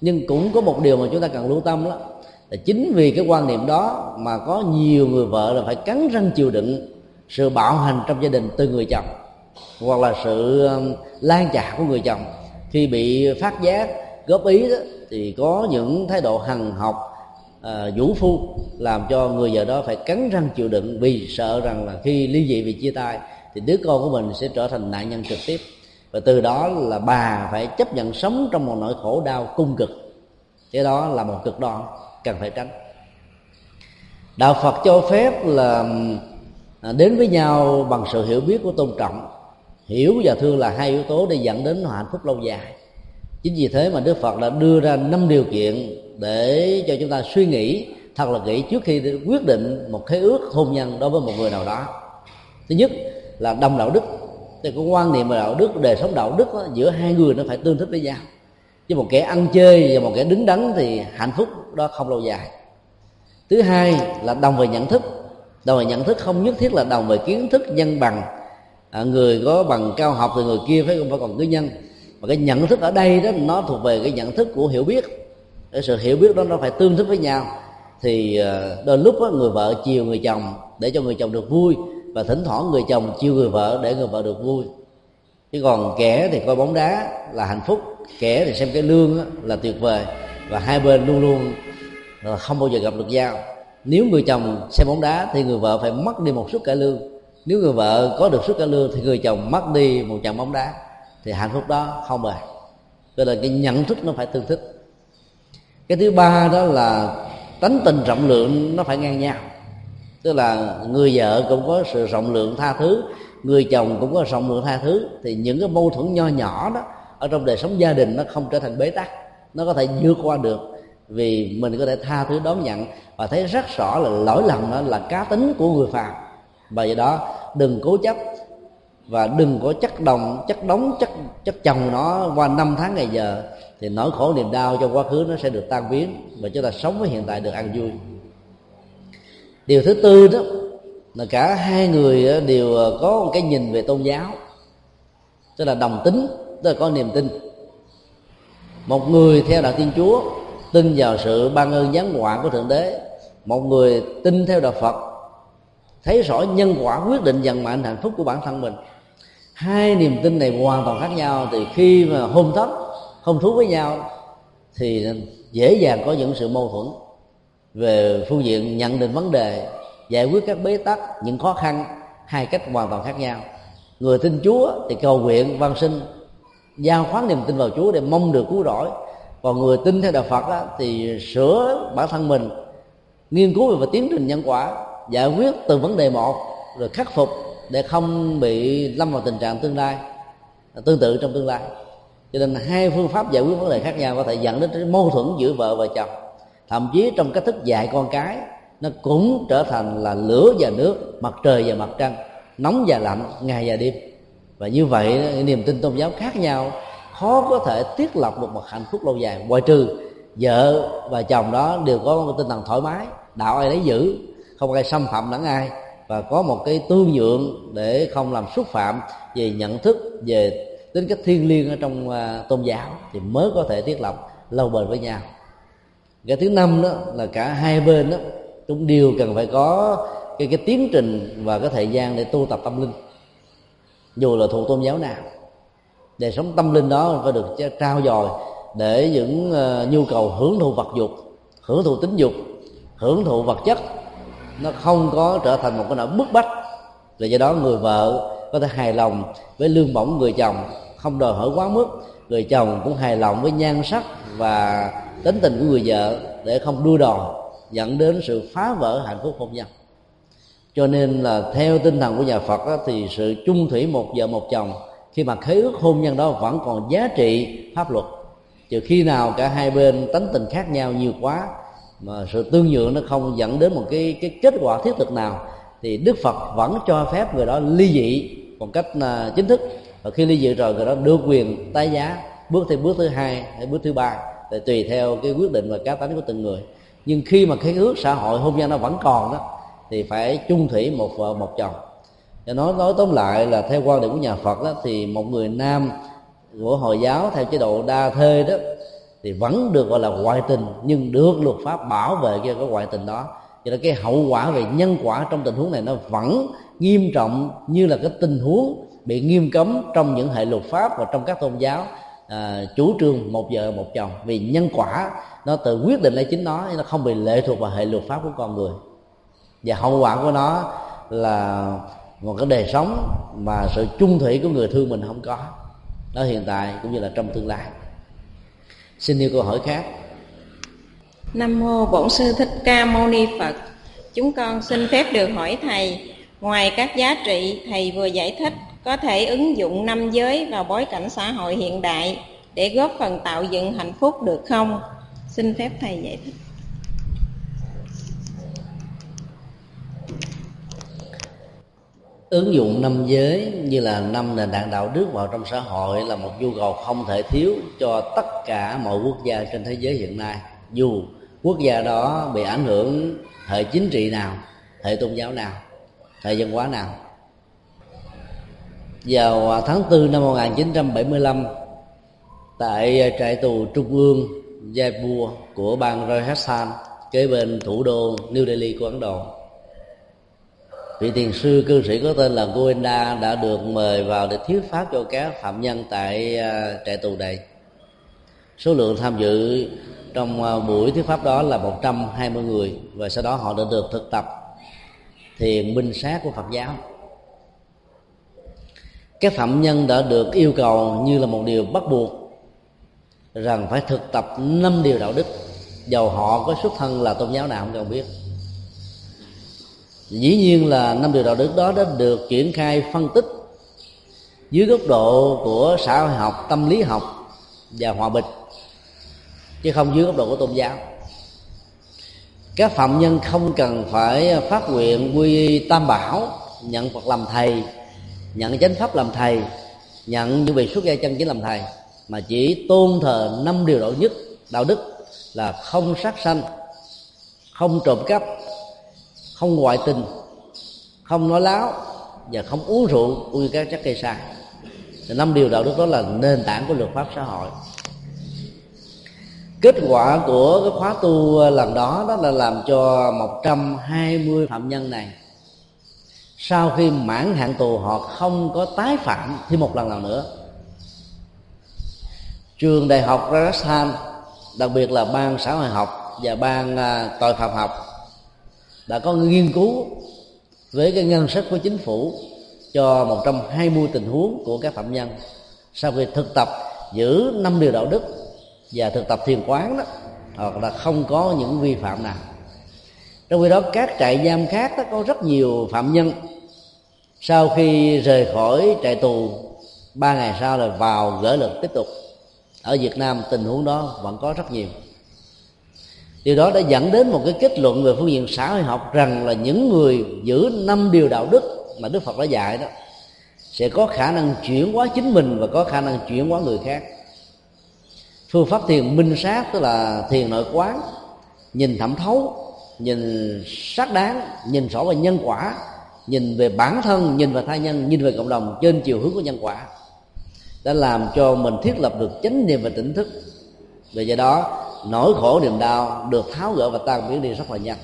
Nhưng cũng có một điều mà chúng ta cần lưu tâm đó là chính vì cái quan niệm đó mà có nhiều người vợ là phải cắn răng chịu đựng sự bạo hành trong gia đình từ người chồng, hoặc là sự lan trả của người chồng. Khi bị phát giác, góp ý đó, thì có những thái độ hằn học, vũ phu, làm cho người vợ đó phải cắn răng chịu đựng, vì sợ rằng là khi ly dị, vì chia tay thì đứa con của mình sẽ trở thành nạn nhân trực tiếp. Và từ đó là bà phải chấp nhận sống trong một nỗi khổ đau cung cực. Cái đó là một cực đoan cần phải tránh. Đạo Phật cho phép là đến với nhau bằng sự hiểu biết của tôn trọng. Hiểu và thương là hai yếu tố để dẫn đến hạnh phúc lâu dài. Chính vì thế mà Đức Phật đã đưa ra 5 điều kiện để cho chúng ta suy nghĩ, thật là kỹ trước khi quyết định một khế ước hôn nhân đối với một người nào đó. Thứ nhất là đồng đạo đức. Thì cái quan niệm về đạo đức, đời sống đạo đức đó, giữa hai người nó phải tương thích với nhau. Chứ một kẻ ăn chơi và một kẻ đứng đắn thì hạnh phúc đó không lâu dài. Thứ hai là đồng về nhận thức. Đồng về nhận thức không nhất thiết là đồng về kiến thức nhân bằng. Người có bằng cao học thì người kia phải còn cử nhân. Mà cái nhận thức ở đây đó nó thuộc về cái nhận thức của hiểu biết. Cái sự hiểu biết đó nó phải tương thích với nhau. Thì đôi lúc đó, người vợ chiều người chồng để cho người chồng được vui, và thỉnh thoảng người chồng chiều người vợ để người vợ được vui. Chứ còn kẻ thì coi bóng đá là hạnh phúc, kẻ thì xem cái lương là tuyệt vời, và hai bên luôn luôn không bao giờ gặp được nhau. Nếu người chồng xem bóng đá thì người vợ phải mất đi một suất cải lương, nếu người vợ có được suất cải lương thì người chồng mất đi một trận bóng đá, thì hạnh phúc đó không bền. Cho nên cái nhận thức nó phải tương thích. Cái thứ ba đó là tánh tình rộng lượng nó phải ngang nhau. tức là người vợ cũng có sự rộng lượng tha thứ, người chồng cũng có rộng lượng tha thứ, thì những cái mâu thuẫn nho nhỏ đó ở trong đời sống gia đình nó không trở thành bế tắc, nó có thể vượt qua được, vì mình có thể tha thứ đón nhận và thấy rất rõ là lỗi lầm đó là cá tính của người phàm. Và do đó đừng cố chấp và đừng có chất chồng nó qua năm tháng ngày giờ, thì nỗi khổ niềm đau trong quá khứ nó sẽ được tan biến và chúng ta sống với hiện tại được an vui. Điều thứ tư đó là cả hai người đều có một cái nhìn về tôn giáo, tức là đồng tính, tức là có niềm tin. Một người theo đạo Thiên Chúa tin vào sự ban ơn giáng họa của Thượng Đế, một người tin theo đạo Phật thấy rõ nhân quả quyết định vận mệnh hạnh phúc của bản thân mình. Hai niềm tin này hoàn toàn khác nhau, thì khi mà hôn thú với nhau thì dễ dàng có những sự mâu thuẫn về phương diện nhận định vấn đề, giải quyết các bế tắc, những khó khăn. Hai cách hoàn toàn khác nhau. Người tin Chúa thì cầu nguyện van xin, giao khoán niềm tin vào Chúa để mong được cứu rỗi. Còn người tin theo đạo Phật đó, thì sửa bản thân mình, nghiên cứu về tiến trình nhân quả, giải quyết từ vấn đề một rồi khắc phục để không bị lâm vào tình trạng tương tự trong tương lai. Cho nên hai phương pháp giải quyết vấn đề khác nhau có thể dẫn đến mâu thuẫn giữa vợ và chồng. Thậm chí trong cách thức dạy con cái nó cũng trở thành là lửa và nước, mặt trời và mặt trăng, nóng và lạnh, ngày và đêm. Và như vậy niềm tin tôn giáo khác nhau khó có thể thiết lập một mặt hạnh phúc lâu dài, ngoại trừ vợ và chồng đó đều có một tinh thần thoải mái, đạo ai nấy giữ, không ai xâm phạm lẫn ai, và có một cái tương nhượng để không làm xúc phạm về nhận thức, về tính cách thiêng liêng ở trong tôn giáo, thì mới có thể thiết lập lâu bền với nhau. Cái thứ năm đó là cả hai bên đó cũng đều cần phải có cái tiến trình và cái thời gian để tu tập tâm linh, dù là thuộc tôn giáo nào. Đời sống tâm linh đó phải được trao dồi để những nhu cầu hưởng thụ vật dục, hưởng thụ tính dục, hưởng thụ vật chất nó không có trở thành một cái nỗi bức bách. Rồi do đó người vợ có thể hài lòng với lương bổng người chồng, không đòi hỏi quá mức, người chồng cũng hài lòng với nhan sắc và tính tình của người vợ để không đua đòi, dẫn đến sự phá vỡ hạnh phúc hôn nhân. Cho nên là theo tinh thần của nhà Phật đó, thì sự chung thủy một vợ một chồng khi mà khế ước hôn nhân đó vẫn còn giá trị pháp luật, trừ khi nào cả hai bên tánh tình khác nhau nhiều quá mà sự tương nhượng nó không dẫn đến một cái kết quả thiết thực nào, thì Đức Phật vẫn cho phép người đó ly dị một cách chính thức. Và khi ly dị rồi, người đó được quyền tái giá bước theo bước thứ hai hay bước thứ ba, để tùy theo cái quyết định và cá tính của từng người. Nhưng khi mà cái khế ước xã hội hôn nhân nó vẫn còn đó, thì phải chung thủy một vợ một chồng. Và nói tóm lại là theo quan điểm của nhà Phật đó, thì một người nam của Hồi giáo theo chế độ đa thê đó thì vẫn được gọi là ngoại tình, nhưng được luật pháp bảo vệ cho cái ngoại tình đó. Cho nên cái hậu quả về nhân quả trong tình huống này nó vẫn nghiêm trọng như là cái tình huống bị nghiêm cấm trong những hệ luật pháp và trong các tôn giáo chủ trương một vợ một chồng, vì nhân quả nó tự quyết định lấy chính nó không bị lệ thuộc vào hệ luật pháp của con người. Và hậu quả của nó là một cái đời sống mà sự chung thủy của người thương mình không có ở hiện tại cũng như là trong tương lai. Xin yêu câu hỏi khác. Nam Mô Bổn Sư Thích Ca Mâu Ni Phật. Chúng con xin phép được hỏi Thầy, ngoài các giá trị Thầy vừa giải thích, có thể ứng dụng năm giới vào bối cảnh xã hội hiện đại để góp phần tạo dựng hạnh phúc được không? Xin phép Thầy giải thích. Ứng dụng năm giới như là năm nền tảng đạo đức vào trong xã hội là một nhu cầu không thể thiếu cho tất cả mọi quốc gia trên thế giới hiện nay, dù quốc gia đó bị ảnh hưởng hệ chính trị nào, hệ tôn giáo nào, hệ văn hóa nào. Vào tháng 4 năm 1975, tại trại tù trung ương Jaipur của bang Rajasthan, kế bên thủ đô New Delhi của Ấn Độ, vị thiền sư cư sĩ có tên là Guinda đã được mời vào để thuyết pháp cho các phạm nhân tại trại tù này. Số lượng tham dự trong buổi thuyết pháp đó là 120 người, và sau đó họ đã được thực tập thiền minh sát của Phật giáo. Các phạm nhân đã được yêu cầu như là một điều bắt buộc rằng phải thực tập 5 điều đạo đức, dầu họ có xuất thân là tôn giáo nào không cần biết. Dĩ nhiên là năm điều đạo đức đó đã được triển khai phân tích dưới góc độ của xã hội học, tâm lý học và hòa bình, chứ không dưới góc độ của tôn giáo. Các phạm nhân không cần phải phát nguyện quy tam bảo, nhận Phật làm thầy, nhận chánh pháp làm thầy, nhận những vị xuất gia chân chính làm thầy, mà chỉ tôn thờ năm điều đạo đức là không sát sanh, không trộm cắp, không ngoại tình, không nói láo và không uống rượu, uống các chất gây sai. Thì năm điều đạo đức đó là nền tảng của luật pháp xã hội. Kết quả của cái khóa tu lần đó đó là làm cho 120 phạm nhân này sau khi mãn hạn tù họ không có tái phạm thêm một lần nào nữa. Trường đại học Rajasthan, đặc biệt là ban xã hội học và ban tội phạm học, đã có nghiên cứu với cái ngân sách của chính phủ cho 120 tình huống của các phạm nhân sau khi thực tập giữ năm điều đạo đức và thực tập thiền quán đó, hoặc là không có những vi phạm nào. Trong khi đó các trại giam khác đó có rất nhiều phạm nhân sau khi rời khỏi trại tù 3 ngày sau là vào gỡ lực tiếp tục. Ở Việt Nam tình huống đó vẫn có rất nhiều. Điều đó đã dẫn đến một cái kết luận về phương diện xã hội học rằng là những người giữ năm điều đạo đức mà Đức Phật đã dạy đó sẽ có khả năng chuyển hóa chính mình và có khả năng chuyển hóa người khác. Phương pháp thiền minh sát, tức là thiền nội quán, nhìn thẩm thấu, nhìn xác đáng, nhìn rõ về nhân quả, nhìn về bản thân, nhìn về tha nhân, nhìn về cộng đồng trên chiều hướng của nhân quả, đã làm cho mình thiết lập được chánh niệm và tỉnh thức. Vì vậy đó nỗi khổ niềm đau được tháo gỡ và tan biến đi rất là nhanh.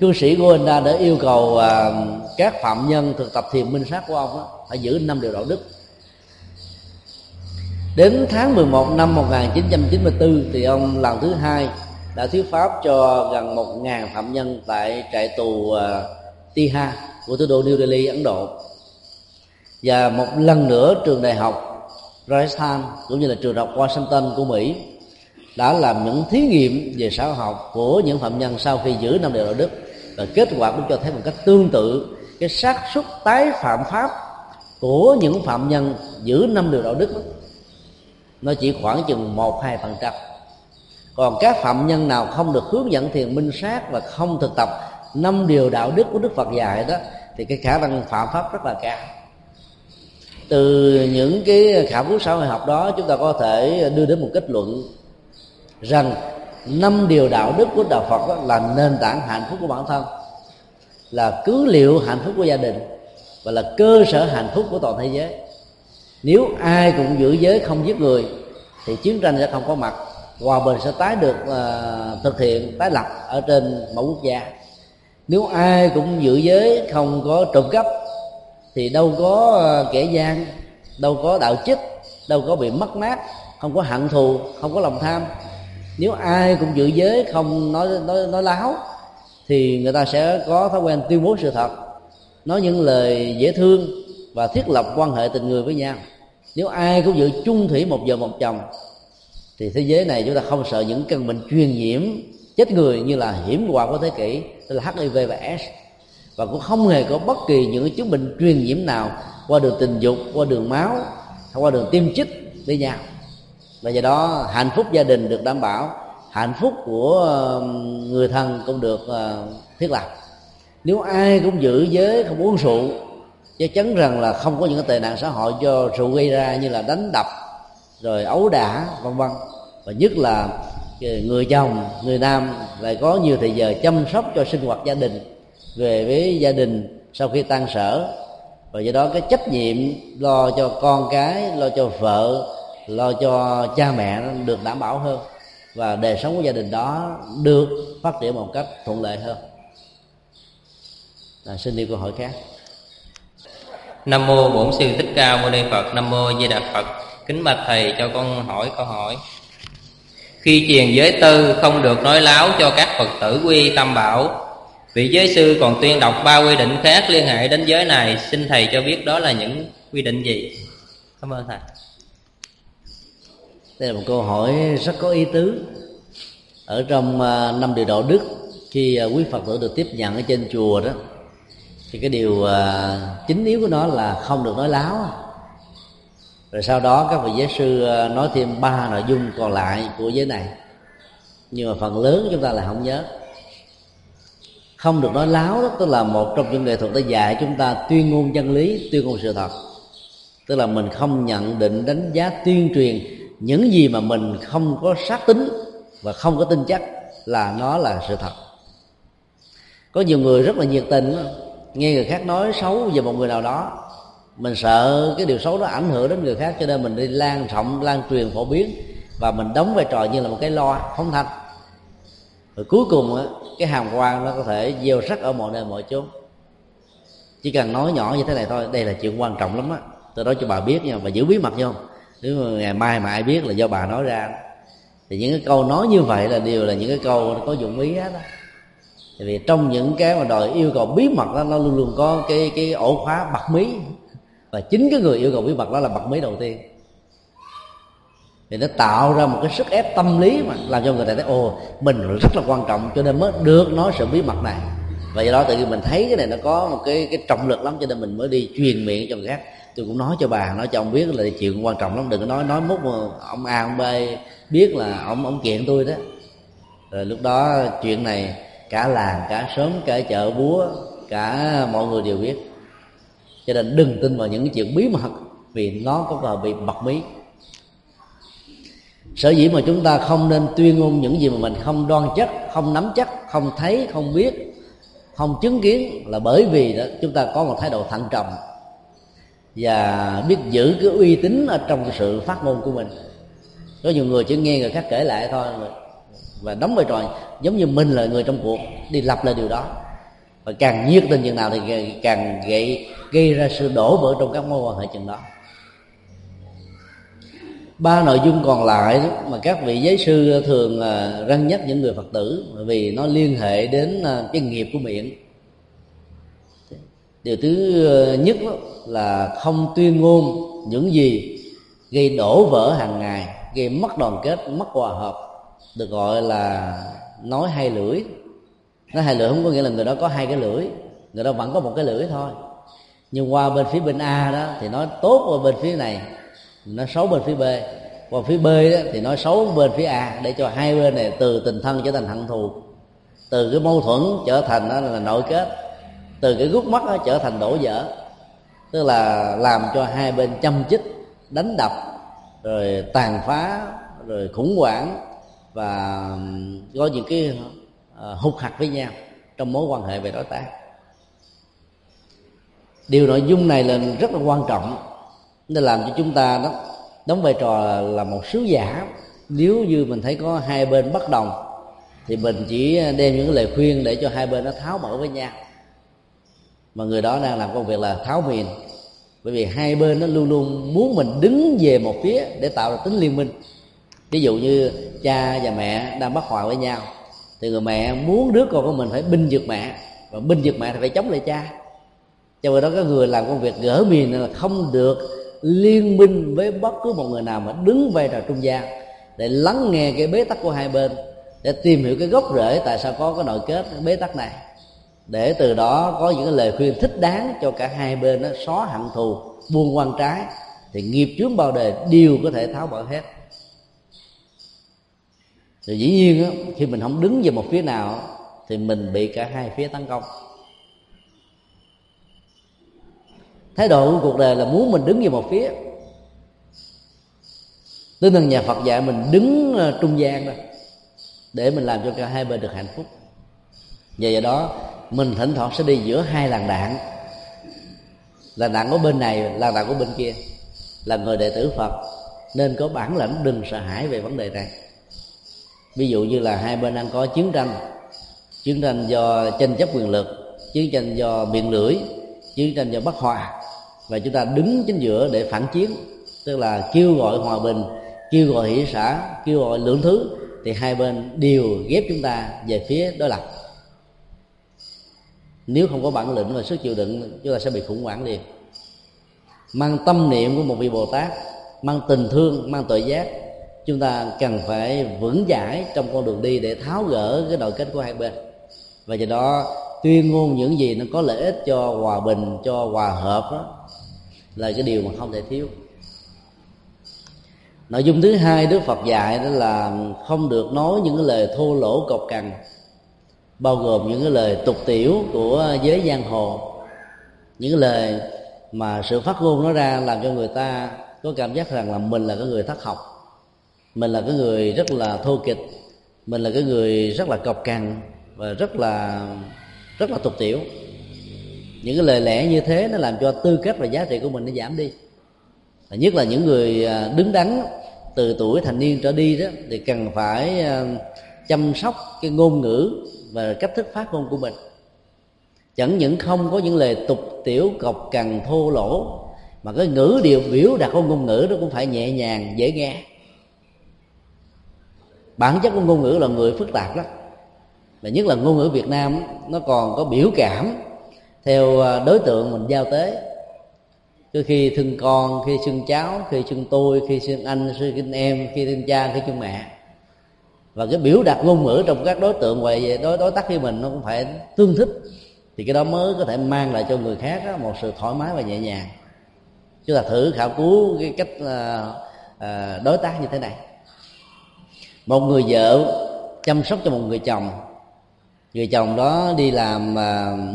Cư sĩ Guinda đã yêu cầu các phạm nhân thực tập thiền minh sát của ông đó, phải giữ 5 điều đạo đức. Đến tháng 11 năm 1994 thì ông lần thứ hai đã thuyết pháp cho gần 1.000 phạm nhân tại trại tù Tihar của thủ đô New Delhi, Ấn Độ. Và một lần nữa trường đại học Rajasthan cũng như là trường đại học Washington của Mỹ đã làm những thí nghiệm về xã hội học của những phạm nhân sau khi giữ năm điều đạo đức, và kết quả cũng cho thấy một cách tương tự. Cái xác suất tái phạm pháp của những phạm nhân giữ năm điều đạo đức đó, nó chỉ khoảng chừng 1-2%. Còn các phạm nhân nào không được hướng dẫn thiền minh sát và không thực tập năm điều đạo đức của Đức Phật dạy đó thì cái khả năng phạm pháp rất là cao. Từ những cái khảo cứu xã hội học đó, chúng ta có thể đưa đến một kết luận rằng năm điều đạo đức của đạo Phật đó là nền tảng hạnh phúc của bản thân, là cứ liệu hạnh phúc của gia đình và là cơ sở hạnh phúc của toàn thế giới. Nếu ai cũng giữ giới không giết người thì chiến tranh sẽ không có mặt, hòa bình sẽ tái được thực hiện, tái lập ở trên mỗi quốc gia. Nếu ai cũng giữ giới không có trộm cắp thì đâu có kẻ gian, đâu có đạo chích, đâu có bị mất mát, không có hận thù, không có lòng tham. Nếu ai cũng giữ giới không nói láo thì người ta sẽ có thói quen tuyên bố sự thật, nói những lời dễ thương và thiết lập quan hệ tình người với nhau. Nếu ai cũng giữ chung thủy một vợ một chồng thì thế giới này chúng ta không sợ những căn bệnh truyền nhiễm chết người như là hiểm họa của thế kỷ, tức là HIV và AIDS, và cũng không hề có bất kỳ những chứng bệnh truyền nhiễm nào qua đường tình dục, qua đường máu, qua đường tiêm chích với nhau. Và do đó hạnh phúc gia đình được đảm bảo, hạnh phúc của người thân cũng được thiết lập. Nếu ai cũng giữ giới không uống rượu, chắc chắn rằng là không có những tệ nạn xã hội do rượu gây ra như là đánh đập, rồi ấu đả, vân vân. Và nhất là người chồng, người nam lại có nhiều thời giờ chăm sóc cho sinh hoạt gia đình, về với gia đình sau khi tan sở. Và do đó cái trách nhiệm lo cho con cái, lo cho vợ, lo cho cha mẹ được đảm bảo hơn, và đời sống của gia đình đó được phát triển một cách thuận lợi hơn. Xin đi câu hỏi khác. Nam mô Bổn Sư Thích Ca Mâu Ni Phật. Nam mô Di Đà Phật. Kính bạch thầy, cho con hỏi câu hỏi: khi truyền giới tư không được nói láo cho các Phật tử quy tam bảo, vị giới sư còn tuyên đọc 3 quy định khác liên hệ đến giới này, xin thầy cho biết đó là những quy định gì? Cảm ơn thầy. Đây là một câu hỏi rất có ý tứ. Ở trong năm điều đạo đức khi quý Phật tử được tiếp nhận ở trên chùa đó, thì cái điều chính yếu của nó là không được nói láo. Rồi sau đó các vị giới sư nói thêm 3 nội dung còn lại của giới này, nhưng mà phần lớn chúng ta là không nhớ. Không được nói láo đó, tức là một trong những nghệ thuật đã dạy chúng ta tuyên ngôn chân lý, tuyên ngôn sự thật. Tức là mình không nhận định, đánh giá, tuyên truyền những gì mà mình không có xác tín và không có tin chắc là nó là sự thật. Có nhiều người rất là nhiệt tình, nghe người khác nói xấu về một người nào đó, mình sợ cái điều xấu đó ảnh hưởng đến người khác, cho nên mình đi lan truyền phổ biến, và mình đóng vai trò như là một cái loa phóng thanh. Rồi cuối cùng á, cái hàm quan nó có thể gieo rắc ở mọi nơi mọi chỗ. Chỉ cần nói nhỏ như thế này thôi, đây là chuyện quan trọng lắm á, tôi nói cho bà biết nha, bà giữ bí mật nha, nếu mà ngày mai mà ai biết là do bà nói ra. Thì những cái câu nói như vậy là đều là những cái câu có dụng ý hết á. Tại vì trong những cái mà đòi yêu cầu bí mật đó, nó luôn luôn có cái ổ khóa bật mí, và chính cái người yêu cầu bí mật đó là bật mí đầu tiên. Thì nó tạo ra một cái sức ép tâm lý mà làm cho người ta thấy ồ, mình rất là quan trọng cho nên mới được nói sự bí mật này. Và do đó tự nhiên mình thấy cái này nó có một cái trọng lực lắm, cho nên mình mới đi truyền miệng cho người khác. Tôi cũng nói cho bà, nói cho ông biết là chuyện quan trọng lắm, đừng có nói mốt ông A ông B biết là ông kiện tôi đó. Rồi lúc đó chuyện này cả làng, cả xóm, cả chợ búa, cả mọi người đều biết. Cho nên đừng tin vào những cái chuyện bí mật, vì nó có vào bị bật mí. Sở dĩ mà chúng ta không nên tuyên ngôn những gì mà mình không đoan chắc, không nắm chắc, không thấy, không biết, không chứng kiến, là bởi vì đó, chúng ta có một thái độ thận trọng và biết giữ cái uy tín ở trong sự phát ngôn của mình. Có nhiều người chỉ nghe người khác kể lại thôi, và đóng vai trò giống như mình là người trong cuộc, đi lặp lại điều đó. Và càng nhiệt tình chừng nào thì càng gây ra sự đổ vỡ trong các mối quan hệ chừng đó. 3 nội dung còn lại mà các vị giới sư thường răn nhắc những người Phật tử, vì nó liên hệ đến cái nghiệp của miệng. Điều thứ nhất là không tuyên ngôn những gì gây đổ vỡ hàng ngày, gây mất đoàn kết, mất hòa hợp, được gọi là nói hai lưỡi. Nói hai lưỡi không có nghĩa là người đó có hai cái lưỡi, người đó vẫn có một cái lưỡi thôi, nhưng qua bên phía bên A đó thì nói tốt qua bên phía này, nó xấu bên phía B, qua phía B đó thì nói xấu bên phía A, để cho hai bên này từ tình thân trở thành hận thù, từ cái mâu thuẫn trở thành đó là nội kết, từ cái gút mắt trở thành đổ vỡ. Tức là làm cho hai bên châm chích, đánh đập, rồi tàn phá, rồi khủng hoảng, và có những cái hụt hặc với nhau trong mối quan hệ về đối tác. Điều nội dung này là rất là quan trọng, nên làm cho chúng ta đó đóng vai trò là một sứ giả. Nếu như mình thấy có hai bên bất đồng thì mình chỉ đem những lời khuyên để cho hai bên nó tháo mở với nhau, mà người đó đang làm công việc là tháo miệng. Bởi vì hai bên nó luôn luôn muốn mình đứng về một phía để tạo ra tính liên minh. Ví dụ như cha và mẹ đang bất hòa với nhau, thì người mẹ muốn đứa con của mình phải binh vực mẹ, và binh vực mẹ thì phải chống lại cha. Cho nên đó các người làm công việc gỡ miệng là không được liên minh với bất cứ một người nào, mà đứng vai trò trung gian để lắng nghe cái bế tắc của hai bên, để tìm hiểu cái gốc rễ tại sao có cái nội kết, cái bế tắc này, để từ đó có những cái lời khuyên thích đáng cho cả hai bên, nó xóa hận thù, buông quan trái, thì nghiệp chướng bao đời đều có thể tháo bỏ hết. Thì dĩ nhiên đó, khi mình không đứng về một phía nào thì mình bị cả hai phía tấn công. Thái độ của cuộc đời là muốn mình đứng về một phía. Tinh thần nhà Phật dạy mình đứng trung gian đó, để mình làm cho cả hai bên được hạnh phúc. Và do đó mình thỉnh thoảng sẽ đi giữa hai làn đạn. Làn đạn của bên này, làn đạn của bên kia. Là người đệ tử Phật nên có bản lãnh, đừng sợ hãi về vấn đề này. Ví dụ như là hai bên đang có chiến tranh do tranh chấp quyền lực, chiến tranh do miệng lưỡi, chiến tranh do bất hòa, và chúng ta đứng chính giữa để phản chiến, tức là kêu gọi hòa bình, kêu gọi hỷ xả, kêu gọi lượng thứ, thì hai bên đều ghép chúng ta về phía đối lập. Nếu không có bản lĩnh và sức chịu đựng, chúng ta sẽ bị khủng hoảng liền. Mang tâm niệm của một vị Bồ Tát, mang tình thương, mang tội giác, chúng ta cần phải vững chãi trong con đường đi để tháo gỡ cái nội kết của hai bên. Và do đó tuyên ngôn những gì nó có lợi ích cho hòa bình, cho hòa hợp đó, là cái điều mà không thể thiếu. Nội dung thứ hai Đức Phật dạy đó là không được nói những cái lời thô lỗ cộc cằn, bao gồm những cái lời tục tiểu của giới giang hồ, những lời mà sự phát ngôn nó ra làm cho người ta có cảm giác rằng là mình là cái người thất học, mình là cái người rất là thô kịch, mình là cái người rất là cộc cằn và rất là tục tiểu. Những cái lời lẽ như thế nó làm cho tư cách và giá trị của mình nó giảm đi. Nhất là những người đứng đắn từ tuổi thành niên trở đi đó, thì cần phải chăm sóc cái ngôn ngữ và cách thức phát ngôn của mình. Chẳng những không có những lời tục tiểu cộc cằn thô lỗ, mà cái ngữ điệu biểu đạt của ngôn ngữ nó cũng phải nhẹ nhàng, dễ nghe. Bản chất của ngôn ngữ là người phức tạp lắm, và nhất là ngôn ngữ Việt Nam nó còn có biểu cảm theo đối tượng mình giao tế. Cứ khi thương con, khi xưng cháu, khi xưng tôi, khi xưng anh, khi xưng em, khi xưng cha, khi xưng mẹ. Và cái biểu đạt ngôn ngữ trong các đối tượng về đối tác với mình nó cũng phải tương thích, thì cái đó mới có thể mang lại cho người khác đó, một sự thoải mái và nhẹ nhàng. Chúng ta thử khảo cứu cái cách đối tác như thế này. Một người vợ chăm sóc cho một người chồng. Người chồng đó đi làm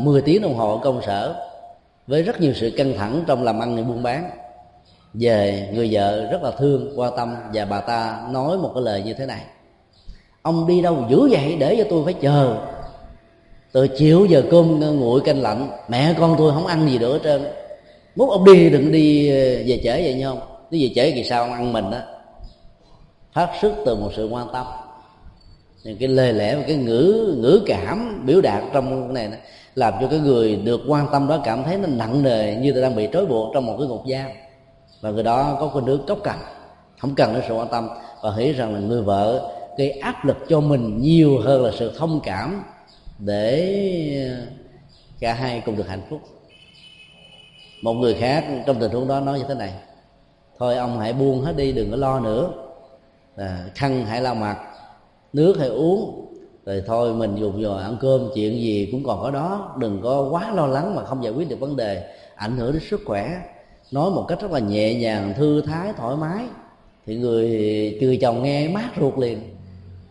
10 tiếng đồng hồ ở công sở với rất nhiều sự căng thẳng trong làm ăn và buôn bán. Về người vợ rất là thương, quan tâm, và bà ta nói một cái lời như thế này: ông đi đâu dữ vậy, để cho tôi phải chờ từ chiều giờ cơm nguội canh lạnh, mẹ con tôi không ăn gì nữa hết trơn. Muốn ông đi đừng đi về trễ vậy nha ông, nếu về trễ thì sao ông ăn mình đó. Phát xuất từ một sự quan tâm. Những cái lời lẽ và cái ngữ cảm biểu đạt trong cái này đó, làm cho cái người được quan tâm đó cảm thấy nó nặng nề, như là đang bị trói buộc trong một cái ngục giam. Và người đó có cái đứa cốc cằn, không cần đến sự quan tâm, và nghĩ rằng là người vợ gây áp lực cho mình nhiều hơn là sự thông cảm để cả hai cùng được hạnh phúc. Một người khác trong tình huống đó nói như thế này: thôi ông hãy buông hết đi, đừng có lo nữa, khăn hãy lau mặt, nước hãy uống, rồi thôi mình dùng rồi ăn cơm, chuyện gì cũng còn có đó, đừng có quá lo lắng mà không giải quyết được vấn đề, ảnh hưởng đến sức khỏe. Nói một cách rất là nhẹ nhàng, thư thái, thoải mái, thì người chồng nghe mát ruột liền.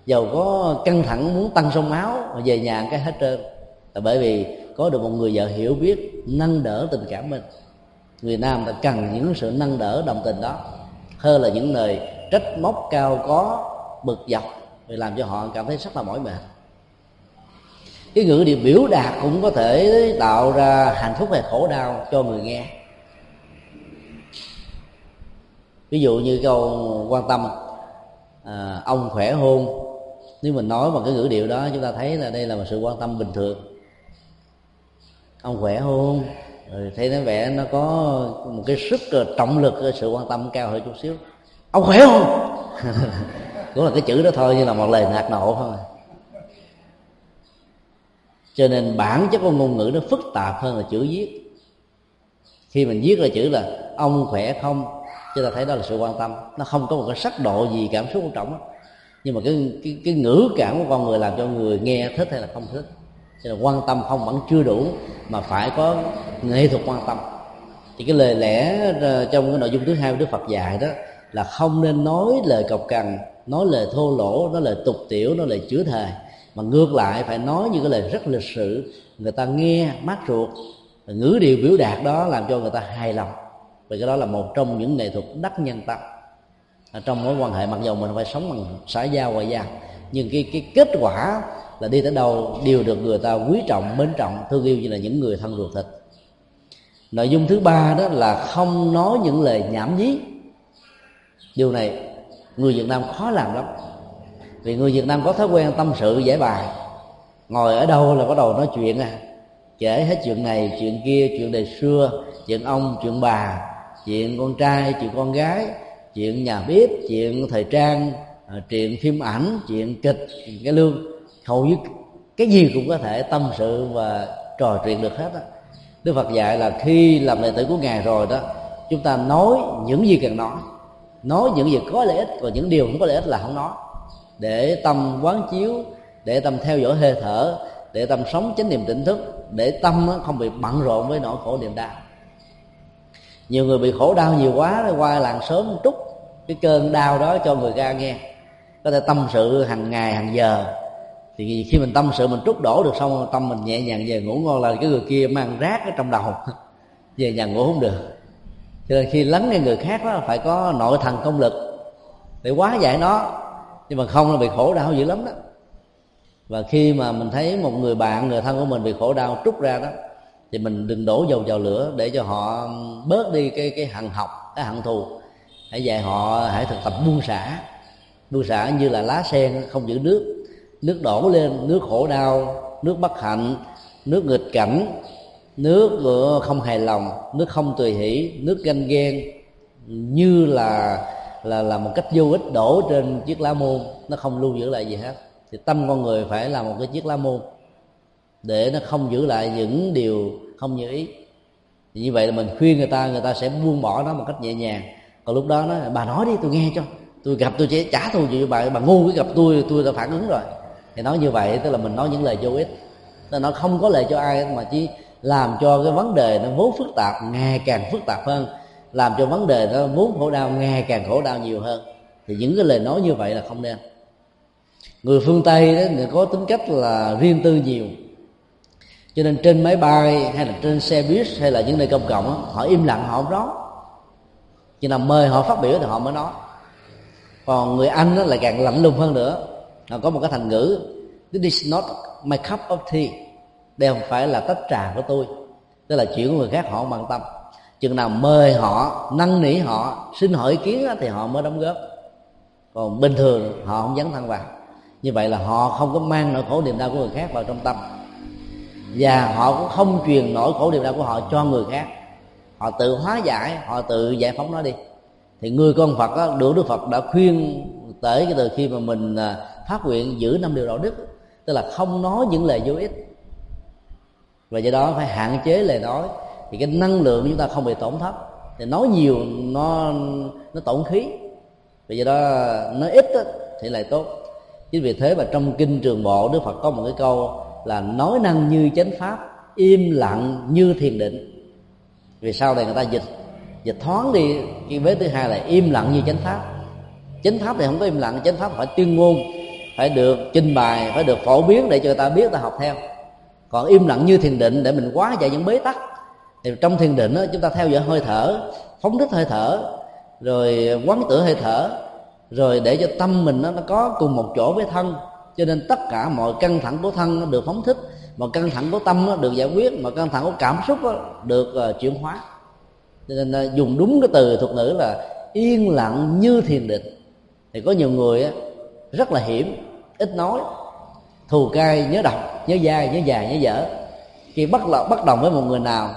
Dầu có căng thẳng muốn tăng sông máu mà về nhà cái hết trơn, là bởi vì có được một người vợ hiểu biết nâng đỡ tình cảm mình. Người nam ta cần những sự nâng đỡ đồng tình đó hơn là những lời trách móc cao có, bực dọc, vì làm cho họ cảm thấy rất là mỏi mệt. Cái ngữ điệu biểu đạt cũng có thể tạo ra hạnh phúc hay khổ đau cho người nghe. Ví dụ như câu quan tâm ông khỏe hôn, nếu mình nói bằng cái ngữ điệu đó, chúng ta thấy là đây là một sự quan tâm bình thường. Ông khỏe hôn, rồi thấy nó vẻ nó có một cái sức trọng lực, sự quan tâm cao hơn chút xíu. Ông khỏe hôn cũng là cái chữ đó thôi, như là một lời nạt nộ thôi. Cho nên bản chất của ngôn ngữ nó phức tạp hơn là chữ viết. Khi mình viết ra chữ là ông khỏe không, chúng ta thấy đó là sự quan tâm, nó không có một cái sắc độ gì cảm xúc quan trọng đó. Nhưng mà cái ngữ cảm của con người làm cho người nghe thích hay là không thích. Cho nên quan tâm không vẫn chưa đủ, mà phải có nghệ thuật quan tâm. Thì cái lời lẽ trong cái nội dung thứ hai của Đức Phật dạy đó là không nên nói lời cộc cằn, nói lời thô lỗ, nói lời tục tiểu, nói lời chửi thề, mà ngược lại phải nói những cái lời rất lịch sự, người ta nghe mát ruột. Ngữ điệu biểu đạt đó làm cho người ta hài lòng, vì cái đó là một trong những nghệ thuật đắc nhân tâm. Trong mối quan hệ, mặc dù mình phải sống bằng xã giao, ngoại giao, nhưng cái kết quả là đi tới đâu đều được người ta quý trọng, mến trọng, thương yêu như là những người thân ruột thịt. Nội dung thứ ba đó là không nói những lời nhảm nhí. Điều này người Việt Nam khó làm lắm, vì người Việt Nam có thói quen tâm sự giải bài, ngồi ở đâu là bắt đầu nói chuyện, kể hết chuyện này chuyện kia, chuyện đời xưa, chuyện ông chuyện bà, chuyện con trai chuyện con gái, chuyện nhà bếp, chuyện thời trang, chuyện phim ảnh, chuyện kịch, chuyện cái lương, hầu như cái gì cũng có thể tâm sự và trò chuyện được hết. Đức Phật dạy là khi làm đệ tử của Ngài rồi đó, chúng ta nói những gì cần nói những gì có lợi ích, còn những điều không có lợi ích là không nói, để tâm quán chiếu, để tâm theo dõi hơi thở, để tâm sống chánh niệm tỉnh thức, để tâm không bị bận rộn với nỗi khổ niềm đau. Nhiều người bị khổ đau nhiều quá qua làng sớm trút cái cơn đau đó cho người ta nghe, có thể tâm sự hàng ngày hàng giờ. Thì khi mình tâm sự mình trút đổ được xong, tâm mình nhẹ nhàng về ngủ ngon, là cái người kia mang rác ở trong đầu về nhà ngủ không được. Cho nên khi lắng nghe người khác đó phải có nội thần công lực để hóa giải nó, nhưng mà không là bị khổ đau dữ lắm đó. Và khi mà mình thấy một người bạn, người thân của mình bị khổ đau trút ra đó, thì mình đừng đổ dầu vào lửa để cho họ bớt đi cái hận học, cái hận thù. Hãy dạy họ hãy thực tập buông xả. Buông xả như là lá sen không giữ nước, nước đổ lên, nước khổ đau, nước bất hạnh, nước nghịch cảnh, nước không hài lòng, nước không tùy hỷ, nước ganh ghen, như là một cách vô ích đổ trên chiếc lá môn, nó không lưu giữ lại gì hết. Thì tâm con người phải là một cái chiếc lá môn để nó không giữ lại những điều không như ý. Thì như vậy là mình khuyên người ta sẽ buông bỏ nó một cách nhẹ nhàng. Còn lúc đó nó bà nói đi tôi nghe cho, tôi gặp tôi sẽ trả thù gì bà ngu cứ gặp tôi đã phản ứng rồi. Thì nói như vậy tức là mình nói những lời vô ích, nó không có lợi cho ai mà chỉ làm cho cái vấn đề nó vốn phức tạp ngày càng phức tạp hơn, làm cho vấn đề nó vốn khổ đau ngày càng khổ đau nhiều hơn. Thì những cái lời nói như vậy là không nên. Người phương Tây đó, người có tính cách là riêng tư nhiều, cho nên trên máy bay hay là trên xe buýt hay là những nơi công cộng đó, họ im lặng, họ không nói. Khi nào mời họ phát biểu thì họ mới nói. Còn người Anh là càng lạnh lùng hơn nữa. Họ có một cái thành ngữ: This is not my cup of tea. Đây không phải là tách trà của tôi. Tức là chuyện của người khác họ không quan tâm. Chừng nào mời họ, năn nỉ họ, xin hỏi ý kiến thì họ mới đóng góp. Còn bình thường họ không dấn thân vào. Như vậy là họ không có mang nỗi khổ niềm đau của người khác vào trong tâm, và họ cũng không truyền nỗi khổ niềm đau của họ cho người khác. Họ tự hóa giải, họ tự giải phóng nó đi. Thì người con Phật đó, Đức Phật đã khuyên tới cái từ khi mà mình phát nguyện giữ 5 điều đạo đức, tức là không nói những lời vô ích. Và do đó phải hạn chế lời nói, thì cái năng lượng chúng ta không bị tổn thất. Thì nói nhiều nó tổn khí, và do đó nói ít đó, thì lại tốt. Chính vì thế mà trong Kinh Trường Bộ, Đức Phật có một cái câu là: nói năng như chánh pháp, im lặng như thiền định. Vì sau này người ta dịch thoáng đi cái vế thứ hai là im lặng như chánh pháp. Chánh pháp thì không có im lặng, chánh pháp phải tuyên ngôn, phải được trình bày, phải được phổ biến để cho người ta biết, ta học theo. Còn im lặng như thiền định để mình hóa giải những bế tắc. Thì trong thiền định đó, chúng ta theo dõi hơi thở, phóng thích hơi thở, rồi quán tưởng hơi thở, rồi để cho tâm mình nó có cùng một chỗ với thân, cho nên tất cả mọi căng thẳng của thân nó được phóng thích, mọi căng thẳng của tâm nó được giải quyết, mọi căng thẳng của cảm xúc nó được chuyển hóa. Cho nên dùng đúng cái từ thuật ngữ là yên lặng như thiền định. Thì có nhiều người rất là hiểm, ít nói, thù cay, nhớ độc, nhớ dai, nhớ già, nhớ dở. Khi bất đồng với một người nào,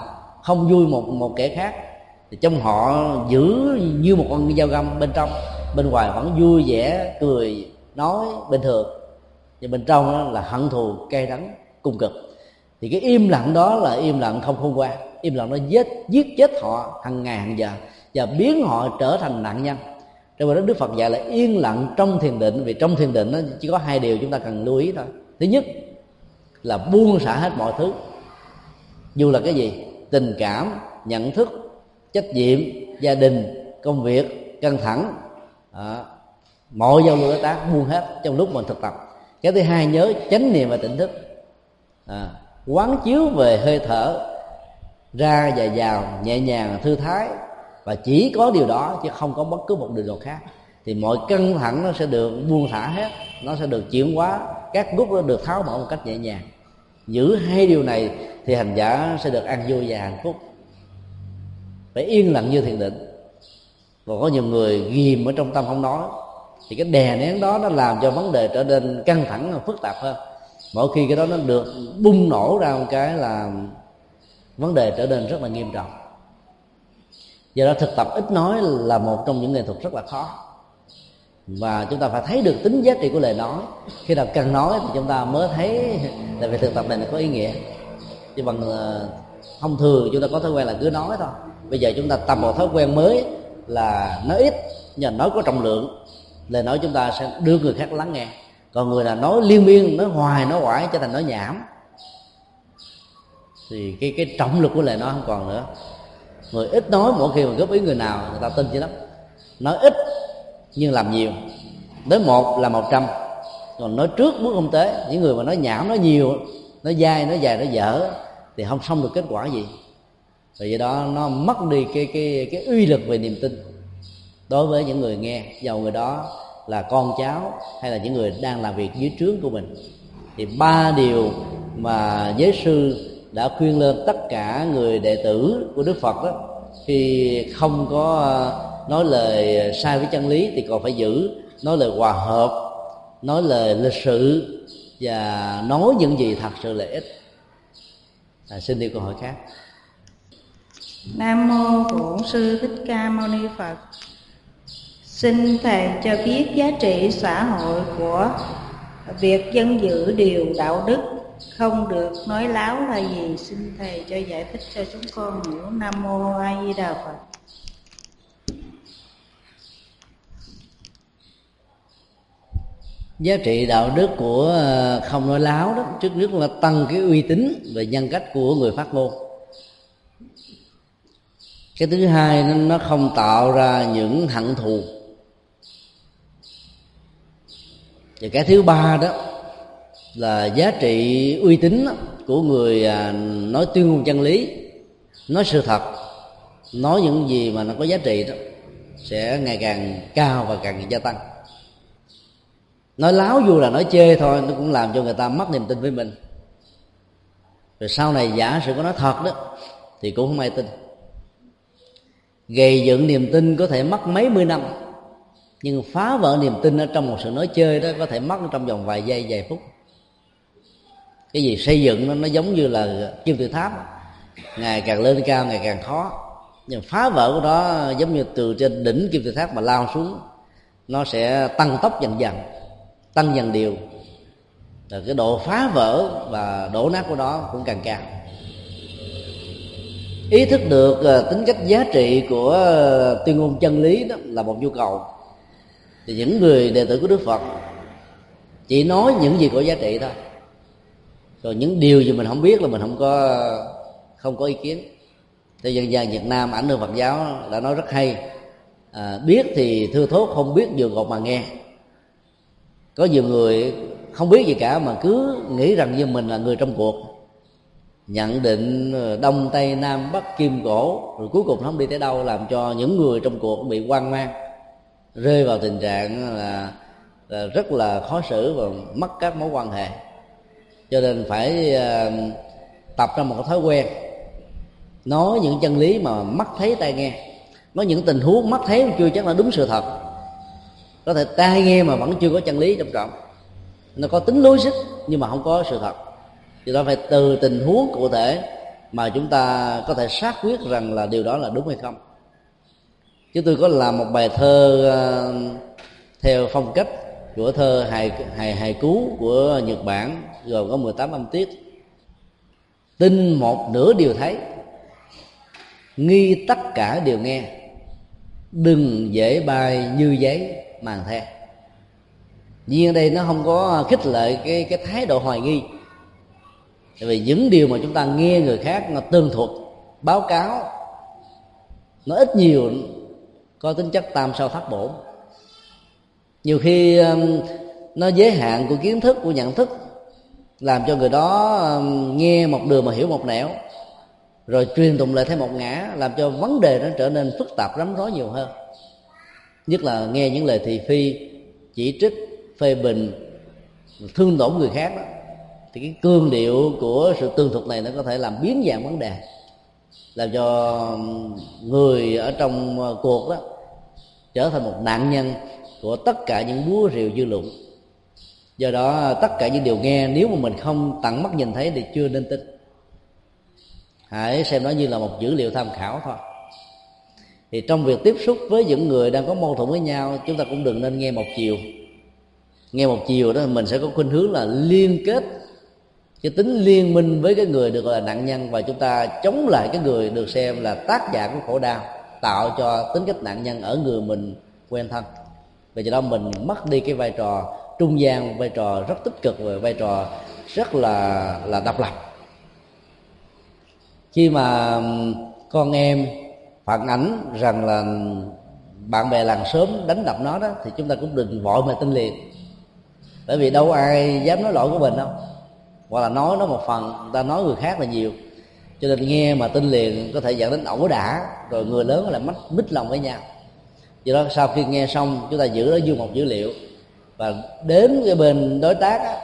không vui một kẻ khác, thì trong họ giữ như một con dao găm, bên trong, bên ngoài vẫn vui vẻ, cười, nói bình thường, và bên trong là hận thù, cay đắng, cung cực. Thì cái im lặng đó là im lặng không khôn ngoan, im lặng nó giết chết họ hàng ngày hàng giờ, và biến họ trở thành nạn nhân. Trong đó Đức Phật dạy là yên lặng trong thiền định, vì trong thiền định nó chỉ có 2 điều chúng ta cần lưu ý thôi. Thứ nhất là buông xả hết mọi thứ, dù là cái gì: tình cảm, nhận thức, trách nhiệm, gia đình, công việc, căng thẳng, mọi giao lưu đối tác buông hết trong lúc mình thực tập. Cái thứ hai, nhớ chánh niệm và tỉnh thức, quán chiếu về hơi thở ra và vào nhẹ nhàng, thư thái, và chỉ có điều đó chứ không có bất cứ một điều nào khác. Thì mọi căng thẳng nó sẽ được buông thả hết, nó sẽ được chuyển hóa, các gút nó được tháo mở một cách nhẹ nhàng. Giữ 2 điều này thì hành giả sẽ được an vui và hạnh phúc. Phải yên lặng như thiền định. Còn có nhiều người ghìm ở trong tâm không nói, thì cái đè nén đó nó làm cho vấn đề trở nên căng thẳng, phức tạp hơn. Mỗi khi cái đó nó được bung nổ ra một cái là vấn đề trở nên rất là nghiêm trọng. Do đó thực tập ít nói là một trong những nghệ thuật rất là khó, và chúng ta phải thấy được tính giá trị của lời nói. Khi nào cần nói thì chúng ta mới thấy là việc thực tập này nó có ý nghĩa. Chứ bằng thông thường chúng ta có thói quen là cứ nói thôi. Bây giờ chúng ta tập một thói quen mới là nói ít, nhưng nói có trọng lượng. Lời nói chúng ta sẽ đưa người khác lắng nghe. Còn người nào nói liên miên, nói hoài, nói quải trở thành nói nhảm, thì cái trọng lực của lời nói không còn nữa. Người ít nói, mỗi khi mà góp ý người nào người ta tin chứ lắm. Nói ít nhưng làm nhiều, tới 1 là 100. Còn nói trước bước không tới. Những người mà nói nhảm, nói nhiều, nói dai, nói dài, nói dở thì không xong được kết quả gì. Vì vậy đó nó mất đi cái uy lực về niềm tin đối với những người nghe, dầu người đó là con cháu hay là những người đang làm việc dưới trướng của mình. Thì 3 điều mà giới sư đã khuyên lên tất cả người đệ tử của Đức Phật đó, khi không có nói lời sai với chân lý thì còn phải giữ nói lời hòa hợp, nói lời lịch sự và nói những gì thật sự lợi ích. Xin đi câu hỏi khác. Nam mô Bổn Sư Thích Ca Mâu Ni Phật. Xin thầy cho biết giá trị xã hội của việc dân giữ điều đạo đức không được nói láo là gì? Xin thầy cho giải thích cho chúng con hiểu. Nam mô A Di Đà Phật. Giá trị đạo đức của không nói láo đó, trước nhất là tăng cái uy tín về nhân cách của người phát ngôn. Cái thứ hai, nó không tạo ra những hận thù. Và cái thứ ba đó là giá trị uy tín của người nói tuyên ngôn chân lý, nói sự thật, nói những gì mà nó có giá trị đó sẽ ngày càng cao và càng gia tăng. Nói láo dù là nói chê thôi, nó cũng làm cho người ta mất niềm tin với mình. Rồi sau này giả sử có nói thật đó thì cũng không ai tin. Gây dựng niềm tin có thể mất mấy mươi năm, nhưng phá vỡ niềm tin ở trong một sự nói chơi đó có thể mất trong vòng vài giây, vài phút. Cái gì xây dựng nó giống như là kim tự tháp, ngày càng lên cao ngày càng khó. Nhưng phá vỡ của đó giống như từ trên đỉnh kim tự tháp mà lao xuống, nó sẽ tăng tốc dần dần, tăng dần điều. Rồi cái độ phá vỡ và đổ nát của đó cũng càng cao. Ý thức được tính cách giá trị của tuyên ngôn chân lý đó là một nhu cầu. Thì những người đệ tử của Đức Phật chỉ nói những gì có giá trị thôi, rồi những điều gì mình không biết là mình không có ý kiến. Thì dân gian Việt Nam ảnh hưởng Phật giáo đã nói rất hay, biết thì thưa thốt, không biết vừa gọt mà nghe. Có nhiều người không biết gì cả mà cứ nghĩ rằng như mình là người trong cuộc, nhận định đông tây nam bắc kim cổ, rồi cuối cùng không đi tới đâu, làm cho những người trong cuộc bị hoang mang, rơi vào tình trạng là rất là khó xử và mất các mối quan hệ. Cho nên phải tập ra một thói quen nói những chân lý mà mắt thấy tai nghe, nói những tình huống mắt thấy chưa chắc là đúng sự thật, có thể tai nghe mà vẫn chưa có chân lý trong trọng, nó có tính logic nhưng mà không có sự thật. Thì đó phải từ tình huống cụ thể mà chúng ta có thể xác quyết rằng là điều đó là đúng hay không. Chứ tôi có làm một bài thơ theo phong cách của thơ hài cú của Nhật Bản, gồm có 18 âm tiết. Tin một nửa điều thấy, nghi tất cả điều nghe, đừng dễ bay như giấy màn the. Nhưng ở đây nó không có khích lệ cái thái độ hoài nghi. Tại vì những điều mà chúng ta nghe người khác nó tương thuộc, báo cáo, nó ít nhiều có tính chất tam sao thất bổn. Nhiều khi nó giới hạn của kiến thức, của nhận thức, làm cho người đó nghe một đường mà hiểu một nẻo, rồi truyền tụng lại theo một ngã, làm cho vấn đề nó trở nên phức tạp, rắm rối nhiều hơn. Nhất là nghe những lời thị phi, chỉ trích, phê bình, thương tổn người khác đó, thì cái cương điệu của sự tương thuộc này nó có thể làm biến dạng vấn đề, làm cho người ở trong cuộc đó trở thành một nạn nhân của tất cả những búa rìu dư luận. Do đó tất cả những điều nghe nếu mà mình không tận mắt nhìn thấy thì chưa nên tin. Hãy xem nó như là một dữ liệu tham khảo thôi. Thì trong việc tiếp xúc với những người đang có mâu thuẫn với nhau, chúng ta cũng đừng nên nghe một chiều. Nghe một chiều đó mình sẽ có khuynh hướng là liên kết cái tính liên minh với cái người được gọi là nạn nhân, và chúng ta chống lại cái người được xem là tác giả của khổ đau, tạo cho tính cách nạn nhân ở người mình quen thân. Vì vậy đó mình mất đi cái vai trò trung gian, vai trò rất tích cực và vai trò rất là độc lập. Khi mà con em phản ảnh rằng là bạn bè làng xóm đánh đập nó đó, thì chúng ta cũng đừng vội mà tin liền, bởi vì đâu ai dám nói lỗi của mình đâu, hoặc là nói nó một phần, người ta nói người khác là nhiều, cho nên nghe mà tin liền có thể dẫn đến ẩu đả, rồi người lớn là mất mít lòng với nhau. Do đó sau khi nghe xong, chúng ta giữ nó như một dữ liệu, và đến cái bên đối tác á,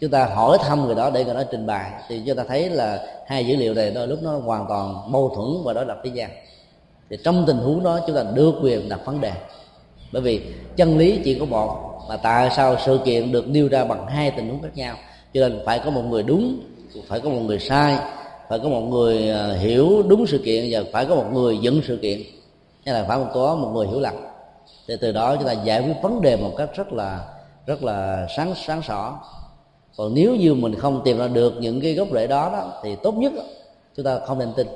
chúng ta hỏi thăm người đó để người đó trình bày, thì chúng ta thấy là hai dữ liệu này đôi lúc nó hoàn toàn mâu thuẫn và đối lập với nhau. Thì trong tình huống đó chúng ta đưa quyền đặt vấn đề, bởi vì chân lý chỉ có một, mà tại sao sự kiện được nêu ra bằng hai tình huống khác nhau, cho nên phải có một người đúng, phải có một người sai, phải có một người hiểu đúng sự kiện và phải có một người dựng sự kiện, hay là phải có một người hiểu lầm. Thì từ đó chúng ta giải quyết vấn đề một cách rất là sáng sỏ. Còn nếu như mình không tìm ra được những cái gốc rễ đó thì tốt nhất chúng ta không nên tin.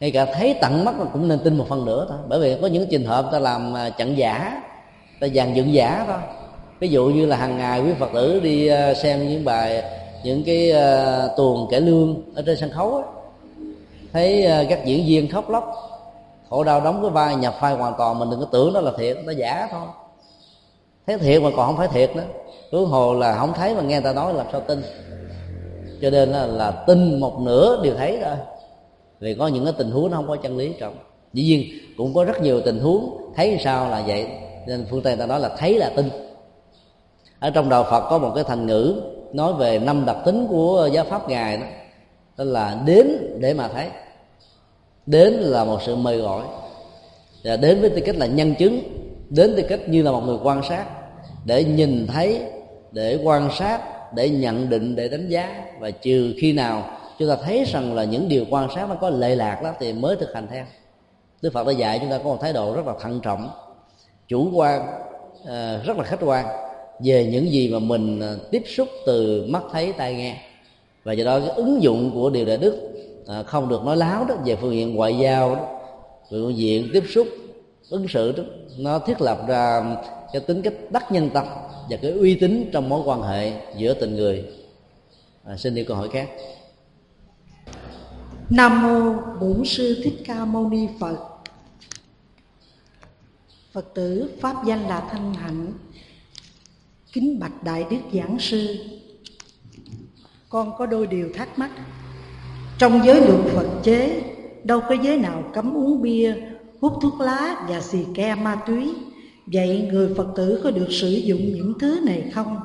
Ngay cả thấy tận mắt cũng nên tin một phần nữa thôi, bởi vì có những trường hợp ta làm chặn giả, ta dàn dựng giả thôi. Ví dụ như là hàng ngày quý Phật tử đi xem những bài, những cái tuồng cải lương ở trên sân khấu ấy, thấy các diễn viên khóc lóc khổ đau đóng cái vai, nhập vai hoàn toàn, mình đừng có tưởng đó là thiệt, nó giả thôi. Thấy thiệt mà còn không phải thiệt nữa, huống hồ là không thấy mà nghe ta nói làm sao tin. Cho nên là tin một nửa điều thấy thôi, vì có những cái tình huống nó không có chân lý trong. Dĩ nhiên cũng có rất nhiều tình huống thấy sao là vậy, nên phương Tây ta nói là thấy là tin. Ở trong đạo Phật có một cái thành ngữ nói về 5 đặc tính của giáo pháp Ngài đó, đó là đến để mà thấy. Đến là một sự mời gọi, và đến với tư cách là nhân chứng, đến tư cách như là một người quan sát, để nhìn thấy, để quan sát, để nhận định, để đánh giá. Và trừ khi nào chúng ta thấy rằng là những điều quan sát nó có lệ lạc đó thì mới thực hành theo. Đức Phật đã dạy chúng ta có một thái độ rất là thận trọng, chủ quan, rất là khách quan về những gì mà mình tiếp xúc từ mắt thấy tai nghe. Và do đó cái ứng dụng của điều đạo đức không được nói láo đó, về phương diện ngoại giao đó, phương diện tiếp xúc ứng xử đó, nó thiết lập ra cái tính cách đắc nhân tâm và cái uy tín trong mối quan hệ giữa tình người. Xin đi câu hỏi khác. Nam mô Bổn Sư Thích Ca Mâu Ni Phật. Phật tử pháp danh là Thanh Hạnh, kính bạch Đại Đức Giảng Sư, con có đôi điều thắc mắc. Trong giới luật Phật chế đâu có giới nào cấm uống bia, hút thuốc lá và xì ke ma túy. Vậy người Phật tử có được sử dụng những thứ này không?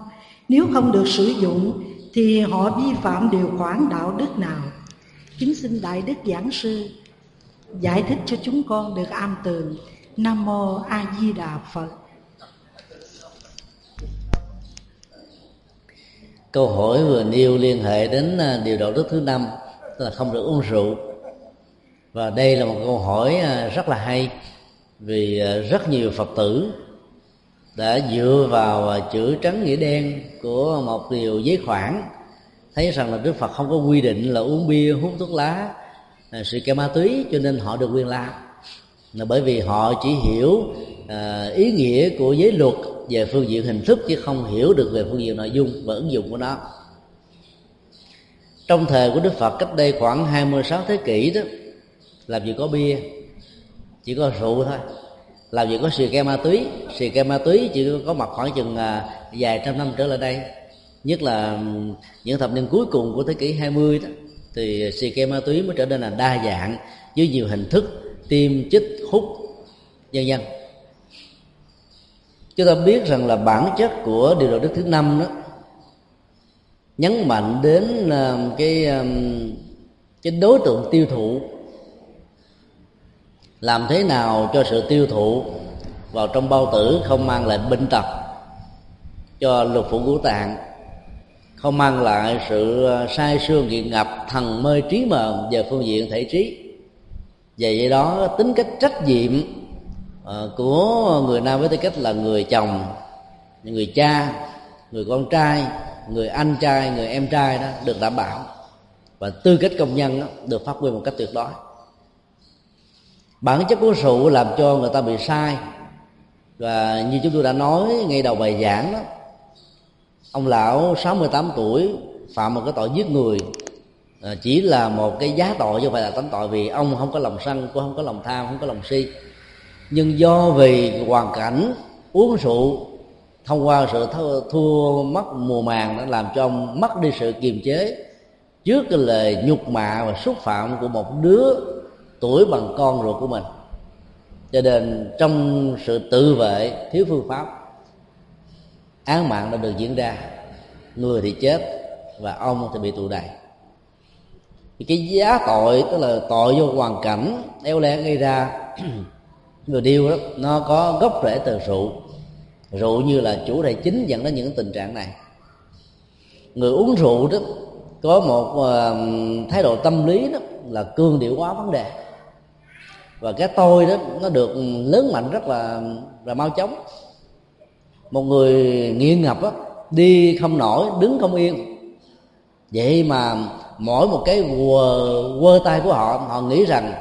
Nếu không được sử dụng thì họ vi phạm điều khoản đạo đức nào? Kính xin Đại Đức Giảng Sư giải thích cho chúng con được am tường. Nam mô A Di Đà Phật. Câu hỏi vừa nêu liên hệ đến điều đạo đức thứ 5, tức là không được uống rượu. Và đây là một câu hỏi rất là hay, vì rất nhiều Phật tử đã dựa vào chữ trắng nghĩa đen của một điều giới khoản, thấy rằng là Đức Phật không có quy định là uống bia, hút thuốc lá, sử dụng ma túy, cho nên họ được quyền làm. Là bởi vì họ chỉ hiểu ý nghĩa của giới luật về phương diện hình thức, chứ không hiểu được về phương diện nội dung và ứng dụng của nó. Trong thời của Đức Phật cách đây khoảng 26 thế kỷ đó, làm gì có bia, chỉ có rượu thôi. Làm gì có xì ke ma túy chỉ có mặt khoảng chừng vài trăm năm trở lại đây, nhất là những thập niên cuối cùng của thế kỷ 20 đó, thì xì ke ma túy mới trở nên là đa dạng với nhiều hình thức tiêm chích, hút vân vân. Chúng ta biết rằng là bản chất của điều đạo đức thứ 5 đó nhấn mạnh đến cái đối tượng tiêu thụ, làm thế nào cho sự tiêu thụ vào trong bao tử không mang lại bệnh tật cho lục phủ ngũ tạng, không mang lại sự say sưa nghiện ngập, thần mê trí mờ về phương diện thể trí. Về vậy đó, tính cách trách nhiệm của người nam với tư cách là người chồng, người cha, người con trai, người anh trai, người em trai đó được đảm bảo, và tư cách công nhân đó được phát huy một cách tuyệt đối. Bản chất của rượu làm cho người ta bị sai, và như chúng tôi đã nói ngay đầu bài giảng đó, ông lão 68 tuổi phạm một cái tội giết người, chỉ là một cái giá tội chứ không phải là tánh tội, vì ông không có lòng sân, cũng không có lòng tham, không có lòng si. Nhưng do vì hoàn cảnh uống rượu thông qua sự thua mất mùa màng đã làm cho ông mất đi sự kiềm chế trước cái lời nhục mạ và xúc phạm của một đứa tuổi bằng con ruột của mình, cho nên trong sự tự vệ thiếu phương pháp, án mạng đã được diễn ra, người thì chết và ông thì bị tù đày. Thì cái giá tội, tức là tội do hoàn cảnh éo le gây ra người điêu đó, nó có gốc rễ từ rượu. Rượu như là chủ đề chính dẫn đến những tình trạng này. Người uống rượu đó có một thái độ tâm lý đó là cương điệu hóa vấn đề, và cái tôi đó nó được lớn mạnh rất là mau chóng. Một người nghiện ngập đó, đi không nổi, đứng không yên, vậy mà mỗi một cái quơ tay của họ, họ nghĩ rằng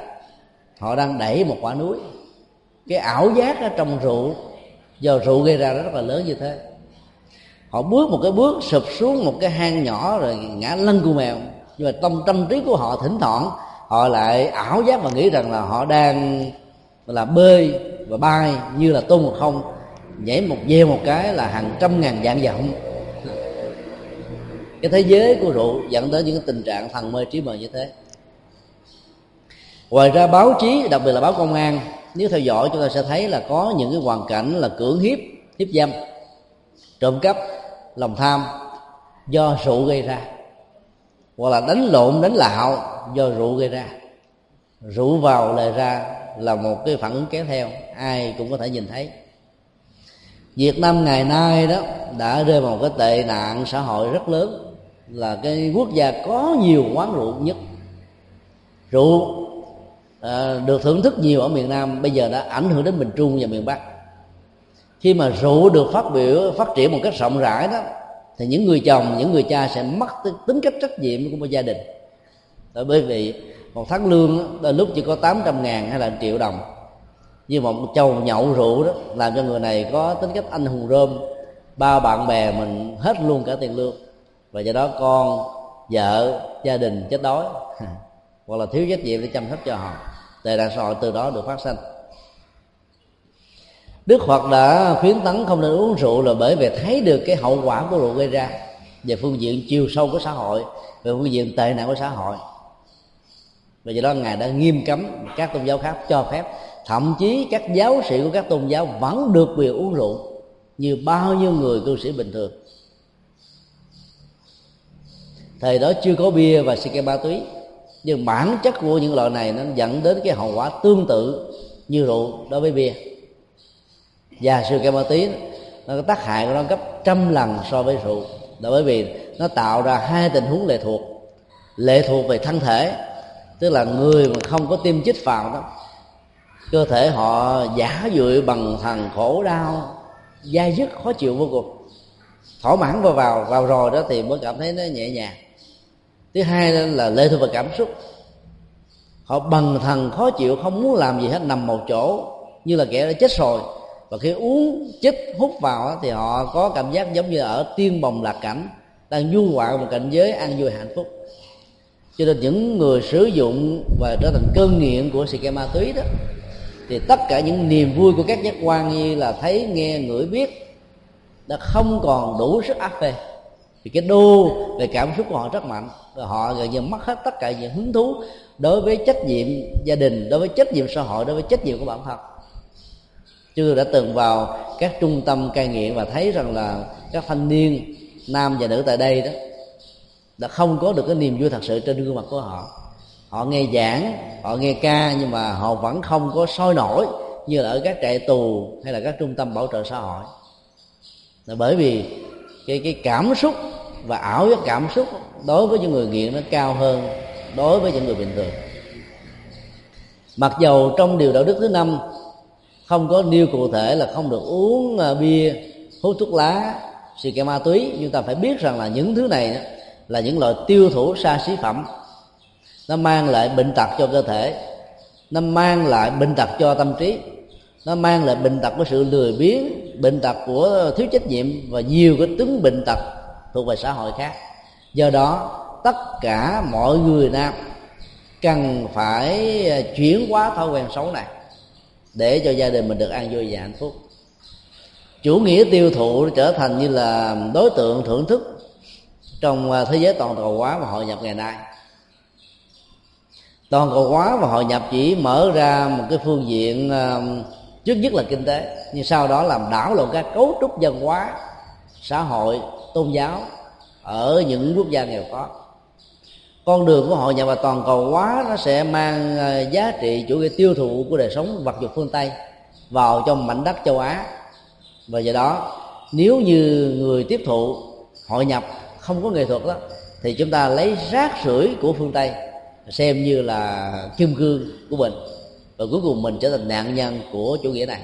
họ đang đẩy một quả núi. Cái ảo giác ở trong rượu, do rượu gây ra rất là lớn như thế. Họ bước một cái bước sụp xuống một cái hang nhỏ rồi ngã lăn cu mèo. Nhưng mà trong tâm trí của họ thỉnh thoảng họ lại ảo giác và nghĩ rằng là họ đang là bơi và bay như là tung một không, nhảy một dê một cái là hàng trăm ngàn vạn dặm. Cái thế giới của rượu dẫn tới những tình trạng thần mê trí mờ như thế. Ngoài ra báo chí, đặc biệt là báo công an, nếu theo dõi chúng ta sẽ thấy là có những cái hoàn cảnh là cưỡng hiếp, hiếp dâm, trộm cắp, lòng tham do rượu gây ra, hoặc là đánh lộn, đánh lạo do rượu gây ra. Rượu vào lời ra là một cái phản ứng kéo theo, ai cũng có thể nhìn thấy. Việt Nam ngày nay đó đã rơi vào một cái tệ nạn xã hội rất lớn, là cái quốc gia có nhiều quán rượu nhất. Rượu được thưởng thức nhiều ở miền Nam bây giờ đã ảnh hưởng đến miền Trung và miền Bắc. Khi mà rượu được phát triển một cách rộng rãi đó, thì những người chồng, những người cha sẽ mất tính cách trách nhiệm của một gia đình. Bởi vì một tháng lương đó, đôi lúc chỉ có 800 ngàn hay là 1 triệu đồng, nhưng mà một chầu nhậu rượu đó làm cho người này có tính cách anh hùng rơm, ba bạn bè mình hết luôn cả tiền lương, và do đó con, vợ, gia đình chết đói hoặc là thiếu trách nhiệm để chăm sóc cho họ. Tệ nạn xã hội từ đó được phát sinh. Đức Phật đã khuyến tấn không nên uống rượu là bởi vì thấy được cái hậu quả của rượu gây ra về phương diện chiều sâu của xã hội, về phương diện tệ nạn của xã hội. Và do đó Ngài đã nghiêm cấm, các tôn giáo khác cho phép. Thậm chí các giáo sĩ của các tôn giáo vẫn được quyền uống rượu như bao nhiêu người cư sĩ bình thường. Thời đó chưa có bia và si ke ma túy, nhưng bản chất của những loại này nó dẫn đến cái hậu quả tương tự như rượu đối với bia. Và si ke ma túy nó có tác hại của nó gấp trăm lần so với rượu, là bởi vì nó tạo ra hai tình huống lệ thuộc. Lệ thuộc về thân thể, tức là người mà không có tiêm chích vào đó, cơ thể họ giả dụi bằng thằng khổ đau, dai dứt, khó chịu vô cùng. Thỏa mãn vào rồi đó thì mới cảm thấy nó nhẹ nhàng. Thứ hai là lệ thuộc vào cảm xúc, họ bần thần khó chịu, không muốn làm gì hết, nằm một chỗ như là kẻ đã chết rồi. Và khi uống chích hút vào thì họ có cảm giác giống như ở tiên bồng lạc cảnh, đang du ngoạn một cảnh giới an vui hạnh phúc. Cho nên những người sử dụng và trở thành cơn nghiện của si ke ma túy đó, thì tất cả những niềm vui của các giác quan như là thấy, nghe, ngửi, biết đã không còn đủ sức áp phê. Thì cái đô về cảm xúc của họ rất mạnh, và họ gần như mất hết tất cả những hứng thú đối với trách nhiệm gia đình, đối với trách nhiệm xã hội, đối với trách nhiệm của bản thân. Chưa đã từng vào các trung tâm cai nghiện và thấy rằng là các thanh niên nam và nữ tại đây đó đã không có được cái niềm vui thật sự trên gương mặt của họ. Họ nghe giảng, họ nghe ca, nhưng mà họ vẫn không có sôi nổi như là ở các trại tù hay là các trung tâm bảo trợ xã hội. Là bởi vì cái cảm xúc và ảo giác cảm xúc đối với những người nghiện nó cao hơn đối với những người bình thường. Mặc dầu trong điều đạo đức thứ 5 không có nêu cụ thể là không được uống bia, hút thuốc lá, xì ke ma túy, nhưng ta phải biết rằng là những thứ này đó là những loại tiêu thụ xa xỉ phẩm. Nó mang lại bệnh tật cho cơ thể, nó mang lại bệnh tật cho tâm trí, nó mang lại bệnh tật của sự lười biếng, bệnh tật của thiếu trách nhiệm và nhiều cái tướng bệnh tật thuộc về xã hội khác. Do đó tất cả mọi người Nam cần phải chuyển hóa thói quen xấu này để cho gia đình mình được an vui và hạnh phúc. Chủ nghĩa tiêu thụ trở thành như là đối tượng thưởng thức trong thế giới toàn cầu hóa và hội nhập ngày nay. Toàn cầu hóa và hội nhập chỉ mở ra một cái phương diện trước nhất là kinh tế, nhưng sau đó làm đảo lộn các cấu trúc văn hóa, xã hội, tôn giáo ở những quốc gia nghèo khó. Con đường của hội nhập và toàn cầu hóa nó sẽ mang giá trị chủ nghĩa tiêu thụ của đời sống vật dục phương Tây vào trong mảnh đất châu Á. Và do đó, nếu như người tiếp thụ hội nhập không có nghệ thuật đó, thì chúng ta lấy rác rưởi của phương Tây xem như là kim cương của mình, và cuối cùng mình trở thành nạn nhân của chủ nghĩa này.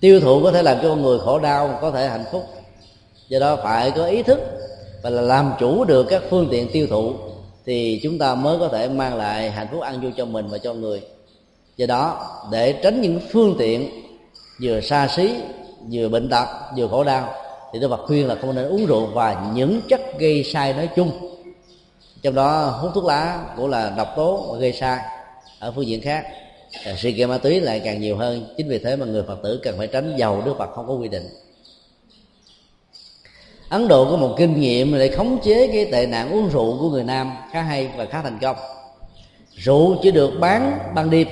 Tiêu thụ có thể làm cho con người khổ đau, có thể hạnh phúc. Do đó phải có ý thức và là làm chủ được các phương tiện tiêu thụ, thì chúng ta mới có thể mang lại hạnh phúc an vui cho mình và cho người. Do đó, để tránh những phương tiện vừa xa xí, vừa bệnh tật, vừa khổ đau, thì tôi khuyên là không nên uống rượu và những chất gây say nói chung, trong đó hút thuốc lá cũng là độc tố và gây sai ở phương diện khác. Sự kiện ma túy lại càng nhiều hơn. Chính vì thế mà người Phật tử cần phải tránh, dầu Đức Phật không có quy định. Ấn Độ có một kinh nghiệm để khống chế cái tệ nạn uống rượu của người Nam khá hay và khá thành công. Rượu chỉ được bán ban đêm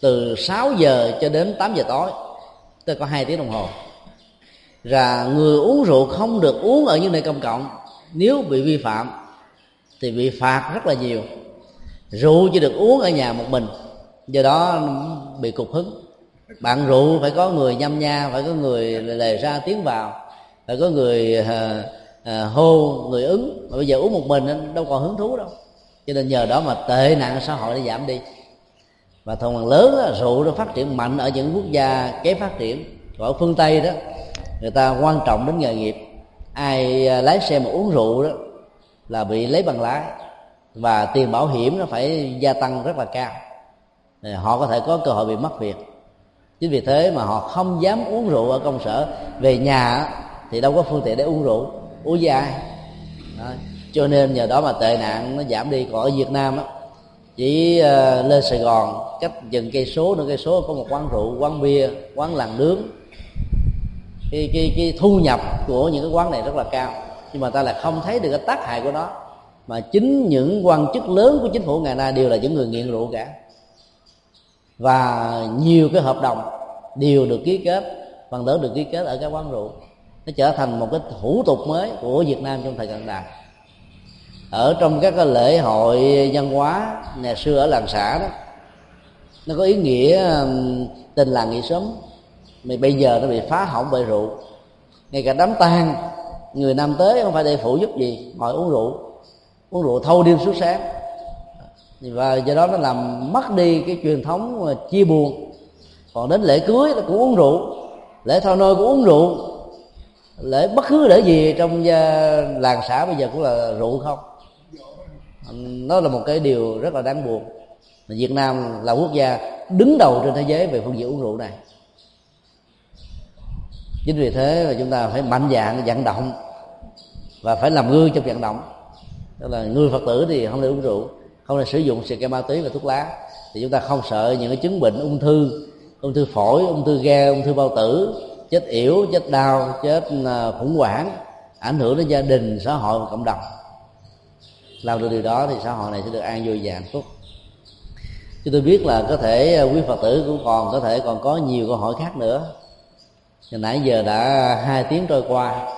từ 6 giờ cho đến 8 giờ tối, tức có 2 tiếng đồng hồ. Và người uống rượu không được uống ở những nơi công cộng, nếu bị vi phạm thì bị phạt rất là nhiều. Rượu chỉ được uống ở nhà một mình, do đó bị cục hứng. Bạn rượu phải có người nhâm nha, phải có người lề ra tiếng vào, phải có người hô, người ứng. Mà bây giờ uống một mình đâu còn hứng thú đâu. Cho nên nhờ đó mà tệ nạn xã hội đã giảm đi. Và thông thường lớn đó, rượu nó phát triển mạnh ở những quốc gia kém phát triển. Còn ở phương Tây đó, người ta quan trọng đến nghề nghiệp. Ai lái xe mà uống rượu đó là bị lấy bằng lái, và tiền bảo hiểm nó phải gia tăng rất là cao. Họ có thể có cơ hội bị mất việc. Chính vì thế mà họ không dám uống rượu ở công sở. Về nhà thì đâu có phương tiện để uống rượu, uống với ai đó. Cho nên nhờ đó mà tệ nạn nó giảm đi. Còn ở Việt Nam đó, chỉ lên Sài Gòn cách chừng cây số, nửa cây số có một quán rượu, quán bia, quán làng nướng. Cái thu nhập của những cái quán này rất là cao, nhưng mà ta lại không thấy được cái tác hại của nó. Mà chính những quan chức lớn của chính phủ ngày nay đều là những người nghiện rượu cả, và nhiều cái hợp đồng đều được ký kết, phần lớn được ký kết ở các quán rượu. Nó trở thành một cái hủ tục mới của Việt Nam trong thời cận đại. Ở trong các cái lễ hội văn hóa ngày xưa ở làng xã đó, nó có ý nghĩa tình làng nghĩa xóm, mà bây giờ nó bị phá hỏng bởi rượu. Ngay cả đám tang người nam tới không phải để phụ giúp gì, ngồi uống rượu thâu đêm suốt sáng. Và do đó nó làm mất đi cái truyền thống chia buồn. Còn đến lễ cưới nó cũng uống rượu, lễ thao nôi cũng uống rượu, lễ bất cứ lễ gì trong làng xã bây giờ cũng là rượu không. Nó là một cái điều rất là đáng buồn. Việt Nam là quốc gia đứng đầu trên thế giới về phương diện uống rượu này. Chính vì thế mà chúng ta phải mạnh dạn vận động, và phải làm gương trong vận động. Tức là người Phật tử thì không nên uống rượu, không nên sử dụng xì ke ma túy và thuốc lá, thì chúng ta không sợ những cái chứng bệnh ung thư phổi, ung thư gan, ung thư bao tử, chết yểu, chết đau, chết khủng hoảng, ảnh hưởng đến gia đình, xã hội và cộng đồng. Làm được điều đó thì xã hội này sẽ được an vui và hạnh phúc. Chứ tôi biết là có thể quý Phật tử cũng có thể có nhiều câu hỏi khác nữa. Nãy giờ đã 2 tiếng trôi qua,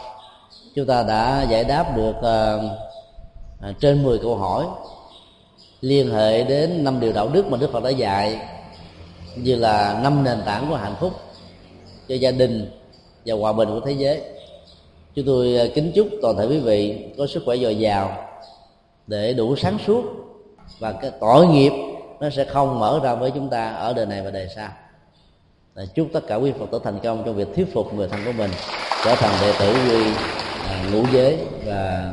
chúng ta đã giải đáp được trên 10 câu hỏi liên hệ đến 5 điều đạo đức mà Đức Phật đã dạy, như là 5 nền tảng của hạnh phúc cho gia đình và hòa bình của thế giới. Chúng tôi kính chúc toàn thể quý vị có sức khỏe dồi dào để đủ sáng suốt, và cái tội nghiệp nó sẽ không mở ra với chúng ta ở đời này và đời sau. Chúc tất cả quý Phật tử thành công trong việc thuyết phục người thân của mình trở thành đệ tử quy ngũ giới và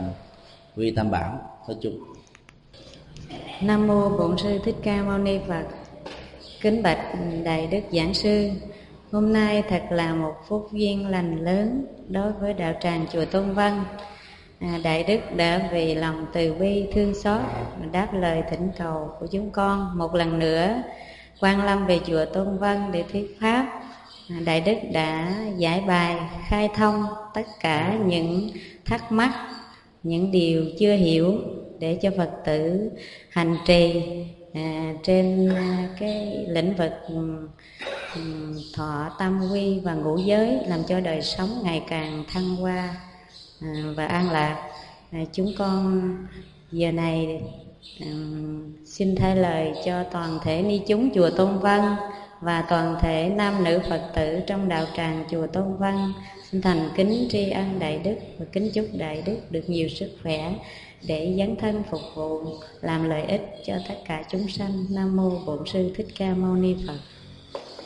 quy tam bảo nói chung. Nam mô Bổn Sư Thích Ca Mâu Ni Phật. Kính bạch Đại Đức Giảng Sư, hôm nay thật là một phút duyên lành lớn đối với đạo tràng chùa Tôn Vân. Đại Đức đã vì lòng từ bi thương xót đáp lời thỉnh cầu của chúng con. Một lần nữa quan lâm về chùa Tôn Vân để thuyết pháp. Đại Đức đã giải bài khai thông tất cả những thắc mắc, những điều chưa hiểu để cho Phật tử hành trì trên cái lĩnh vực thọ tam quy và ngũ giới, làm cho đời sống ngày càng thăng hoa và an lạc. Chúng con giờ này xin thay lời cho toàn thể ni chúng chùa Tôn Vân và toàn thể nam nữ Phật tử trong đạo tràng chùa Tôn Vân, xin thành kính tri ân Đại Đức và kính chúc Đại Đức được nhiều sức khỏe để dấn thân phục vụ làm lợi ích cho tất cả chúng sanh. Nam mô Bổn Sư Thích Ca Mâu Ni Phật.